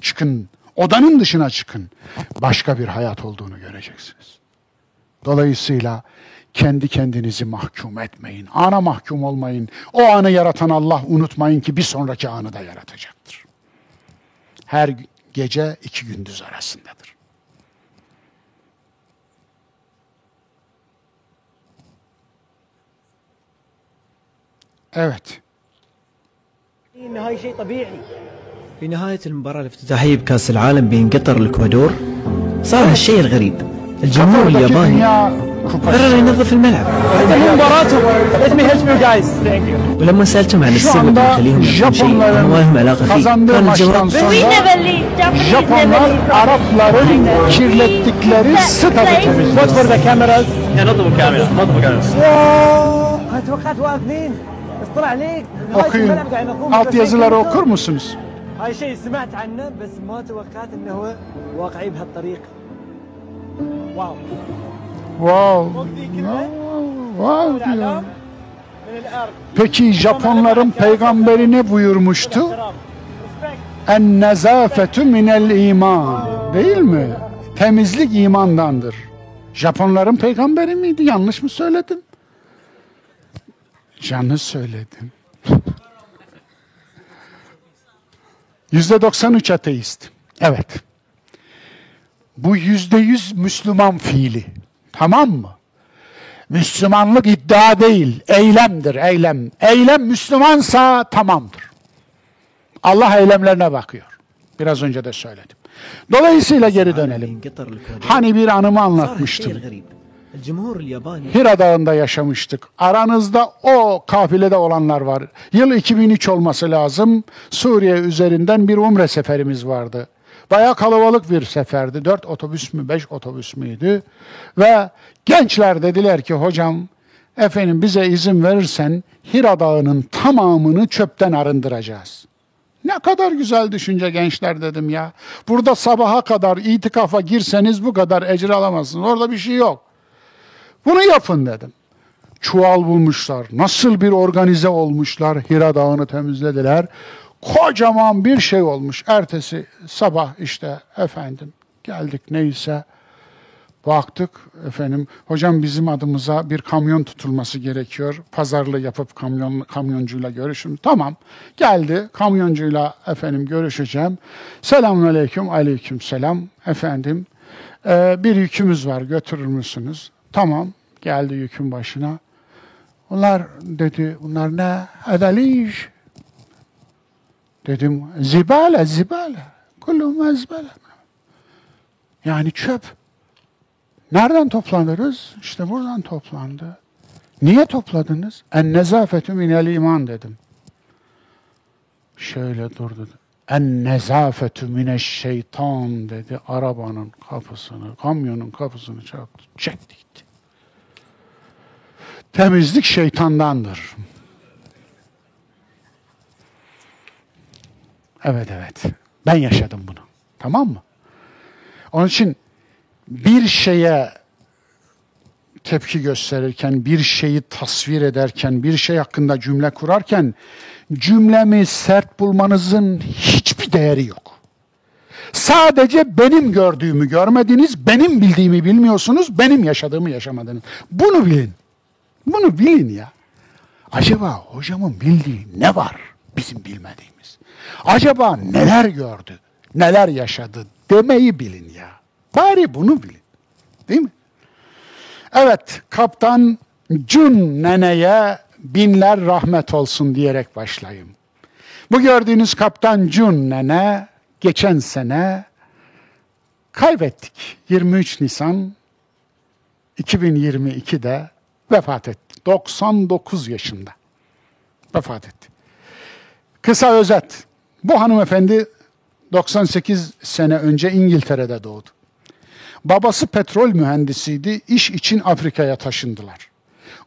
Çıkın. Odanın dışına çıkın. Başka bir hayat olduğunu göreceksiniz. Dolayısıyla kendi kendinizi mahkum etmeyin. Ana mahkum olmayın. O anı yaratan Allah, unutmayın ki bir sonraki anı da yaratacaktır. Her gece iki gündüz arasındadır. Evet. في نهاية المباراة الافتتاحية بكأس العالم بين قطر والإكوادور صار هالشيء الغريب، الجمهور الياباني قرر ينظف الملعب. هذه مباراتهم. Let me help you guys. ولما سألتهم عن السبب اللي يخليهم يسوون شيء ما لهم علاقة فيه، كان الجواب Japonlar Arapların kirlettikleri stadı temizliyor. What were the cameras? نظفوا الكاميرا، نظفوا الكاميرا. أنا توقعت واقفين. اطلع عليك. Okuyun. Alt yazıları okur musunuz? هاي شيء سمعت عنه بس ما توقعت انه هو واقعي بهالطريقه. واو. واو. واو. واو. Peki Japonların peygamberi ne buyurmuştu? En nezafetü minel iman. Değil mi? Temizlik imandandır. Japonların peygamberi miydi? Yanlış mı söyledim? Yanlış söyledim. yüzde doksan üç ateist. Evet. Bu yüzde yüz Müslüman fiili. Tamam mı? Müslümanlık iddia değil, eylemdir, eylem. Eylem Müslümansa tamamdır. Allah eylemlerine bakıyor. Biraz önce de söyledim. Dolayısıyla geri dönelim. Hani bir anımı anlatmıştım. Hira Dağı'nda yaşamıştık. Aranızda o kafilede olanlar var. Yıl iki bin üç olması lazım. Suriye üzerinden bir umre seferimiz vardı. Bayağı kalabalık bir seferdi. Dört otobüs mü, beş otobüs müydü? Ve gençler dediler ki hocam, efendim bize izin verirsen Hira Dağı'nın tamamını çöpten arındıracağız. Ne kadar güzel düşünce gençler dedim ya. Burada sabaha kadar itikafa girseniz bu kadar ecir alamazsınız. Orada bir şey yok. Bunu yapın dedim. Çuval bulmuşlar. Nasıl bir organize olmuşlar. Hira Dağı'nı temizlediler. Kocaman bir şey olmuş. Ertesi sabah işte efendim geldik neyse. Baktık efendim. Hocam bizim adımıza bir kamyon tutulması gerekiyor. Pazarlığı yapıp kamyon, kamyoncuyla görüşün. Tamam. Geldi kamyoncuyla efendim görüşeceğim. Selamun aleyküm. Aleyküm selam. Efendim ee, bir yükümüz var, götürür müsünüz? Tamam. Geldi yükün başına. Onlar dedi, bunlar ne? Edeliği. Dedim, zibale, zibale. Kulluğuma zibale. Yani çöp. Nereden toplanırız? İşte buradan toplandı. Niye topladınız? En nezafetü minel iman dedim. Şöyle durdu. En nezafetü mineş şeytan dedi. Arabanın kapısını, kamyonun kapısını çarptı. Çekti gitti. Temizlik şeytandandır. Evet evet. Ben yaşadım bunu. Tamam mı? Onun için bir şeye tepki gösterirken, bir şeyi tasvir ederken, bir şey hakkında cümle kurarken cümlemi sert bulmanızın hiçbir değeri yok. Sadece benim gördüğümü görmediniz, benim bildiğimi bilmiyorsunuz, benim yaşadığımı yaşamadınız. Bunu bilin. Bunu bilin ya. Acaba hocamın bildiği ne var bizim bilmediğimiz? Acaba neler gördü, neler yaşadı demeyi bilin ya. Bari bunu bilin. Değil mi? Evet, Kaptan Cun Nene'ye binler rahmet olsun diyerek başlayayım. Bu gördüğünüz Kaptan Cun Nene geçen sene kaybettik. yirmi üç Nisan iki bin yirmi iki'de vefat etti. doksan dokuz yaşında vefat etti. Kısa özet. Bu hanımefendi doksan sekiz sene önce İngiltere'de doğdu. Babası petrol mühendisiydi. İş için Afrika'ya taşındılar.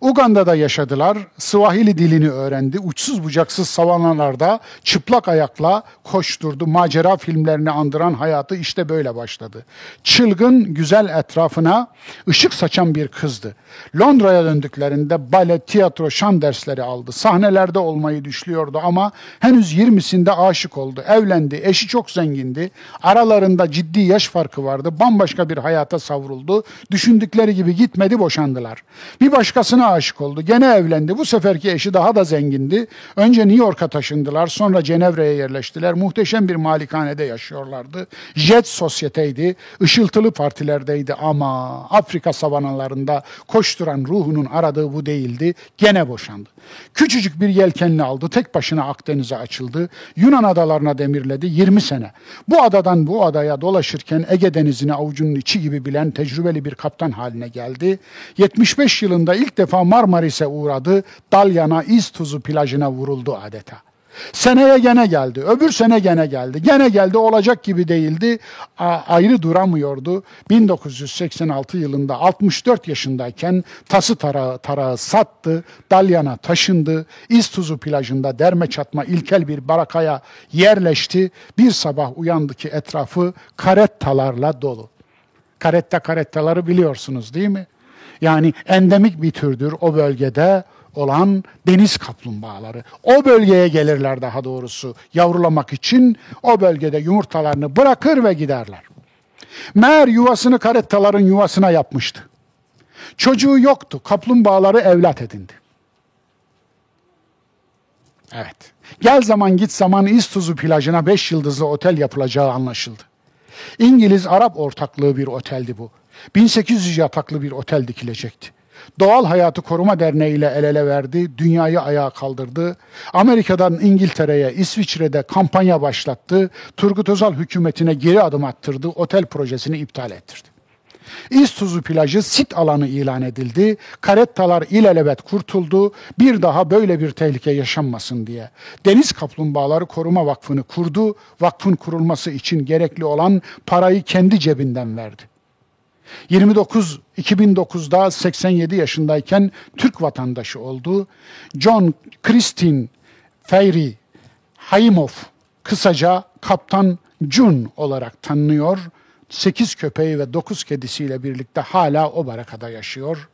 Uganda'da yaşadılar, Swahili dilini öğrendi, uçsuz bucaksız savanalarda çıplak ayakla koşturdu, macera filmlerini andıran hayatı işte böyle başladı. Çılgın, güzel etrafına ışık saçan bir kızdı. Londra'ya döndüklerinde bale, tiyatro, şan dersleri aldı, sahnelerde olmayı düşünüyordu ama henüz yirmisinde aşık oldu, evlendi, eşi çok zengindi, aralarında ciddi yaş farkı vardı, bambaşka bir hayata savruldu, düşündükleri gibi gitmedi, boşandılar. Bir başkasına aşık oldu, gene evlendi, bu seferki eşi daha da zengindi, önce New York'a taşındılar, sonra Cenevre'ye yerleştiler, muhteşem bir malikanede yaşıyorlardı, jet sosyeteydi, ışıltılı partilerdeydi ama Afrika savanalarında koşturan ruhunun aradığı bu değildi, gene boşandı. Küçücük bir yelkenli aldı, tek başına Akdeniz'e açıldı, Yunan adalarına demirledi, yirmi sene. Bu adadan bu adaya dolaşırken Ege Denizi'ni avucunun içi gibi bilen tecrübeli bir kaptan haline geldi. yetmiş beş yılında ilk defa Marmaris'e uğradı, Dalyan'a, İztuzu plajına vuruldu adeta. Seneye gene geldi, öbür sene gene geldi, gene geldi, olacak gibi değildi, A- ayrı duramıyordu. bin dokuz yüz seksen altı yılında altmış dört yaşındayken tası tarağı, tarağı sattı, Dalyan'a taşındı, İztuzu plajında derme çatma ilkel bir barakaya yerleşti. Bir sabah uyandı ki etrafı karettalarla dolu. Karetta karettaları biliyorsunuz değil mi? Yani endemik bir türdür o bölgede olan deniz kaplumbağaları. O bölgeye gelirler daha doğrusu yavrulamak için, o bölgede yumurtalarını bırakır ve giderler. Meğer yuvasını karettaların yuvasına yapmıştı. Çocuğu yoktu, kaplumbağaları evlat edindi. Evet, gel zaman git zaman İztuzu plajına beş yıldızlı otel yapılacağı anlaşıldı. İngiliz-Arap ortaklığı bir oteldi bu. bin sekiz yüz yataklı bir otel dikilecekti. Doğal Hayatı Koruma Derneği ile el ele verdi, dünyayı ayağa kaldırdı. Amerika'dan İngiltere'ye, İsviçre'de kampanya başlattı. Turgut Özal hükümetine geri adım attırdı, otel projesini iptal ettirdi. İztuzu plajı sit alanı ilan edildi. Karettalar ilelebet kurtuldu. Bir daha böyle bir tehlike yaşanmasın diye. Deniz Kaplumbağaları Koruma Vakfı'nı kurdu. Vakfın kurulması için gerekli olan parayı kendi cebinden verdi. yirmi dokuz iki bin dokuzda seksen yedi yaşındayken Türk vatandaşı oldu. John Christine Ferry Hayimov, kısaca Kaptan Jun olarak tanınıyor. sekiz köpeği ve dokuz kedisiyle birlikte hala o barakada yaşıyor.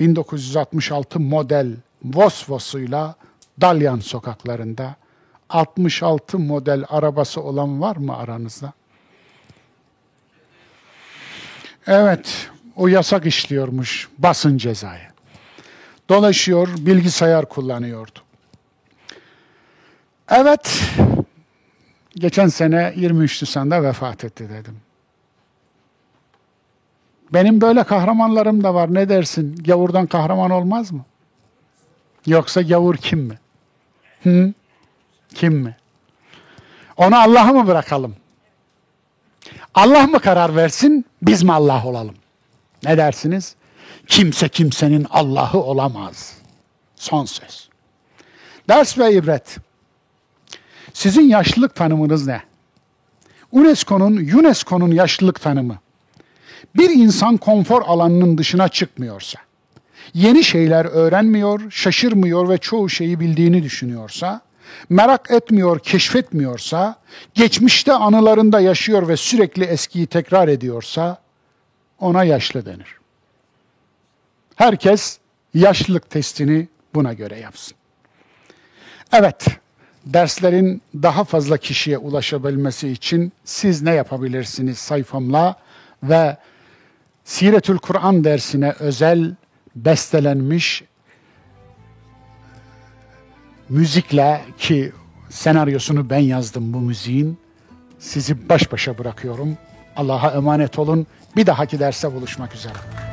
bin dokuz yüz altmış altı model Vosvos'uyla Dalyan sokaklarında. altmış altı model arabası olan var mı aranızda? Evet, o yasak işliyormuş, basın cezayı. Dolaşıyor, bilgisayar kullanıyordu. Evet, geçen sene yirmi üç Nisan'da vefat etti dedim. Benim böyle kahramanlarım da var, ne dersin? Gavurdan kahraman olmaz mı? Yoksa gavur kim mi? Hı? Kim mi? Onu Allah'a mı bırakalım? Allah mı karar versin, biz mi Allah olalım? Ne dersiniz? Kimse kimsenin Allah'ı olamaz. Son söz. Ders ve ibret. Sizin yaşlılık tanımınız ne? U N E S C O'nun U N E S C O'nun yaşlılık tanımı. Bir insan konfor alanının dışına çıkmıyorsa, yeni şeyler öğrenmiyor, şaşırmıyor ve çoğu şeyi bildiğini düşünüyorsa, merak etmiyor, keşfetmiyorsa, geçmişte anılarında yaşıyor ve sürekli eskiyi tekrar ediyorsa ona yaşlı denir. Herkes yaşlılık testini buna göre yapsın. Evet, derslerin daha fazla kişiye ulaşabilmesi için siz ne yapabilirsiniz sayfamla ve Siretül Kur'an dersine özel bestelenmiş müzikle, ki senaryosunu ben yazdım bu müziğin, sizi baş başa bırakıyorum. Allah'a emanet olun. Bir dahaki derste buluşmak üzere.